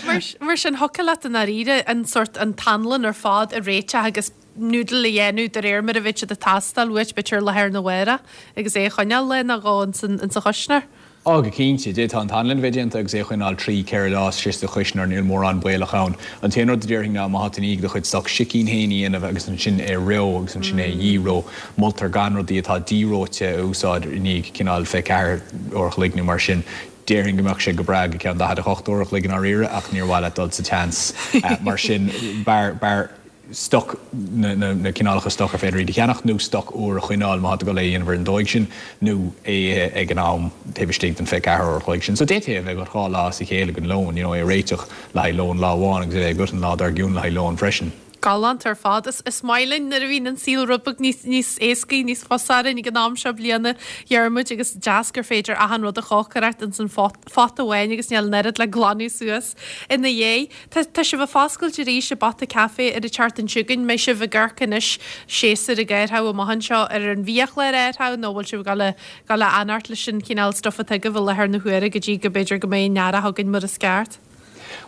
Mar mar sin hocalat an aríide an sort an tanlan ar fád a réite agus núdal a dhéanú de réir mar a bhíte de tastal bhuiit bitir lethir na bhaire agus é chuineal le na gáin an sa chosnar. Oh, the Kinte did on Tanlin Vigent, Execuin all three Caradas, just the Kushner near Moran Buelahound. And Tenor the Deering now Mahatani, the Hudstock, Shikin Haney, and of Exention a row, Exention a Yero, Multerganro, the Eta Dero, Usad, Nig, Kinal Fekar, or Ligny Marshin. Daring Gamakshig Brag, account that had a hot door, Lign Arira, Aknir Wallet, Dulce Chance, Marshin, Bar, Bar. Stock na na na kinálcha stock a féidir dhéanach nó stock ó a chuinál má go leon bhar an dóid sin nó é ag an am taobhstigh den feic athir chuig sin. So déit éh go thá lá i chéile an lón, é réiteach le lón láháin agus é go an lá argiún le lón freisin. Galant ar fad is smiling na bhín an síl rubbach níos éascaí níos fosáire ní an am se blianana dhearmid agus deascar féidir a an rud a chocareacht an san fat amhain agus níall neirid le glanú suas ina dhé. Tá si bh fáscailte rí se bat a café ar a teart an tugann mé si bh gcuis séar a gairtha a maihan seo ar an bhíoch le réirtha nó bhfuil si bh go le anart lei sin cinál stofa tuige bhfuil lethir na thuaire go dtí go beidir go mé neara thugann mar a sceart.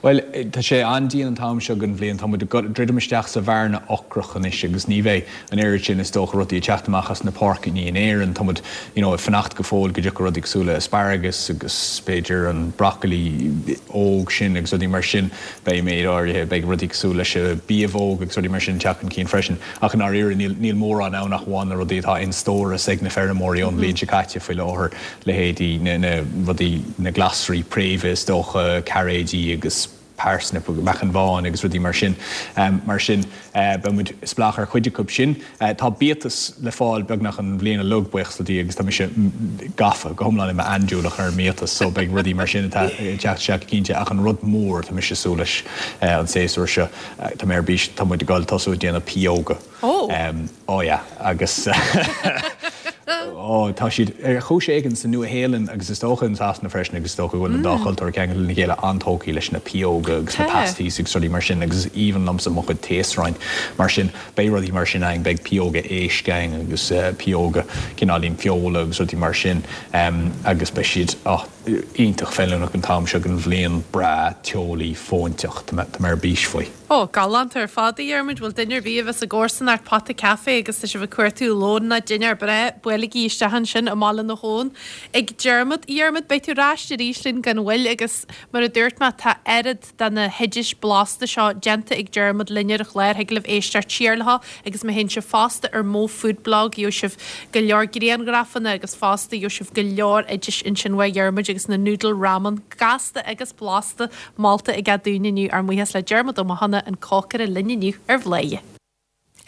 Well, tá sé andíon an tam seo gan bhliain, tá mu dridimisteach sa bharna ocrach an is agus ní bheith an éirid sin is dócha rutaí teachtamachas na parca ní an éir an tá mu, you know, fanacht go fóil go dúcha rudaí súla asparagus agus péidir an broccoli óg sin agus rudí mar sin bheith méid áirithe bheith rudaí súla se bíomhóg agus rudí mar sin teachan cín freisin ach an ar éir níl mór an ná nach bhain na rudaí tá in stóra ag na feramóí an líon se caiite faoi láthair le héadí na rudaí na glasrí prévis dócha caréidí agus parsnip machan bháin agus rudí mar sin. Um, mar sin, uh, ba muid splach ar chuide cúb sin. Uh, tá bíatas le fáil beagnach an bhléana lug bueachs ladi agus tá mis gafa, go homláin ima andiúlach ar míatas, so beag rudí mar sin tá teacht seach cínte ach an rud mór tá mis súlis uh, an séasúr se uh, tá mér bís tá muid gáil tosú déana pioga. Oh! Um, oh, yeah, agus... Oh, tá siad ar chúis éigean sa nua héalann agus is dócha an tasna freisin agus dócha bhfuil an dáchailt ar ceangal na chéile antócaí leis na pioga agus na pastíos agus rudaí mar sin agus íhan lom sa mocha téasráin mar sin bé rudaí mar sin aing beag pioga éisceang agus pioga cinálín fiola agus rudaí mar sin agus bé siad íntach féilúnach an tám seo an bhléon bra teolaí fóinteach tá mar bís faoi. Oh, galant ar fadaí ar muid bhfuil duine bíomh sa gcósaí ar pot a café agus tá sibh cuairtú lóin na duine ar bre buaigh isteach sin amala na hón ag dearmad íarmad beitú ráiste ríslin gan bhfuil agus mar a dúirt me tá airad den na heideis blasta seo genta ag dearmad linne ar chléir heglah éistear tíorlatha agus ma hén se fásta ar mó foodblog dú sibh go leor gréangrafanna agus fásta dú sibh go leor éideis in sin bhaid dearmad agus na noodle ramen gasta agus blasta malta ag a dúnaniu ar muíheas le dearmad ó ma an cócar a linneniu ar bhléie.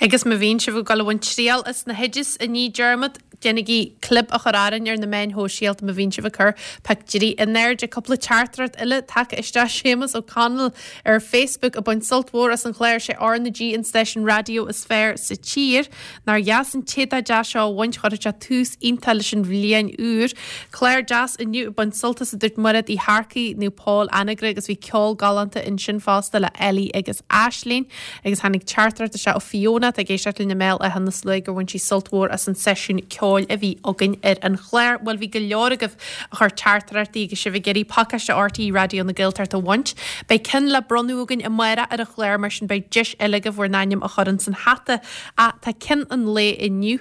Agus ma bhín se bhú galhain tríal is na heideis a ní dearmad Jenny clip a choráin ar na main ho síalt ma bhín se bh chur pectúí in air de coppla chartrat ile take iste Seamus O'Connell ar Facebook a buin sultmór as an chléir sé ornaí in station radio is fair sa tír nar jas an téda de seo bhaint choirte túús intal sin bhléon úr Claire jazz inniu a buin sultas a dúirt murid í Harcaí nó Paul Anagra agus bhí ceol galanta in sin fásta le Ellie agus Aisling agus hanig chartrat a se ó Fiona a géisteart lína mail a hanna slé gur bhain sí sultmór as an session a bhí ogan ar an chléir bhfuil bhí go leoragah a chur tartarartaí agus si bh geirí pacaiste R T E Raidió na Gaeltachta bhaint bei cin le bronúgan i mara ar a chléir mar sin bei deis eileh bhór naim a churann san hata a tá cin an lé inniu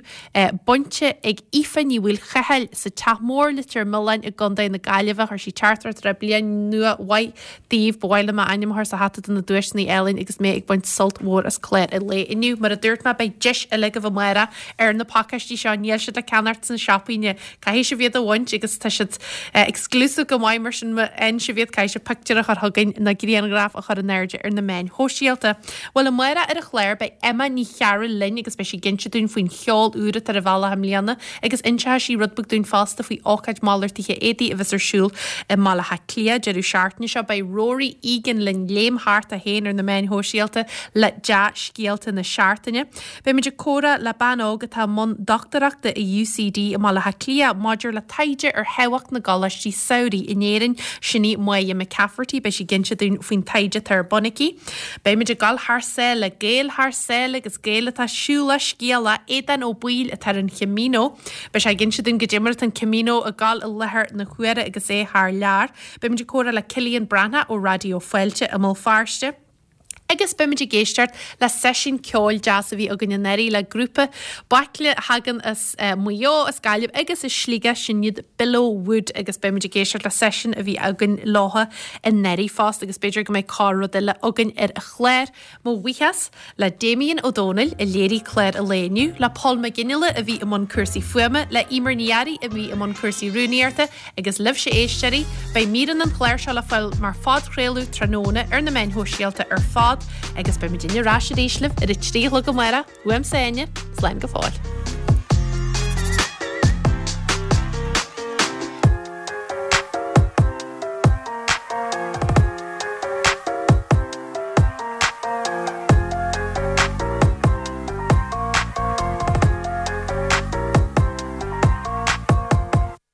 bunte ag ifanní bhfuil cheheil sa tamór litir millain i ganda na gaiileh chuir sí tartart ra blion nua bhaid daobh bhile me aim thir sa hata na dúisnaí eilinn agus mé ag buint sult mór as chléir i lé inniu mar a dúirt me bei deis eileh bh mara ar na pacaistí seo níl a canart san shoppingine caiisi bhíad a bhaint agus tá siad exclúsú go maiid mar sin an si bhíad caiise pictear a chu thugain na gríanráf a chur an airde ar na main ho síalta. Bhfuil an mara ar a chléir bei Emma ní chearú linn agus bei si ginse dún faoin cheol úra tar a bhela am líanana agus insethe sí rudbug dún fásta faoi ócaid máirtíthe éí a bheits ar siúil i málathe clia deú seaartna seo bei Rory Egan linn léimthart a héanaar na main ho síalta le de scialta na seaartainine. Bei muidir córa le ban óga tá món doctorachta i U C D a mála haclia maidir le taide ar hehacht na galistí saoí inéan sinní muoie McCafferty bei si ginse dún faoin taide tar bonicí. Bei muid a gal haarsa le géal haarsa agus géile tá siúla sciala éan ó buil a tar an chimino. Bei se ginse dún go dimmart an chimino a gal a lethir na chuire agus é haar lear. Bei muid a córa le Cilían Branagh ó Raidió Fáilte a má farste. Agus bimidi géisteart le session ceol jazz a bhí agan an éirí le grúpa bacle hagan is muo is gailib agus is slíga sinniad Billow Wood agus bimidi géisteart le session a bhí agan látha in éirí fást agus beidir go mbeidh cára de le agan ar a chléir má bhuichas le Damien O'Donnell i léirí chléir a léniu le Paul McGinneile a bhí amon cuasaí fuama le Imre Niari a bhí amon cuasaí rúniarta agus libh sé éisteí bei míran an chléir se le fáil mar fádcréalú tróna ar na main hóisialta ar fád agus be me dinne ráise díslih ar a trí go mara, uam séine, sleim go fáil.